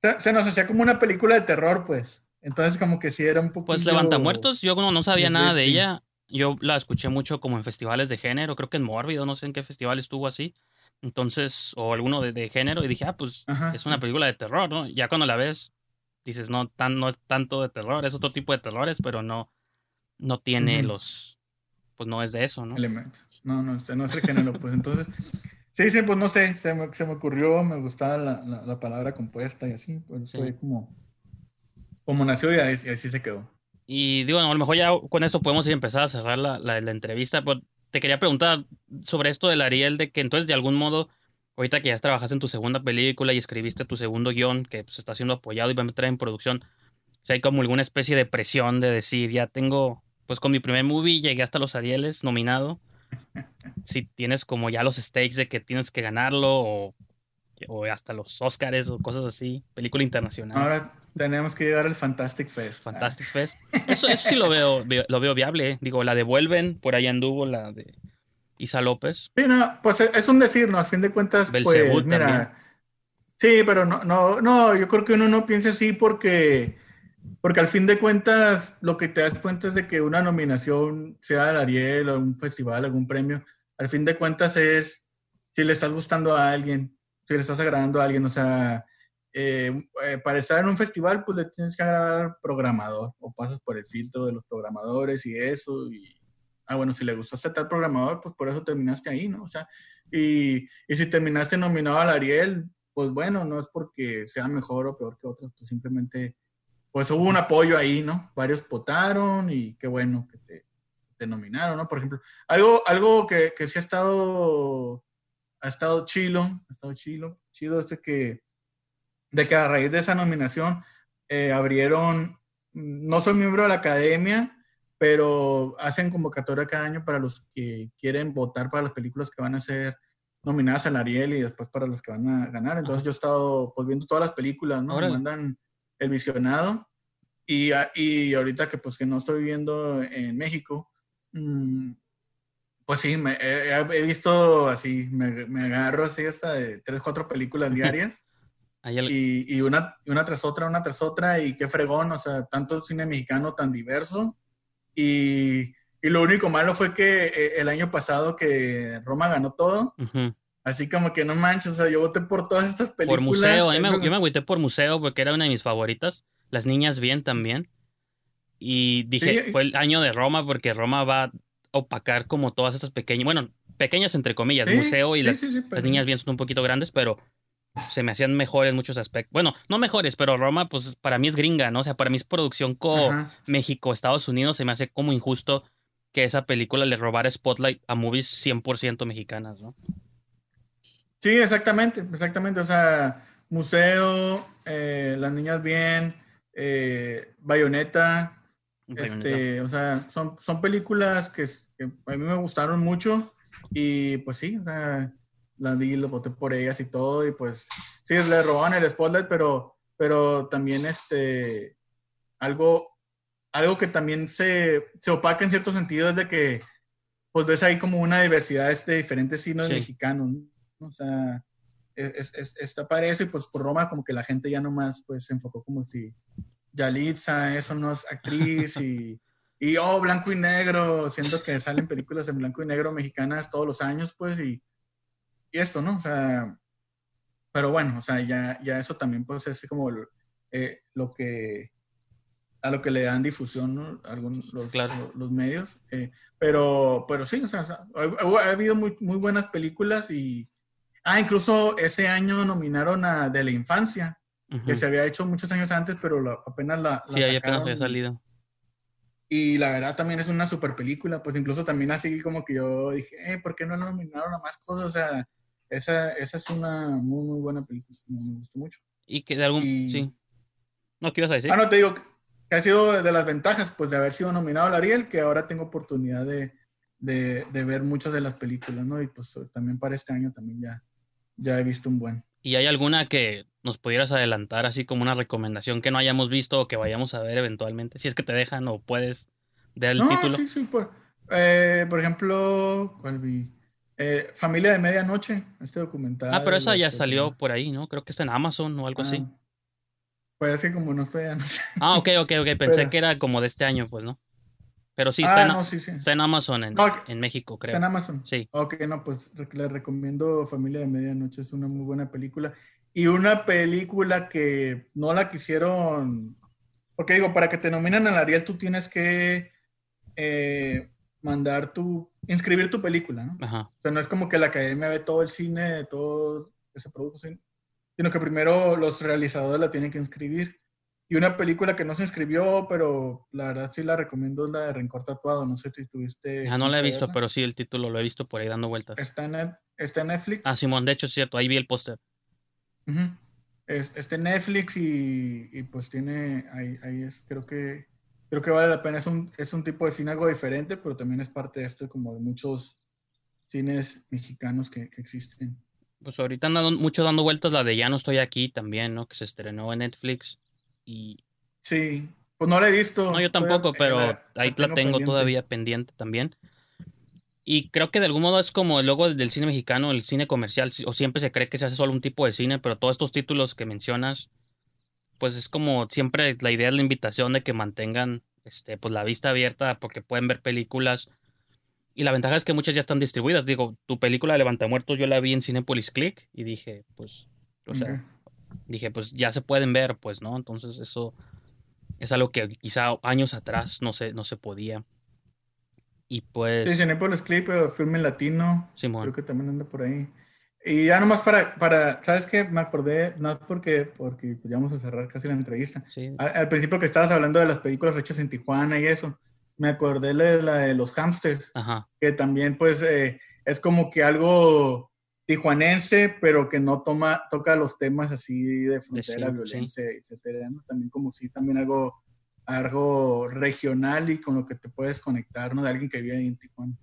Se, se nos hacía como una película de terror, pues. Entonces como que sí era un poco... Pues Levantamuertos, yo no, no sabía sí, nada de sí. ella... Yo la escuché mucho como en festivales de género, creo que en Mórbido, no sé en qué festival estuvo así. Entonces, o alguno de, de género, y dije, ah, pues ajá, es una película de terror, ¿no? Ya cuando la ves, dices, no, tan, no es tanto de terror, es otro tipo de terrores, pero no, no tiene uh-huh. los, pues no es de eso, ¿no? Elementos. No, no, no es el género, pues entonces, sí, sí, pues no sé, se me, se me ocurrió, me gustaba la, la, la palabra compuesta y así, pues sí. Fue como, como nació y así, y así se quedó. Y digo, no, a lo mejor ya con esto podemos ir a empezar a cerrar la, la, la entrevista, pero te quería preguntar sobre esto del Ariel, de que entonces de algún modo, ahorita que ya trabajaste en tu segunda película y escribiste tu segundo guión, que pues, está siendo apoyado y va a entrar en producción, si hay como alguna especie de presión de decir, ya tengo, pues con mi primer movie llegué hasta los Arieles nominado, si tienes como ya los stakes de que tienes que ganarlo o, o hasta los Oscars o cosas así, película internacional. Ahora... Tenemos que llegar al Fantastic Fest. Fantastic ah. Fest. Eso, eso sí lo veo, lo veo viable. Digo, la devuelven, por ahí anduvo la de Isa López. Sí, no, pues es un decir, ¿no? A fin de cuentas, Belzebú, pues, mira. Sí, pero no, no, no, yo creo que uno no piensa así porque, porque al fin de cuentas, lo que te das cuenta es de que una nominación, sea el Ariel o un festival, algún premio, al fin de cuentas es si le estás gustando a alguien, si le estás agradando a alguien, o sea... Eh, eh, para estar en un festival pues le tienes que agradar programador o pasas por el filtro de los programadores y eso y, ah bueno, si le gustaste tal programador pues por eso terminaste ahí, ¿no? O sea, y, y si terminaste nominado al Ariel pues bueno, no es porque sea mejor o peor que otros, pues simplemente pues hubo un apoyo ahí, ¿no? Varios votaron y qué bueno que te, te nominaron, ¿no? Por ejemplo, algo, algo que, que sí ha estado ha estado chilo ha estado chilo, chido este que de que a raíz de esa nominación eh, abrieron, no soy miembro de la academia, pero hacen convocatoria cada año para los que quieren votar para las películas que van a ser nominadas al Ariel y después para los que van a ganar. Entonces ajá, yo he estado pues, viendo todas las películas, ¿no? Me mandan El Visionado y, y ahorita que pues que no estoy viviendo en México, pues sí, me, he, he visto así, me, me agarro así hasta de tres, cuatro películas diarias. El... Y, y una, una tras otra, una tras otra, y qué fregón, o sea, tanto cine mexicano tan diverso. Y, y lo único malo fue que eh, el año pasado que Roma ganó todo, uh-huh. así como que no manches, o sea, yo voté por todas estas películas. Por Museo, a mí me, yo me agüité por Museo porque era una de mis favoritas, Las Niñas Bien también. Y dije, sí, fue el año de Roma porque Roma va a opacar como todas estas pequeñas, bueno, pequeñas entre comillas, ¿sí? Museo y sí, las, sí, sí, pero... Las Niñas Bien son un poquito grandes, pero... se me hacían mejores en muchos aspectos. Bueno, no mejores, pero Roma, pues para mí es gringa, ¿no? O sea, para mí es producción con México, Estados Unidos. Se me hace como injusto que esa película le robara spotlight a movies cien por ciento mexicanas, ¿no? Sí, exactamente, exactamente. O sea, Museo, eh, Las Niñas Bien, eh, Bayonetta, Bayonetta. Este, o sea, son, son películas que, que a mí me gustaron mucho y pues sí, o sea... las vi, lo voté por ellas y todo, y pues, sí, le robaban el spotlight, pero, pero también este, algo, algo que también se, se opaca en cierto sentido es de que, pues ves ahí como una diversidad de este, diferentes signos sí. mexicanos, ¿no? O sea, es, es, está para eso, y pues por Roma como que la gente ya nomás, pues se enfocó como si, Yalitza, eso no es actriz, y, y oh, blanco y negro, siendo que salen películas en blanco y negro mexicanas todos los años, pues, y Y esto, ¿no? O sea, pero bueno, o sea, ya, ya eso también pues es como eh, lo que a lo que le dan difusión, ¿no? Algunos, los, claro. los, los medios. Eh, pero, pero sí, o sea, ha, ha habido muy, muy buenas películas y... Ah, incluso ese año nominaron a De la Infancia, uh-huh. que se había hecho muchos años antes, pero la, apenas la, la sí, sacaron. Sí, apenas había salido. Y la verdad también es una super película, pues incluso también así como que yo dije, eh, ¿por qué no la nominaron a más cosas? O sea, esa, esa es una muy, muy buena película, me gustó mucho. Y que de algún... Y... Sí. No, ¿qué ibas a decir? Ah, no, te digo que ha sido de las ventajas, pues, de haber sido nominado al Ariel, que ahora tengo oportunidad de, de, de ver muchas de las películas, ¿no? Y pues también para este año también ya, ya he visto un buen. ¿Y hay alguna que nos pudieras adelantar, así como una recomendación que no hayamos visto o que vayamos a ver eventualmente? Si es que te dejan o puedes dar el no, título. No, sí, sí. Por, eh, por ejemplo, ¿cuál vi? Eh, Familia de Medianoche, este documental. Ah, pero esa ya salió que... por ahí, ¿no? Creo que está en Amazon o algo ah, así. Pues así como no estoy... No sé. Ah, ok, ok, ok. Pensé pero... que era como de este año, pues, ¿no? Pero sí, está, ah, en, no, sí, sí. está en Amazon, en, okay. en México, creo. Está en Amazon. Sí. Ok, no, pues les recomiendo Familia de Medianoche. Es una muy buena película. Y una película que no la quisieron... Porque digo, para que te nominen al Ariel, tú tienes que eh, mandar tu... inscribir tu película, ¿no? Ajá. O sea, no es como que la academia ve todo el cine, todo que se produce, sino que primero los realizadores la tienen que inscribir. Y una película que no se inscribió, pero la verdad sí la recomiendo, es la de Rencor Tatuado. No sé si tuviste... Ah, no la he visto, pero sí el título lo he visto por ahí dando vueltas. Está en, está en Netflix. Ah, Simón, de hecho es cierto, ahí vi el póster. Uh-huh. Es, está en Netflix y, y pues tiene... Ahí, ahí es, creo que creo que vale la pena. Es un, es un tipo de cine algo diferente, pero también es parte de esto como de muchos cines mexicanos que, que existen. Pues ahorita anda mucho dando vueltas la de Ya no estoy aquí también, ¿no? Que se estrenó en Netflix. Y... Sí, pues no la he visto. No, yo tampoco, pero la, ahí la tengo, la tengo pendiente. Todavía pendiente también. Y creo que de algún modo es como luego del cine mexicano, el cine comercial, o siempre se cree que se hace solo un tipo de cine, pero todos estos títulos que mencionas, pues es como siempre la idea de la invitación de que mantengan este, pues la vista abierta porque pueden ver películas. Y la ventaja es que muchas ya están distribuidas. Digo, tu película de Levantamuertos yo la vi en Cinépolis Click y dije, pues, o sea... Okay. Dije, pues ya se pueden ver, pues, ¿no? Entonces eso es algo que quizá años atrás no se, no se podía. Y pues... Sí, Cinépolis Clip, Filme Latino. Simón. Creo que también anda por ahí. Y ya nomás para... para ¿Sabes qué? Me acordé, no es porque, porque ya vamos a cerrar casi la entrevista. Sí. Al, al principio que estabas hablando de las películas hechas en Tijuana y eso, me acordé de la de los hamsters. Ajá. Que también, pues, eh, es como que algo... tijuanense, pero que no toma toca los temas así de frontera, sí, violencia, sí. etcétera, ¿no? También como si también algo, algo regional y con lo que te puedes conectar, ¿no? De alguien que vive ahí en Tijuana.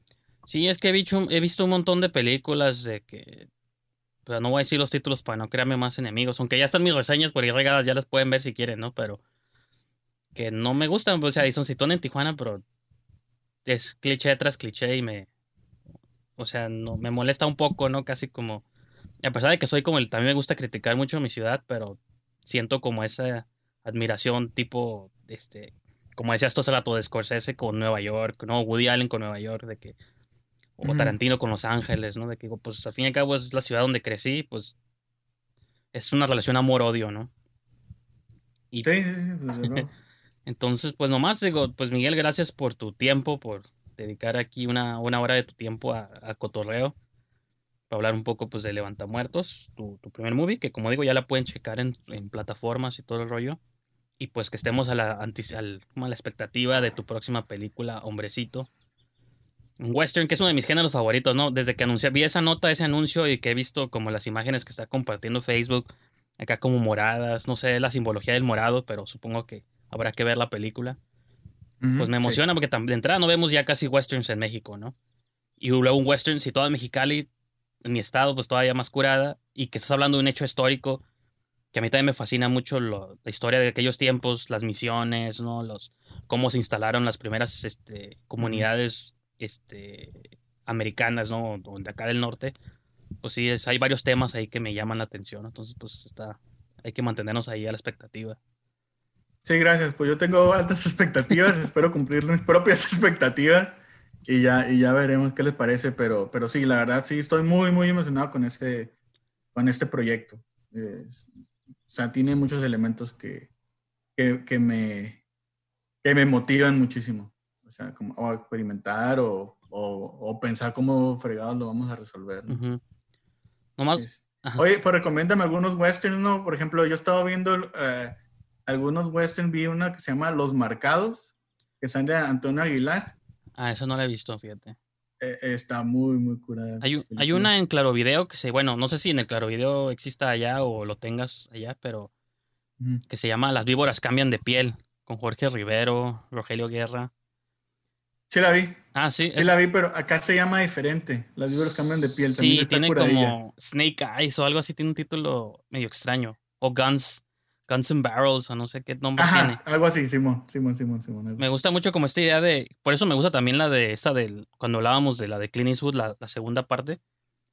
Sí, es que he visto, he visto un montón de películas de que... Pero no voy a decir los títulos para no crearme más enemigos, aunque ya están mis reseñas por ahí regadas, ya las pueden ver si quieren, ¿no? Pero que no me gustan, o sea, y son situadas en Tijuana, pero es cliché tras cliché y me... O sea, no, me molesta un poco, ¿no? Casi como... A pesar de que soy como el... También me gusta criticar mucho a mi ciudad, pero siento como esa admiración tipo... este, como decías tú hace rato de Scorsese con Nueva York, ¿no? Woody Allen con Nueva York, de que... O Tarantino con Los Ángeles, ¿no? De que, pues, al fin y al cabo es la ciudad donde crecí, pues... Es una relación amor-odio, ¿no? Y, sí, sí, sí. Entonces, pues, nomás digo... Pues, Miguel, gracias por tu tiempo, por... dedicar aquí una, una hora de tu tiempo a, a cotorreo para hablar un poco pues de Levantamuertos, tu, tu primer movie, que como digo ya la pueden checar en, en plataformas y todo el rollo, y pues que estemos a la, antes, al, a la expectativa de tu próxima película, Hombrecito, un western que es uno de mis géneros favoritos, ¿no? Desde que anuncié, vi esa nota, ese anuncio y que he visto como las imágenes que está compartiendo Facebook, acá como moradas, no sé la simbología del morado, pero supongo que habrá que ver la película. Pues me emociona sí. Porque de entrada no vemos ya casi westerns en México, ¿no? Y luego un western, si toda Mexicali, en mi estado, pues todavía más curada, y que estás hablando de un hecho histórico, que a mí también me fascina mucho lo, la historia de aquellos tiempos, las misiones, ¿no? Los, cómo se instalaron las primeras este, comunidades este, americanas, ¿no? De acá del norte. Pues sí, es, hay varios temas ahí que me llaman la atención, ¿no? Entonces pues está, hay que mantenernos ahí a la expectativa. Sí, gracias. Pues yo tengo altas expectativas, espero cumplir mis propias expectativas y ya, y ya veremos qué les parece, pero, pero sí, la verdad sí, estoy muy, muy emocionado con este, con este proyecto. Eh, o sea, tiene muchos elementos que, que, que, me, que me motivan muchísimo. O sea, como o experimentar o, o, o pensar cómo fregados lo vamos a resolver, ¿no? Uh-huh. Nomás... Es, oye, pues recomiéndame algunos westerns, ¿no? Por ejemplo, yo estaba viendo eh, algunos westerns, vi una que se llama Los Marcados, que están de Antonio Aguilar. Ah, eso no la he visto, fíjate. Eh, está muy, muy curada. Hay, hay una en Clarovideo que se, bueno, no sé si en el Clarovideo exista allá o lo tengas allá, pero uh-huh. que se llama Las víboras cambian de piel, con Jorge Rivero, Rogelio Guerra. Sí la vi. Ah, sí. Sí es... la vi, pero acá se llama diferente. Las víboras cambian de piel. Sí, también está tiene curadilla. Como Snake Eyes o algo así. Tiene un título medio extraño. O Guns, Guns and Barrels o no sé qué nombre Ajá, tiene. Algo así, Simón, Simón, Simón, Simón. Me gusta mucho como esta idea de... Por eso me gusta también la de esta del... Cuando hablábamos de la de Clint Eastwood, la, la segunda parte.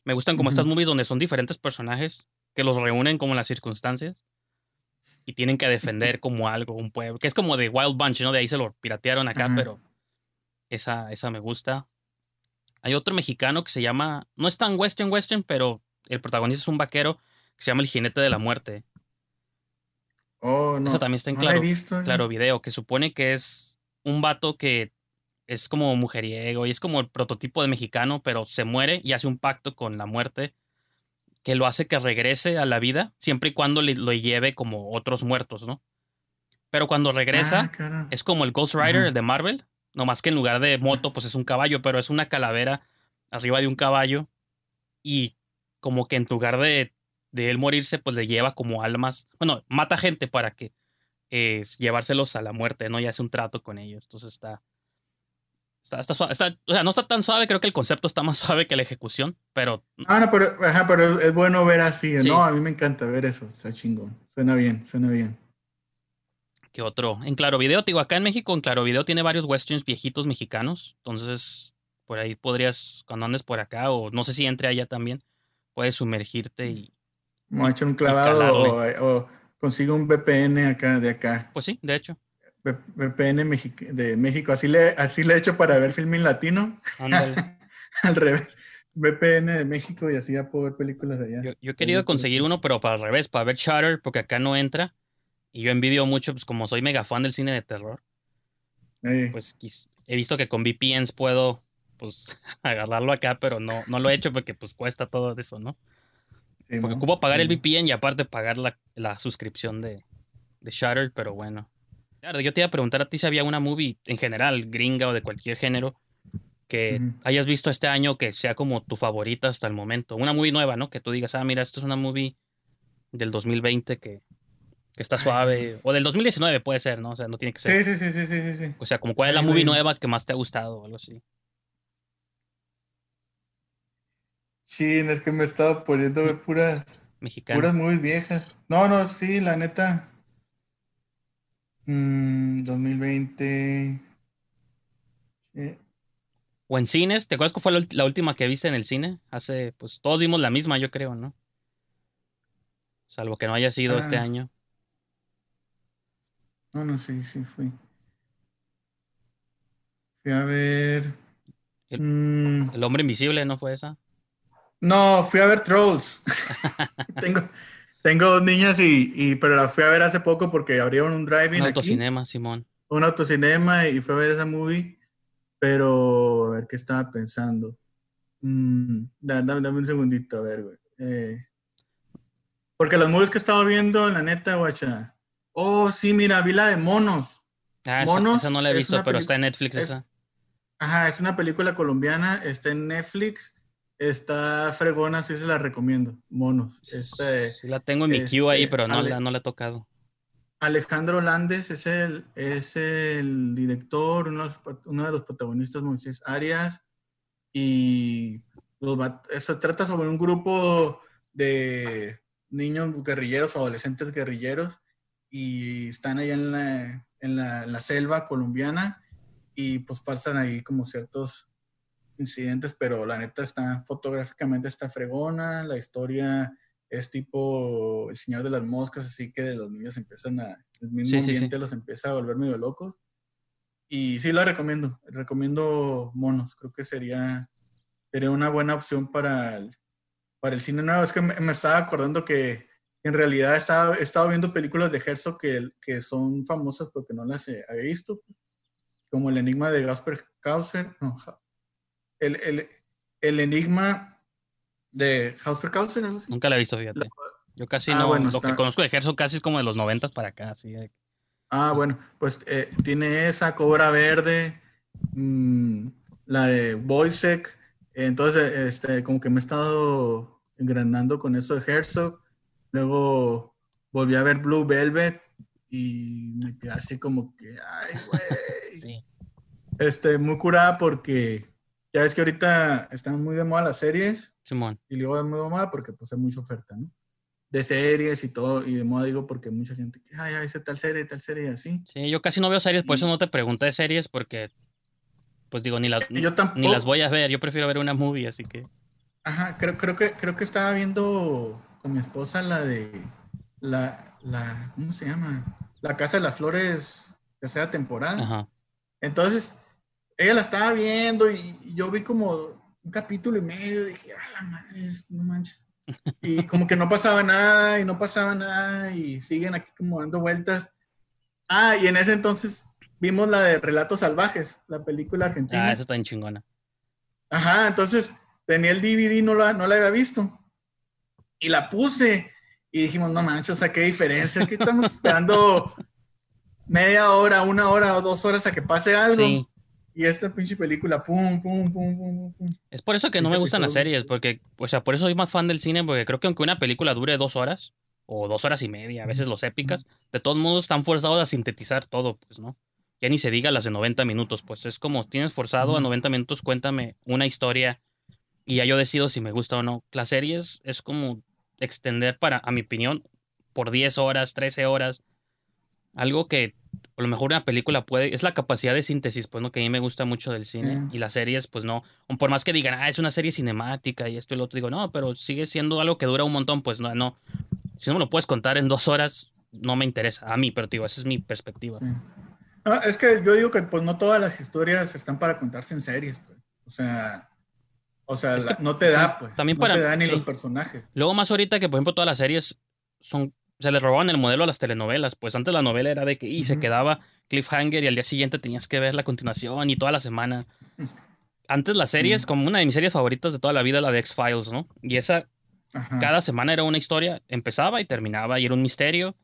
Me gustan como uh-huh. estas movies donde son diferentes personajes que los reúnen como en las circunstancias y tienen que defender como algo, un pueblo. Que es como de Wild Bunch, ¿no? De ahí se lo piratearon acá, uh-huh. pero... Esa, esa me gusta. Hay otro mexicano que se llama... No es tan western western, pero el protagonista es un vaquero que se llama El Jinete de la Muerte. Oh, no. Eso también está en claro, no la he visto, ¿eh? Claro Video, que supone que es un vato que es como mujeriego y es como el prototipo de mexicano, pero se muere y hace un pacto con la muerte que lo hace que regrese a la vida siempre y cuando le, lo lleve como otros muertos, ¿no? Pero cuando regresa ah, es como el Ghost Rider, uh-huh. el de Marvel. No más que en lugar de moto, pues es un caballo, pero es una calavera arriba de un caballo y como que en lugar de, de él morirse, pues le lleva como almas. Bueno, mata gente para que eh, llevárselos a la muerte, ¿no? Y hace un trato con ellos. Entonces está... Está, está, suave, está o sea, no está tan suave, creo que el concepto está más suave que la ejecución, pero... Ah, no, pero, ajá, pero es bueno ver así, sí. ¿no? A mí me encanta ver eso, está chingón. Suena bien, suena bien. Que otro. En Clarovideo, te digo, acá en México, en Clarovideo tiene varios westerns viejitos mexicanos. Entonces, por ahí podrías, cuando andes por acá, o no sé si entre allá también, puedes sumergirte y... Como echar un clavado o, o consigo un V P N acá, de acá. Pues sí, de hecho. V P N Mexi- de México. Así le, así le he hecho para ver filming latino. Ándale. Al revés. V P N de México y así ya puedo ver películas de allá. Yo, yo he querido películas. conseguir uno, pero para al revés, para ver Shutter, porque acá no entra. Y yo envidio mucho, pues como soy mega fan del cine de terror, sí. pues he visto que con V P Ns puedo, pues, agarrarlo acá, pero no, no lo he hecho porque, pues, cuesta todo eso, ¿no? Sí, porque ocupo pagar sí. el V P N y aparte pagar la, la suscripción de, de Shudder, pero bueno. Claro, yo te iba a preguntar a ti si había una movie en general, gringa o de cualquier género, que uh-huh. hayas visto este año que sea como tu favorita hasta el momento. Una movie nueva, ¿no? Que tú digas, ah, mira, esto es una movie del dos mil veinte que... Que está suave. O del dos mil diecinueve puede ser, ¿no? O sea, no tiene que ser. Sí, sí, sí, sí, sí, sí. O sea, como cuál es la movie nueva que más te ha gustado o algo así. Sí, es que me he estado poniendo a ver puras... Mexicanas. Puras movies viejas. No, no, sí, la neta. Mm, dos mil veinte. Eh. O en cines. ¿Te acuerdas que fue la última que viste en el cine? Hace, pues, todos vimos la misma, yo creo, ¿no? Salvo que no haya sido ah. este año. No, no, sí, sí, fui. Fui a ver... El, mm. el Hombre Invisible, ¿no fue esa? No, fui a ver Trolls. tengo, tengo dos niñas y, y... Pero la fui a ver hace poco porque abrieron un drive-in Un autocinema, aquí. Simón. Un autocinema y fui a ver esa movie. Pero, a ver qué estaba pensando. Mm, dame, dame un segundito, a ver, güey. Eh, porque las movies que estaba viendo, la neta, guacha... Oh, sí, mira, vi la de Monos. Ah, Monos, esa, esa no la he visto, pero pelic- está en Netflix es, esa. Ajá, es una película colombiana, está en Netflix, está fregona, sí se la recomiendo. Monos. Este, sí la tengo en mi este, queue ahí, pero no, Ale- la, no la he tocado. Alejandro Landes es el, es el director, uno de los, uno de los protagonistas, Moisés Arias, y los, eso trata sobre un grupo de niños guerrilleros, adolescentes guerrilleros, y están ahí en la, en, la, en la selva colombiana y pues pasan ahí como ciertos incidentes, pero la neta está, fotográficamente está fregona, la historia es tipo El Señor de las Moscas, así que los niños empiezan a, el mismo sí, ambiente sí, sí. los empieza a volver medio locos, y sí la recomiendo, recomiendo Monos, creo que sería, sería una buena opción para el, para el cine nuevo. Es que me, me estaba acordando que en realidad estaba, he estado viendo películas de Herzog que, que son famosas porque no las he, he visto, como El enigma de Gaspar Kauser, no, el, el, el enigma de Gaspar Kauser, ¿no? Nunca la he visto, fíjate. La, Yo casi ah, no, bueno, lo está... que conozco de Herzog casi es como de los noventas para acá. Así de... Ah, bueno, pues eh, tiene esa, Cobra Verde, mmm, la de Wojciech. Entonces, este, como que me he estado engranando con eso de Herzog. Luego volví a ver Blue Velvet y me quedé así como que, ay, güey. Sí. Este, muy curada porque ya ves que ahorita están muy de moda las series. Simón. Y luego de muy de moda porque pues hay mucha oferta, ¿no? De series y todo, y de moda digo porque mucha gente, ay, ya hice tal serie, tal serie, así. Sí, yo casi no veo series, por eso no te pregunté de series, porque, pues digo, ni las, yo ni las voy a ver, yo prefiero ver una movie, así que. Ajá, creo, creo, que, creo que estaba viendo con mi esposa la de, la, la, ¿cómo se llama? La Casa de las Flores, tercera temporada. Ajá. Entonces, ella la estaba viendo y yo vi como un capítulo y medio, y dije, ah, la madre, no manches. Y como que no pasaba nada, y no pasaba nada, y siguen aquí como dando vueltas. Ah, y en ese entonces vimos la de Relatos Salvajes, la película argentina. Ah, esa está en chingona. Ajá, entonces tenía el D V D, no la, no la había visto. Y la puse, y dijimos, no manches, o sea, qué diferencia, que estamos esperando media hora, una hora o dos horas a que pase algo. Sí. Y esta pinche película, pum, pum, pum, pum, pum. Es por eso que no me gustan las series, porque, o sea, por eso soy más fan del cine, porque creo que aunque una película dure dos horas, o dos horas y media, a veces los épicas, de todos modos están forzados a sintetizar todo, pues, ¿no? Ya ni se diga las de noventa minutos, pues es como, tienes forzado uh-huh. a noventa minutos, cuéntame una historia, y ya yo decido si me gusta o no. Las series es como extender, para, a mi opinión, por diez horas, trece horas, algo que... a lo mejor una película puede... es la capacidad de síntesis, pues, ¿no? Que a mí me gusta mucho del cine. Uh-huh. Y las series, pues, no. Por más que digan, ah, es una serie cinemática y esto y lo otro. Digo, no, pero sigue siendo algo que dura un montón. Pues, no, no. Si no me lo puedes contar en dos horas, no me interesa. A mí, pero, digo, esa es mi perspectiva. Sí. No, es que yo digo que, pues, no todas las historias están para contarse en series, pues. O sea... O sea, la, que, no te o sea, da, pues. También no para, te da ni sí. los personajes. Luego, más ahorita que, por ejemplo, todas las series son... se les robaban el modelo a las telenovelas, pues antes la novela era de que y uh-huh. se quedaba cliffhanger y al día siguiente tenías que ver la continuación y toda la semana. Antes las series, uh-huh. como una de mis series favoritas de toda la vida, la de X-Files, ¿no? Y esa, uh-huh. cada semana era una historia, empezaba y terminaba y era un misterio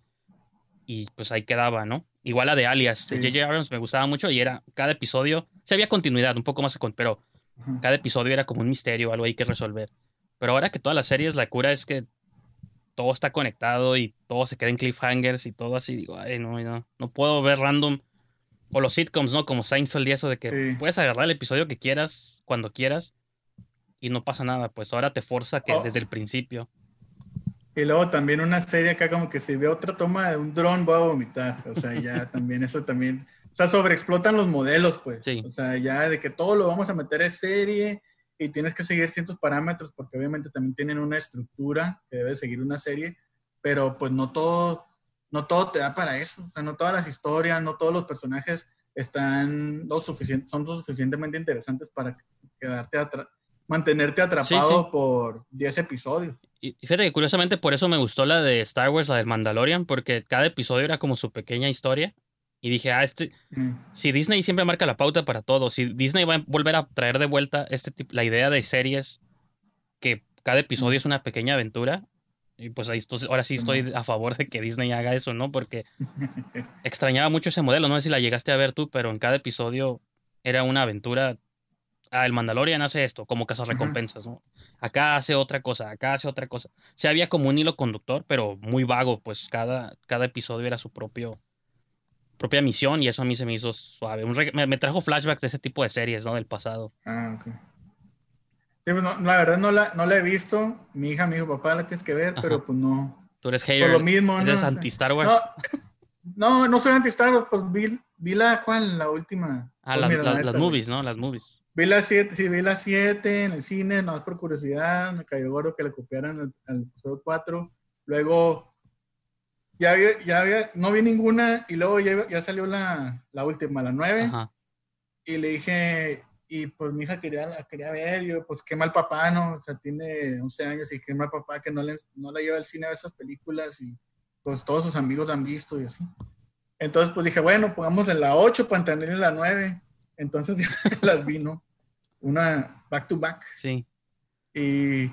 y pues ahí quedaba, ¿no? Igual la de Alias, sí. de J J. Abrams me gustaba mucho y era cada episodio, sí había continuidad, un poco más, pero uh-huh. cada episodio era como un misterio, algo ahí que resolver. Pero ahora que todas las series, la cura es que todo está conectado y todo se queda en cliffhangers y todo así. Digo, ay, no, no, no puedo ver random. O los sitcoms, ¿no? Como Seinfeld y eso de que sí. puedes agarrar el episodio que quieras, cuando quieras, y no pasa nada. Pues ahora te forza que oh. desde el principio. Y luego también una serie acá como que si veo otra toma de un dron voy a vomitar. O sea, ya también eso también... O sea, sobreexplotan los modelos, pues. Sí. O sea, ya de que todo lo vamos a meter es serie... y tienes que seguir ciertos parámetros porque obviamente también tienen una estructura que debe seguir una serie, pero pues no todo, no todo te da para eso. O sea, no todas las historias, no todos los personajes están lo suficiente, son lo suficientemente interesantes para quedarte atra- mantenerte atrapado sí, sí. por diez episodios. Y fíjate que curiosamente por eso me gustó la de Star Wars, la del Mandalorian, porque cada episodio era como su pequeña historia. Y dije, ah, este, mm. si Disney siempre marca la pauta para todo, si Disney va a volver a traer de vuelta este tipo, la idea de series, que cada episodio mm. es una pequeña aventura, y pues ahí estoy, ahora sí estoy a favor de que Disney haga eso, ¿no? Porque extrañaba mucho ese modelo, no sé si la llegaste a ver tú, pero en cada episodio era una aventura. Ah, el Mandalorian hace esto, como cazarrecompensas, ¿no? Acá hace otra cosa, acá hace otra cosa. Sí había como un hilo conductor, pero muy vago, pues cada, cada episodio era su propio... propia misión, y eso a mí se me hizo suave. Un re- me, me trajo flashbacks de ese tipo de series, ¿no? Del pasado. Ah, ok. Sí, pues no, la verdad no la, no la he visto. Mi hija me dijo, papá, la tienes que ver, Ajá. pero pues no. Tú eres hater. Por lo mismo, ¿eres no, anti-Star Wars? No, no, no soy anti-Star Wars, pues vi, vi la, ¿cuál? La última. Ah, pues, la, mira, la, la las movies, ¿no? Las movies. Vi las siete, sí, vi las siete en el cine, nada más por curiosidad. Me cayó gordo que le copiaran al episodio cuatro. Luego... Ya había, ya había, no vi ninguna, y luego ya, ya salió la, la última, la nueve, Ajá. y le dije, Y pues mi hija quería, la quería ver, y yo, pues qué mal papá, ¿no? O sea, tiene once años y qué mal papá que no, le, no la lleva al cine a ver esas películas y pues todos sus amigos la han visto y así. Entonces pues dije, bueno, pongámosle la ocho para tenerle la nueve. Entonces ya las vi, ¿no? Una back to back. Sí. Y,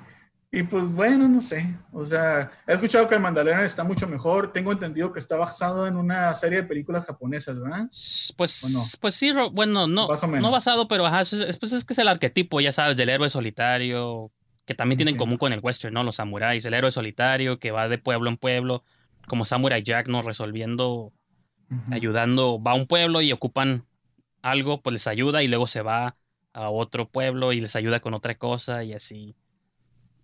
y pues bueno, no sé. O sea, he escuchado que El Mandalorian está mucho mejor. Tengo entendido que está basado en una serie de películas japonesas, ¿verdad? Pues, no? Pues sí, bueno, no, no basado, pero ajá, pues es que es el arquetipo, ya sabes, del héroe solitario, que también tiene en común con el western, ¿no? Los samuráis, el héroe solitario que va de pueblo en pueblo, como Samurai Jack, ¿no? Resolviendo, uh-huh. ayudando, va a un pueblo y ocupan algo, pues les ayuda y luego se va a otro pueblo y les ayuda con otra cosa y así.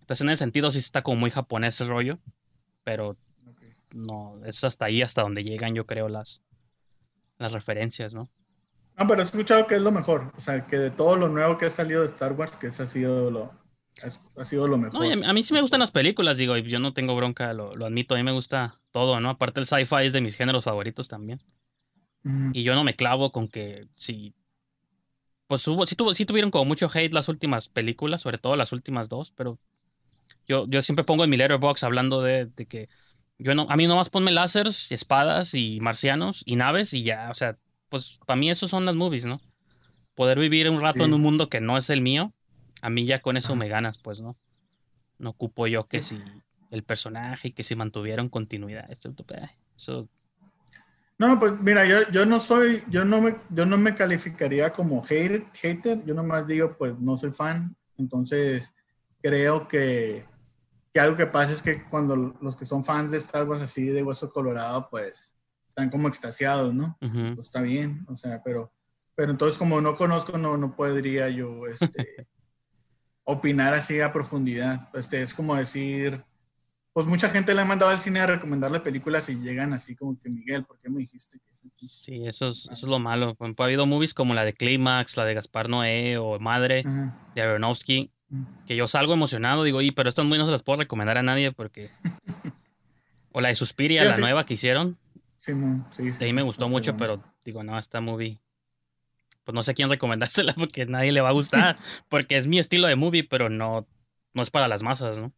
Entonces en ese sentido sí está como muy japonés el rollo, pero okay. no, es hasta ahí, hasta donde llegan yo creo las, las referencias, ¿no? Ah, pero he escuchado que es lo mejor, o sea, que de todo lo nuevo que ha salido de Star Wars, que ese ha sido lo, ha, ha sido lo mejor. No, a, mí, a mí sí me gustan las películas, digo, yo no tengo bronca, lo, lo admito, a mí me gusta todo, ¿no? Aparte el sci-fi es de mis géneros favoritos también. Y yo no me clavo con que si pues hubo, si, tuvo, si tuvieron como mucho hate las últimas películas, sobre todo las últimas dos, pero yo, yo siempre pongo en mi Letterboxd hablando de, de que yo no, a mí nomás ponme lásers, espadas y marcianos y naves y ya, o sea, pues para mí esos son las movies, ¿no? Poder vivir un rato sí. en un mundo que no es el mío, a mí ya con eso ah. me ganas, pues, ¿no? No ocupo yo que sí. si el personaje, que si mantuvieron continuidad, eso... No, pues mira, yo, yo no soy, yo no me, yo no me calificaría como hater, hater, yo nomás digo, pues no soy fan, entonces creo que, que algo que pasa es que cuando los que son fans de Star Wars así de hueso colorado, pues están como extasiados, ¿no? Uh-huh. Pues está bien, o sea, pero, pero entonces como no conozco, no, no podría yo, este, opinar así a profundidad, este, es como decir... Pues mucha gente le ha mandado al cine a recomendarle películas y llegan así como que, Miguel, ¿por qué me dijiste que ese tipo? Sí, eso es, eso es lo malo. Ha habido movies como la de Clímax, la de Gaspar Noé o Madre, uh-huh. de Aronofsky, uh-huh. que yo salgo emocionado, digo, y pero estas muy no se las puedo recomendar a nadie porque... o la de Suspiria, sí, la sí. nueva que hicieron. Sí, man. sí, sí. De ahí sí, me sí, gustó sí, mucho, sí, pero digo, no, esta movie... Pues no sé quién recomendársela porque nadie le va a gustar, porque es mi estilo de movie, pero no, no es para las masas, ¿no?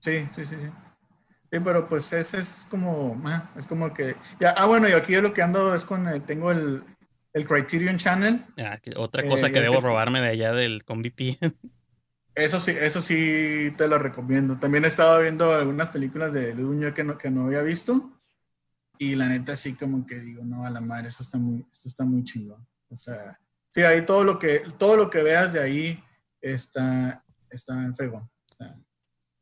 Sí, sí, sí, sí. Sí, pero pues ese es como, es como que, ya, ah, bueno, yo aquí yo lo que ando es con, el, tengo el, el Criterion Channel. Ah, que otra cosa eh, que debo que, robarme de allá del con V P N. Eso sí, eso sí te lo recomiendo. También he estado viendo algunas películas de Luis Buñuel que no, que no había visto y la neta sí como que digo, no, a la madre, eso está muy, esto está muy chingón. O sea, sí, ahí todo lo que, todo lo que veas de ahí está, está en fregón. O sea,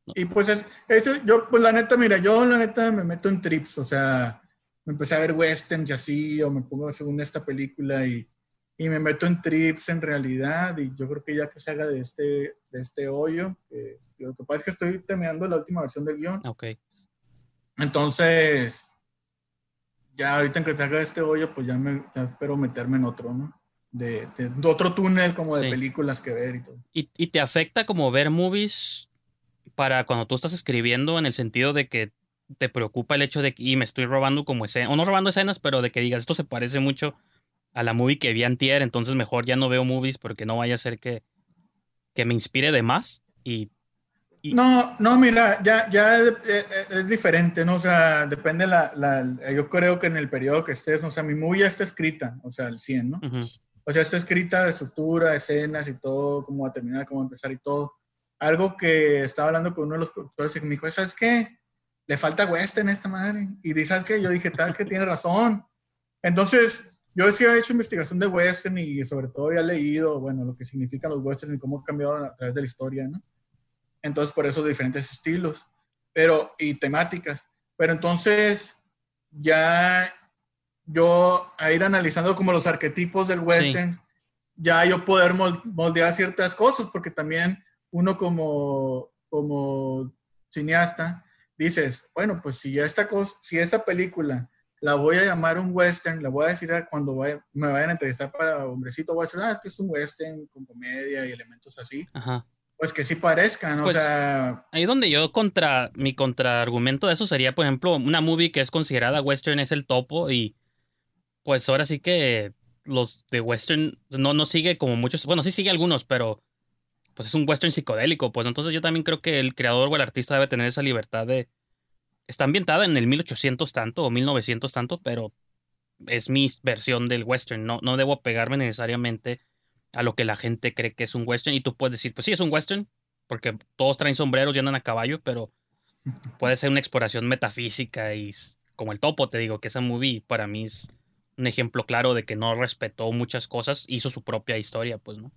no. Y pues es, eso, yo, pues la neta, mira, yo la neta me meto en trips, o sea, me empecé a ver westerns y así, o me pongo según esta película y, y me meto en trips en realidad, y yo creo que ya que se haga de este, de este hoyo, eh, lo que pasa es que estoy terminando la última versión del guión. Ok. Entonces, ya ahorita en que se haga de este hoyo, pues ya, me, ya espero meterme en otro, ¿no? De, de, de otro túnel como de sí. películas que ver y todo. ¿Y, y te afecta como ver movies... para cuando tú estás escribiendo en el sentido de que te preocupa el hecho de que y me estoy robando como escenas, o no robando escenas, pero de que digas, esto se parece mucho a la movie que vi antier, entonces mejor ya no veo movies porque no vaya a ser que, que me inspire de más? Y, y... No, no, mira, ya, ya es, es, es diferente, ¿no? O sea, depende la, la... Yo creo que en el periodo que estés, o sea, mi movie ya está escrita, o sea, el cien, ¿no? Uh-huh. O sea, está escrita la estructura, escenas y todo, cómo va a terminar, cómo va a empezar y todo. Algo que estaba hablando con uno de los productores y me dijo, ¿sabes qué? Le falta western a esta madre. Y dice, ¿sabes qué? Yo dije, tal que tiene razón. Entonces, yo sí he hecho investigación de western y sobre todo ya he leído, bueno, lo que significan los westerns y cómo cambiaron a través de la historia, ¿no? Entonces, por eso diferentes estilos pero, y temáticas. Pero entonces, ya yo a ir analizando como los arquetipos del western, sí. ya yo poder moldear ciertas cosas porque también uno como, como cineasta, dices, bueno, pues si esta, cosa, si esta película la voy a llamar un western, la voy a decir a cuando vaya, me vayan a entrevistar para Hombrecito, voy a decir, ah, este es un western con comedia y elementos así. Ajá. Pues que sí parezcan, pues, o sea... Ahí donde yo contra, mi contraargumento de eso sería, por ejemplo, una movie que es considerada western es El Topo y pues ahora sí que los de western, no, no sigue como muchos, bueno, sí sigue algunos, pero pues es un western psicodélico, pues entonces yo también creo que el creador o el artista debe tener esa libertad de, está ambientada en el mil ochocientos tanto o mil novecientos tanto, pero es mi versión del western, no, no debo pegarme necesariamente a lo que la gente cree que es un western, y tú puedes decir, pues sí, es un western, porque todos traen sombreros y andan a caballo, pero puede ser una exploración metafísica y como el topo, te digo, que esa movie para mí es un ejemplo claro de que no respetó muchas cosas, hizo su propia historia, pues, ¿no?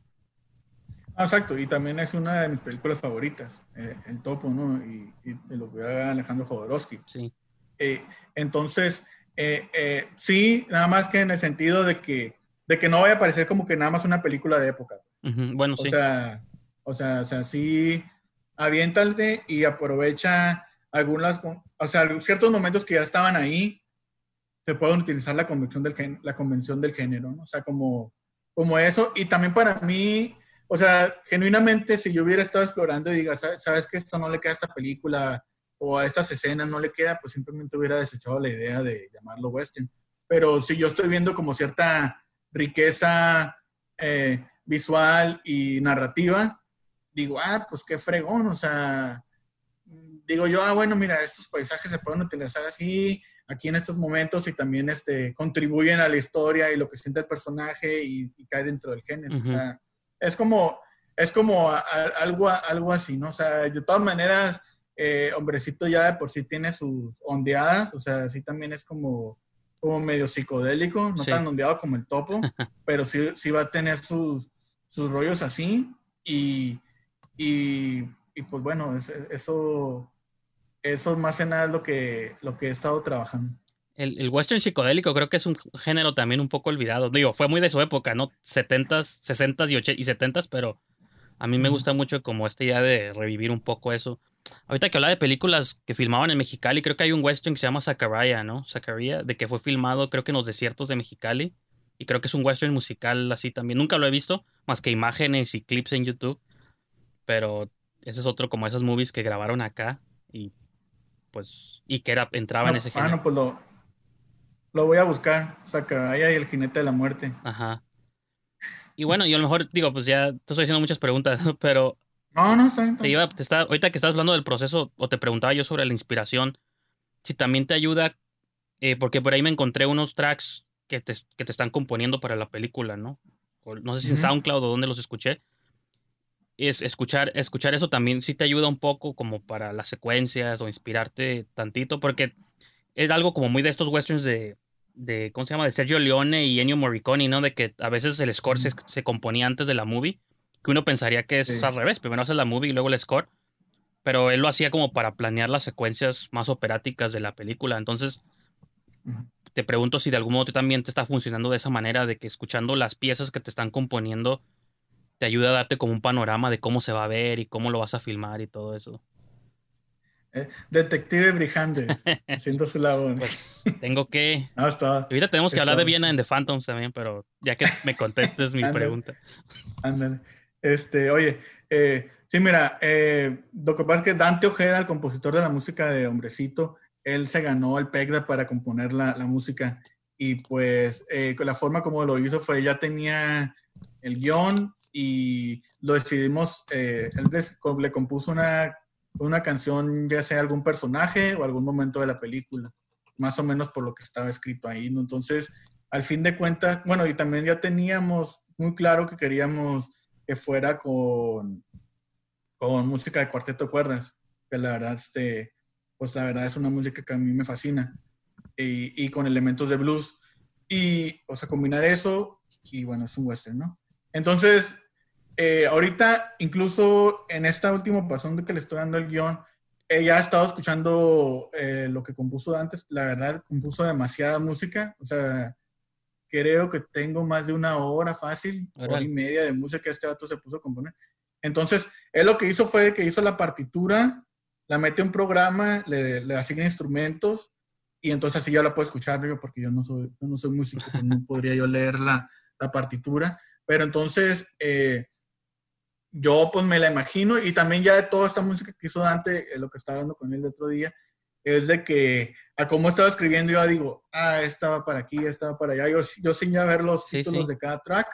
Ah, exacto, y también es una de mis películas favoritas, eh, el topo, ¿no? Y, y, y lo que haga Alejandro Jodorowsky. Sí. Eh, entonces, eh, eh, sí, nada más que en el sentido de que, de que no vaya a parecer como que nada más una película de época. Uh-huh. Bueno, o sí. Sea, o sea, o sea, sí... aviéntate y aprovecha algunas, o sea, ciertos momentos que ya estaban ahí, se pueden utilizar la convención del, gen, la convención del género, ¿no? O sea, como, como eso. Y también para mí, o sea, genuinamente, si yo hubiera estado explorando y diga, ¿sabes, sabes que esto no le queda a esta película o a estas escenas no le queda? Pues simplemente hubiera desechado la idea de llamarlo western. Pero si yo estoy viendo como cierta riqueza eh, visual y narrativa, digo, ah, pues qué fregón, o sea, digo yo, ah, bueno, mira, estos paisajes se pueden utilizar así, aquí en estos momentos, y también este, contribuyen a la historia y lo que siente el personaje y, y cae dentro del género, uh-huh. O sea, es como, es como a, a, algo, a, algo así, ¿no? O sea, de todas maneras, eh, Hombrecito ya de por sí tiene sus ondeadas, o sea, sí también es como, como medio psicodélico, no sí. tan ondeado como el topo, pero sí, sí va a tener sus, sus rollos así, y... Y, y pues bueno, eso, eso más que nada es lo que, lo que he estado trabajando. El, el western psicodélico creo que es un género también un poco olvidado. Digo, fue muy de su época, ¿no? setentas, sesentas y, y setentas, pero a mí me gusta mucho como esta idea de revivir un poco eso. Ahorita que hablaba de películas que filmaban en Mexicali, creo que hay un western que se llama Zachariah, ¿no? Zachariah, de que fue filmado creo que en los desiertos de Mexicali. Y creo que es un western musical así también. Nunca lo he visto, más que imágenes y clips en YouTube. Pero ese es otro como esas movies que grabaron acá y pues y que era, entraba no, en ese ah, género. Ah, no, pues lo, lo voy a buscar. O sea, que ahí hay el jinete de la muerte. Ajá. Y bueno, yo a lo mejor digo, pues ya te estoy haciendo muchas preguntas, pero... No, no, está bien. Te iba, te está, ahorita que estás hablando del proceso, o te preguntaba yo sobre la inspiración, si también te ayuda, eh, porque por ahí me encontré unos tracks que te, que te están componiendo para la película, ¿no? O, no sé si en uh-huh. SoundCloud o dónde los escuché. Es escuchar, escuchar eso también sí te ayuda un poco como para las secuencias o inspirarte tantito, porque es algo como muy de estos westerns de, de ¿cómo se llama? De Sergio Leone y Ennio Morricone, ¿no? De que a veces el score se, se componía antes de la movie, que uno pensaría que es sí. al revés, primero haces la movie y luego el score, pero él lo hacía como para planear las secuencias más operáticas de la película. Entonces te pregunto si de algún modo también te está funcionando de esa manera, de que escuchando las piezas que te están componiendo te ayuda a darte como un panorama de cómo se va a ver y cómo lo vas a filmar y todo eso. Eh, Detective Brijandes, haciendo su labor. Pues tengo que... No, está, ahorita tenemos que está. hablar de Viena en The Phantoms también, pero ya que me contestes mi Andale. pregunta. Ándale. Este, oye, eh, sí, mira, eh, lo que pasa es que Dante Ojeda, el compositor de la música de Hombrecito, él se ganó el PEGDA para componer la, la música y pues eh, la forma como lo hizo fue, ya tenía el guión, y lo decidimos, eh, él le, le compuso una, una canción, ya sea algún personaje o algún momento de la película, más o menos por lo que estaba escrito ahí, ¿no? Entonces, al fin de cuentas, bueno, y también ya teníamos muy claro que queríamos que fuera con, con música de cuarteto de cuerdas, que la verdad, este, pues la verdad es una música que a mí me fascina, y, y con elementos de blues, y, o sea, combinar eso, y bueno, es un western, ¿no? Entonces, eh, ahorita, incluso en esta última pasón de que le estoy dando el guión, ella ha estado escuchando eh, lo que compuso antes. La verdad, compuso demasiada música. O sea, creo que tengo más de una hora fácil, Arran. hora y media de música que este vato se puso a componer. Entonces, él lo que hizo fue que hizo la partitura, la mete a un programa, le, le asigna instrumentos, y entonces así ya la puedo escuchar, digo, porque yo no soy, yo no soy músico, pues no podría yo leer la, la partitura. Pero entonces, eh, yo pues me la imagino, y también ya de toda esta música que hizo Dante, eh, lo que estaba hablando con él el otro día, es de que, a como estaba escribiendo, yo digo, ah, estaba para aquí, estaba para allá. Yo, yo sin ya ver los sí, títulos sí. de cada track.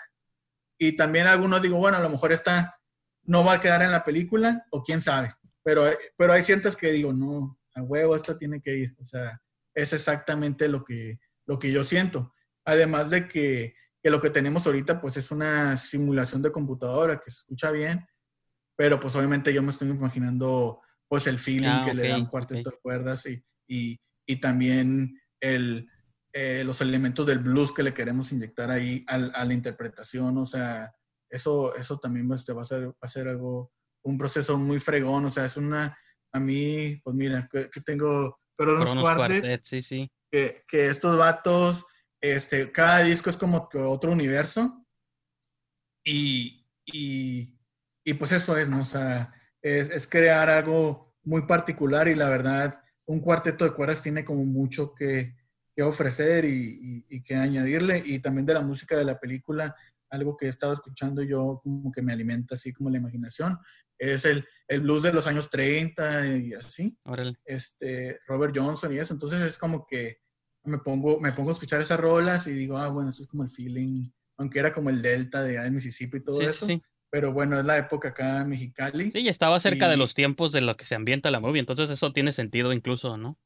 Y también algunos digo, bueno, a lo mejor esta no va a quedar en la película, o quién sabe. Pero, pero hay ciertas que digo, no, a huevo, esta tiene que ir. O sea, es exactamente lo que, lo que yo siento. Además de que, que lo que tenemos ahorita, pues es una simulación de computadora que se escucha bien. Pero pues obviamente yo me estoy imaginando pues el feeling ah, que okay, le da un cuarteto okay. de cuerdas y, y, y también el, eh, los elementos del blues que le queremos inyectar ahí a, a la interpretación. O sea, eso, eso también este, va, a ser, va a ser algo, un proceso muy fregón. O sea, es una, a mí, pues mira, que, que tengo, pero los cuartetos, sí, sí. que, que estos vatos, este, cada disco es como que otro universo y... y Y pues eso es, ¿no? O sea, es, es crear algo muy particular y la verdad, un cuarteto de cuerdas tiene como mucho que, que ofrecer y, y, y que añadirle. Y también de la música de la película, algo que he estado escuchando yo como que me alimenta así como la imaginación, es el, el blues de los años treinta y así. Órale. Este, Robert Johnson y eso. Entonces es como que me pongo, me pongo a escuchar esas rolas y digo, ah, bueno, eso es como el feeling, aunque era como el delta de, de Mississippi y todo sí, eso. Sí, sí. Pero bueno, es la época acá en Mexicali. Sí, y estaba cerca y... de los tiempos de lo que se ambienta la movie. Entonces eso tiene sentido incluso, ¿no?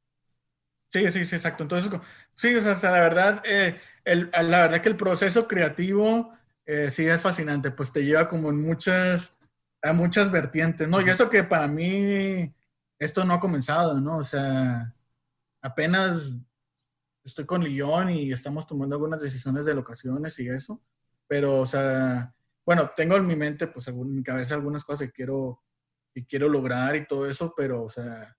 Sí, sí, sí, exacto. Entonces, sí, o sea, la verdad, eh, el, la verdad que el proceso creativo eh, sí es fascinante. Pues te lleva como en muchas, a muchas vertientes, ¿no? Uh-huh. Y eso que para mí, esto no ha comenzado, ¿no? O sea, apenas estoy con León y estamos tomando algunas decisiones de locaciones y eso. Pero, o sea... Bueno, tengo en mi mente, pues, en mi cabeza algunas cosas que quiero, que quiero lograr y todo eso, pero, o sea,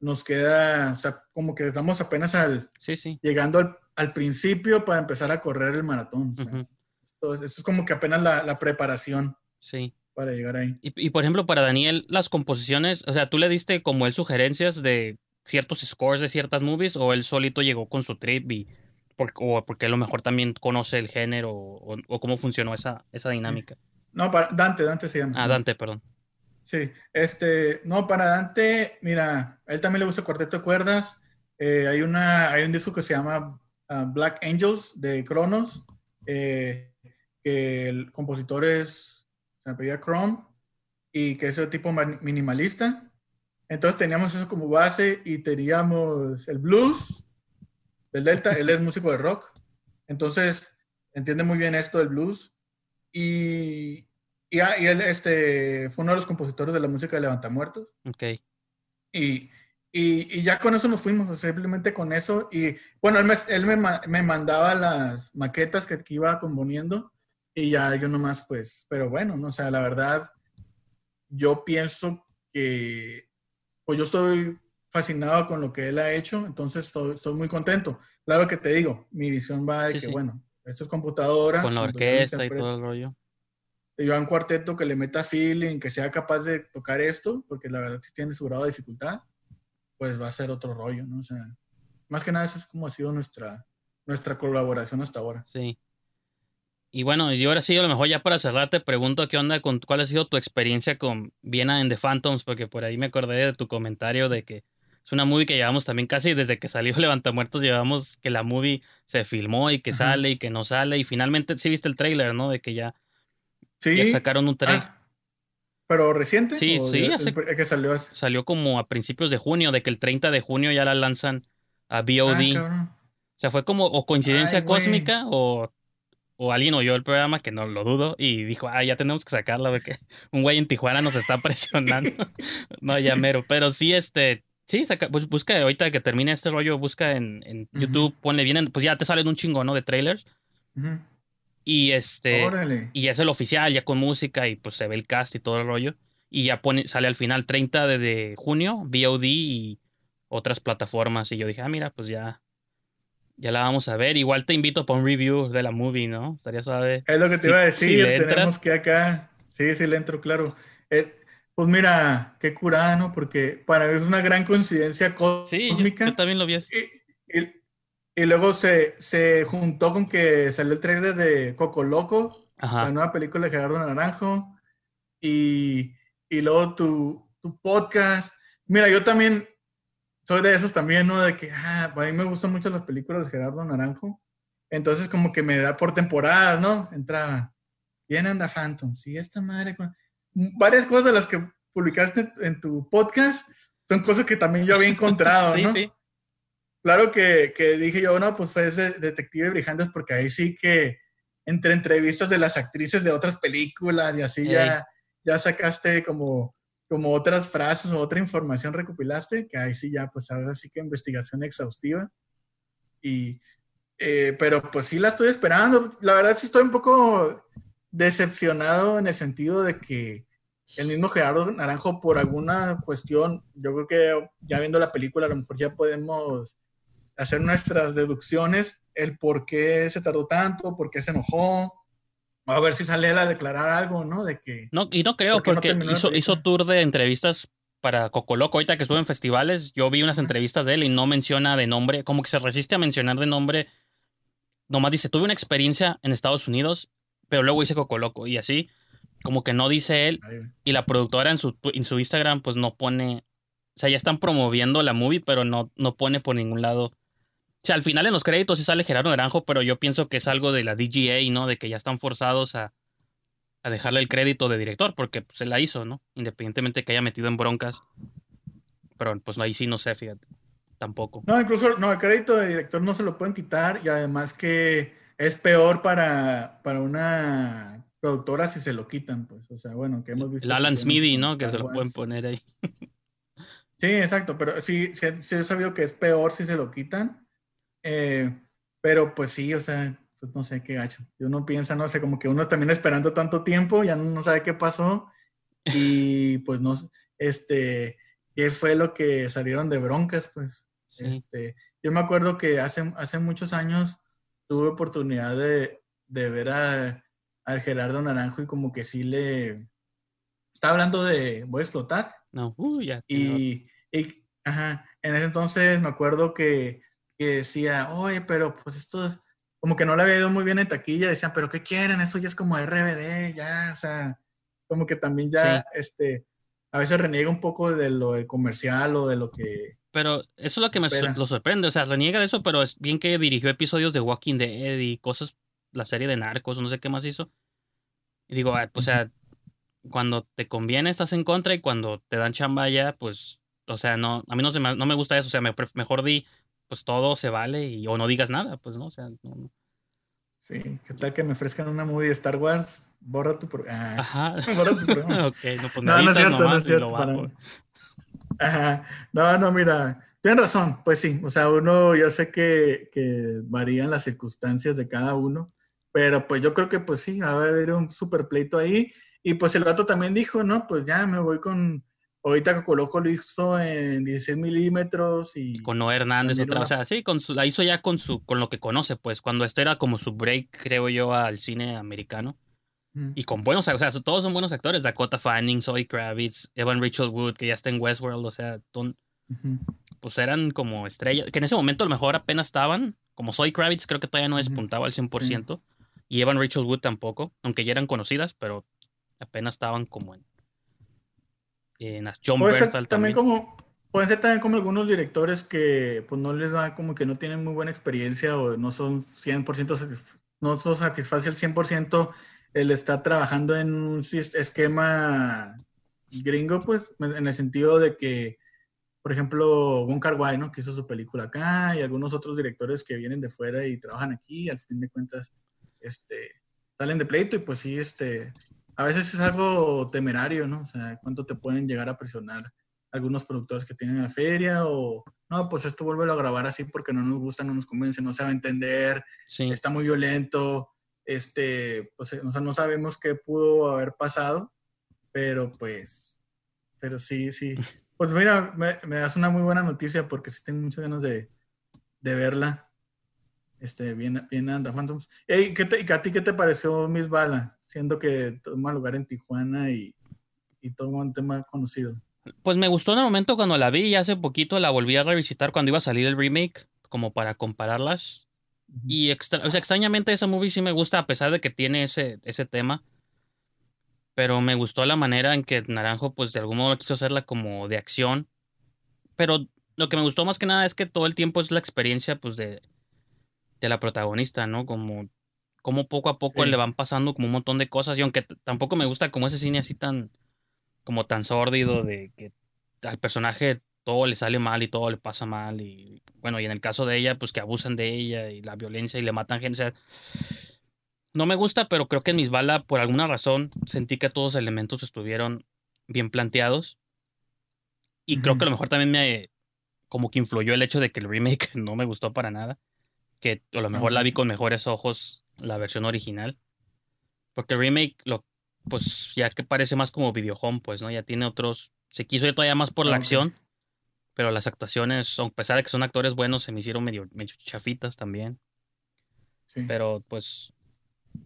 nos queda, o sea, como que estamos apenas al, sí, sí. llegando al, al principio para empezar a correr el maratón. O sea, uh-huh. esto, esto es como que apenas la, la preparación sí. para llegar ahí. Y, y, por ejemplo, para Daniel, las composiciones, o sea, ¿tú le diste como él sugerencias de ciertos scores de ciertas movies o él solito llegó con su trip y... o porque a lo mejor también conoce el género o, o cómo funcionó esa, esa dinámica. No, para Dante, Dante se llama. Ah, Dante, perdón. Sí, este, no, para Dante, mira, a él también le gusta el cuarteto de cuerdas. Eh, hay, una, hay un disco que se llama uh, Black Angels de Cronos, eh, que el compositor es, se apellida Cron, y que es el tipo minimalista. Entonces teníamos eso como base y teníamos el blues del delta, él es músico de rock, entonces entiende muy bien esto del blues y, y, y él este, fue uno de los compositores de la música de Levantamuertos. Okay. Y, y, y ya con eso nos fuimos, o sea, simplemente con eso y bueno, él, me, él me, me mandaba las maquetas que iba componiendo y ya yo nomás pues, pero bueno, no, o sea, la verdad yo pienso que pues yo estoy fascinado con lo que él ha hecho, entonces estoy, estoy muy contento. Claro que te digo, mi visión va de sí, que, sí. bueno, esto es computadora. Con la orquesta y todo el rollo. Yo hago un cuarteto que le meta feeling, que sea capaz de tocar esto, porque la verdad si tiene su grado de dificultad, pues va a ser otro rollo, ¿no? O sea, más que nada eso es como ha sido nuestra, nuestra colaboración hasta ahora. Sí. Y bueno, y ahora sí, a lo mejor ya para cerrar te pregunto qué onda con cuál ha sido tu experiencia con Viena and the Phantoms, porque por ahí me acordé de tu comentario de que es una movie que llevamos también casi desde que salió Levantamuertos, llevamos que la movie se filmó y que ajá. sale y que no sale. Y finalmente sí viste el tráiler, ¿no? De que ya, sí. ya sacaron un tráiler. Ah, ¿pero reciente? Sí, sí. El, hace, el que salió, hace... salió como a principios de junio, de que el treinta de junio ya la lanzan a V O D. Ah, o sea, fue como o coincidencia Ay, cósmica o, o alguien oyó el programa, que no lo dudo, y dijo, ah, ya tenemos que sacarla porque un güey en Tijuana nos está presionando. No, ya mero. Pero sí, este... Sí, saca, pues busca ahorita que termine este rollo, busca en, en uh-huh. YouTube, ponle bien, pues ya te salen un chingo, ¿no? De trailers. Uh-huh. Y este... Órale. Y es el oficial, ya con música y pues se ve el cast y todo el rollo. Y ya pone, sale al final treinta de junio, V O D y otras plataformas. Y yo dije, ah, mira, pues ya... Ya la vamos a ver. Igual te invito para un review de la movie, ¿no? Estaría suave. Es lo que te si, iba a decir. Si le entras. Tenemos que acá... Sí, sí le entro, claro. Eh... Pues mira, qué curada, ¿no? Porque para mí es una gran coincidencia cósmica. Sí, yo, yo también lo vi así. Y, y, y luego se, se juntó con que salió el trailer de Coco Loco, ajá. la nueva película de Gerardo Naranjo, y, y luego tu, tu podcast. Mira, yo también soy de esos también, ¿no? De que, ah, a mí me gustan mucho las películas de Gerardo Naranjo. Entonces, como que me da por temporadas, ¿no? Entraba, bien anda Phantoms, y esta madre... Varias cosas de las que publicaste en tu podcast son cosas que también yo había encontrado, sí, ¿no? Sí, sí. Claro que, que dije yo, no, pues fue de Detective Brijandes, porque ahí sí que entre entrevistas de las actrices de otras películas y así, hey, ya, ya sacaste como, como otras frases o otra información recopilaste, que ahí sí ya, pues ahora sí que investigación exhaustiva. Y, eh, pero pues sí la estoy esperando. La verdad sí estoy un poco decepcionado en el sentido de que el mismo Gerardo Naranjo, por alguna cuestión, yo creo que ya viendo la película a lo mejor ya podemos hacer nuestras deducciones, el por qué se tardó tanto, por qué se enojó. A ver si sale él a declarar algo, ¿no? De que, no, y no creo, ¿por porque no hizo, hizo tour de entrevistas para Cocoloco. Ahorita que estuve en festivales, yo vi unas entrevistas de él y no menciona de nombre, como que se resiste a mencionar de nombre. Nomás dice, tuve una experiencia en Estados Unidos, pero luego hice Cocoloco y así, como que no dice él. Y la productora en su, en su Instagram pues no pone, o sea, ya están promoviendo la movie, pero no, no pone por ningún lado. O sea, al final en los créditos sí sale Gerardo Naranjo, pero yo pienso que es algo de la D G A, ¿no? De que ya están forzados a, a dejarle el crédito de director, porque pues, se la hizo, ¿no? Independientemente que haya metido en broncas. Pero pues ahí sí no sé, fíjate, tampoco. No, incluso no, el crédito de director no se lo pueden quitar, y además que es peor para, para una productora si se lo quitan, pues. O sea, bueno, que hemos visto... El Alan Smithy, ¿no? Que se lo pueden poner ahí. Sí, exacto, pero sí, sí, sí he sabido que es peor si se lo quitan. Eh, pero pues sí, o sea, pues no sé qué gacho. Uno piensa, no sé, como que uno también esperando tanto tiempo, ya no sabe qué pasó. Y pues no, este, qué fue lo que salieron de broncas, pues. Sí. Este, yo me acuerdo que hace, hace muchos años tuve oportunidad de, de ver a... al Gerardo Naranjo, y como que sí le... Está hablando de... Voy a explotar. No, uh, ya. Y, y ajá, en ese entonces me acuerdo que, que decía, oye, pero pues esto es... Como que no le había ido muy bien en taquilla. Decían, pero ¿qué quieren? Eso ya es como R B D, ya, o sea... Como que también ya, sí, este... A veces reniega un poco de lo del comercial o de lo que... Pero eso es lo que me so- lo sorprende. O sea, reniega de eso, pero es bien que dirigió episodios de Walking Dead y cosas... La serie de Narcos, no sé qué más hizo. Y digo, ah, pues, o sea, cuando te conviene estás en contra, y cuando te dan chamba ya, pues, o sea, no, a mí no, se me, no me gusta eso. O sea, me, mejor di, pues todo se vale, y, o no digas nada, pues, ¿no? O sea, no, no. Sí, ¿qué tal que me ofrezcan una movie de Star Wars? Borra tu programa. Ajá. Borra tu programa. Ok, no, pues me no, no es cierto, no es cierto. Para... Ajá. No, no, mira, tienes razón, pues sí. O sea, uno, yo sé que, que varían las circunstancias de cada uno. Pero pues yo creo que pues sí, va a haber un super pleito ahí. Y pues el vato también dijo, no, pues ya me voy con... Ahorita Coloco lo hizo en dieciséis milímetros y... Con Noé Hernández otra vez. O sea, sí, con su, la hizo ya con su con lo que conoce, pues. Cuando este era como su break, creo yo, al cine americano. Mm. Y con buenos... O sea, todos son buenos actores. Dakota Fanning, Zoe Kravitz, Evan Rachel Wood, que ya está en Westworld. O sea, ton, uh-huh, pues eran como estrellas. Que en ese momento a lo mejor apenas estaban. Como Zoe Kravitz creo que todavía no despuntaba al cien por ciento. Uh-huh. Y Evan Rachel Wood tampoco, aunque ya eran conocidas, pero apenas estaban como en, en John Bertal también. también. Como, pueden ser también como algunos directores que pues no les da, como que no tienen muy buena experiencia, o no son cien por ciento, no son satisface el cien por ciento el estar trabajando en un esquema gringo, pues, en el sentido de que, por ejemplo, Wong Kar-wai, ¿no? Que hizo su película acá, y algunos otros directores que vienen de fuera y trabajan aquí, y al fin de cuentas este, salen de pleito, y pues sí, este, a veces es algo temerario, ¿no? O sea, cuánto te pueden llegar a presionar algunos productores que tienen la feria, o no, pues esto vuélvelo a grabar así porque no nos gusta, no nos convence, no se va a entender, sí, está muy violento, este, pues, o sea, no sabemos qué pudo haber pasado, pero pues, pero sí, sí. Pues mira, me, me das una muy buena noticia, porque sí tengo muchas ganas de, de verla. Este, bien, bien anda Phantoms. Hey, ¿qué te, ¿a ti qué te pareció Miss Bala? Siendo que toma lugar en Tijuana y, y todo un tema conocido. Pues me gustó en el momento cuando la vi, y hace poquito la volví a revisitar cuando iba a salir el remake, como para compararlas. Uh-huh. Y extra, o sea, extrañamente esa movie sí me gusta, a pesar de que tiene ese, ese tema. Pero me gustó la manera en que Naranjo, pues de algún modo quiso hacerla como de acción. Pero Lo que me gustó más que nada es que todo el tiempo es la experiencia, pues, de, de la protagonista, ¿no? Como, como poco a poco sí. le van pasando como un montón de cosas. Y aunque t- tampoco me gusta como ese cine así tan, como tan sórdido de que al personaje todo le sale mal y todo le pasa mal. Y bueno, y en el caso de ella, pues que abusan de ella y la violencia y le matan gente. O sea, no me gusta, pero creo que en Misbala, por alguna razón, sentí que todos los elementos estuvieron bien planteados. Y uh-huh. creo que a lo mejor también me... como que influyó el hecho de que el remake no me gustó para nada. Que a lo mejor la vi con mejores ojos la versión original. Porque el remake, lo, pues ya que parece más como videojuego, pues, ¿no? Ya tiene otros... Se quiso ir todavía más por la okay. acción. Pero las actuaciones, a pesar de que son actores buenos, se me hicieron medio, medio chafitas también. Sí. Pero, pues,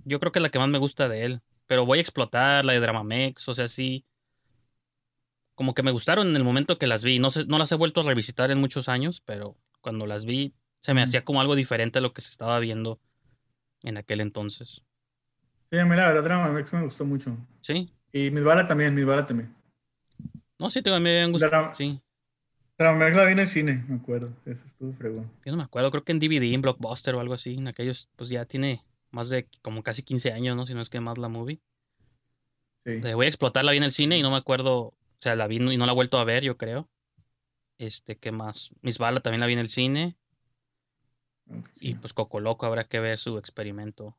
yo creo que es la que más me gusta de él. Pero voy a explotar la de Dramamex, o sea, sí... Como que me gustaron en el momento que las vi. No sé, no las he vuelto a revisitar en muchos años, pero cuando las vi se me mm. hacía como algo diferente a lo que se estaba viendo en aquel entonces. Sí, a mí la verdad Dramamex me gustó mucho. Sí. Y Misbala también, Misbala también. No, sí, también me habían gustado. Dram- sí. Dramamex la vi en el cine, me acuerdo. Eso estuvo fregón. Yo no me acuerdo, creo que en D V D, en Blockbuster o algo así. En aquellos, pues ya tiene más de como casi quince años, ¿no? Si no es que más la movie. Sí. Le voy a explotarla bien en el cine y no me acuerdo... O sea, la vi y no la he vuelto a ver, yo creo. Este, ¿qué más? Misbala también la vi en el cine. Okay, y sí. pues Cocoloco habrá que ver su experimento.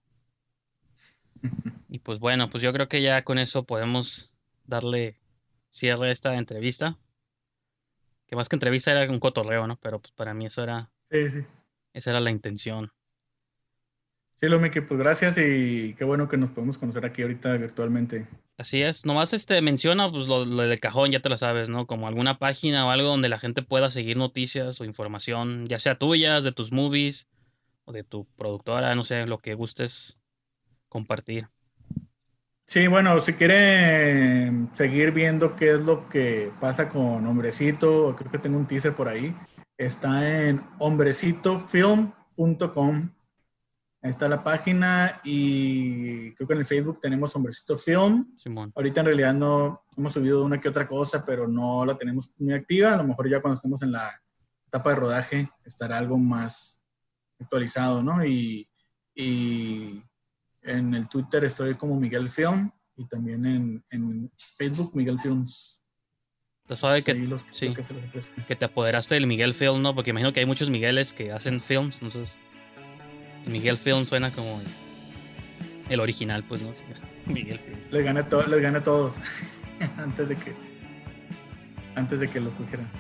Y pues bueno, pues yo creo que ya con eso podemos darle cierre a esta entrevista. Que más que entrevista era un cotorreo, ¿no? Pero pues para mí eso era... Sí, sí. Esa era la intención. Sí, Lomiki, pues gracias y qué bueno que nos podemos conocer aquí ahorita virtualmente. Así es, nomás este menciona pues lo, lo de cajón, ya te lo sabes, ¿no? Como alguna página o algo donde la gente pueda seguir noticias o información, ya sea tuyas, de tus movies o de tu productora, no sé, lo que gustes compartir. Sí, bueno, si quieren seguir viendo qué es lo que pasa con Hombrecito, creo que tengo un teaser por ahí, está en hombrecito film punto com. Ahí está la página y creo que en el Facebook tenemos Hombrecito Film. Simón. Ahorita en realidad no hemos subido una que otra cosa, pero no la tenemos muy activa. A lo mejor ya cuando estemos en la etapa de rodaje estará algo más actualizado, ¿no? Y, y en el Twitter estoy como Miguel Film y también en, en Facebook Miguel Films. Tú sabes que, los que, sí, que, se los que te apoderaste del Miguel Film, ¿no? Porque imagino que hay muchos Migueles que hacen films, entonces... Miguel Film suena como el original, pues, ¿no? Miguel Film. Les gané, to- les gané a todos antes de que antes de que los cogieran.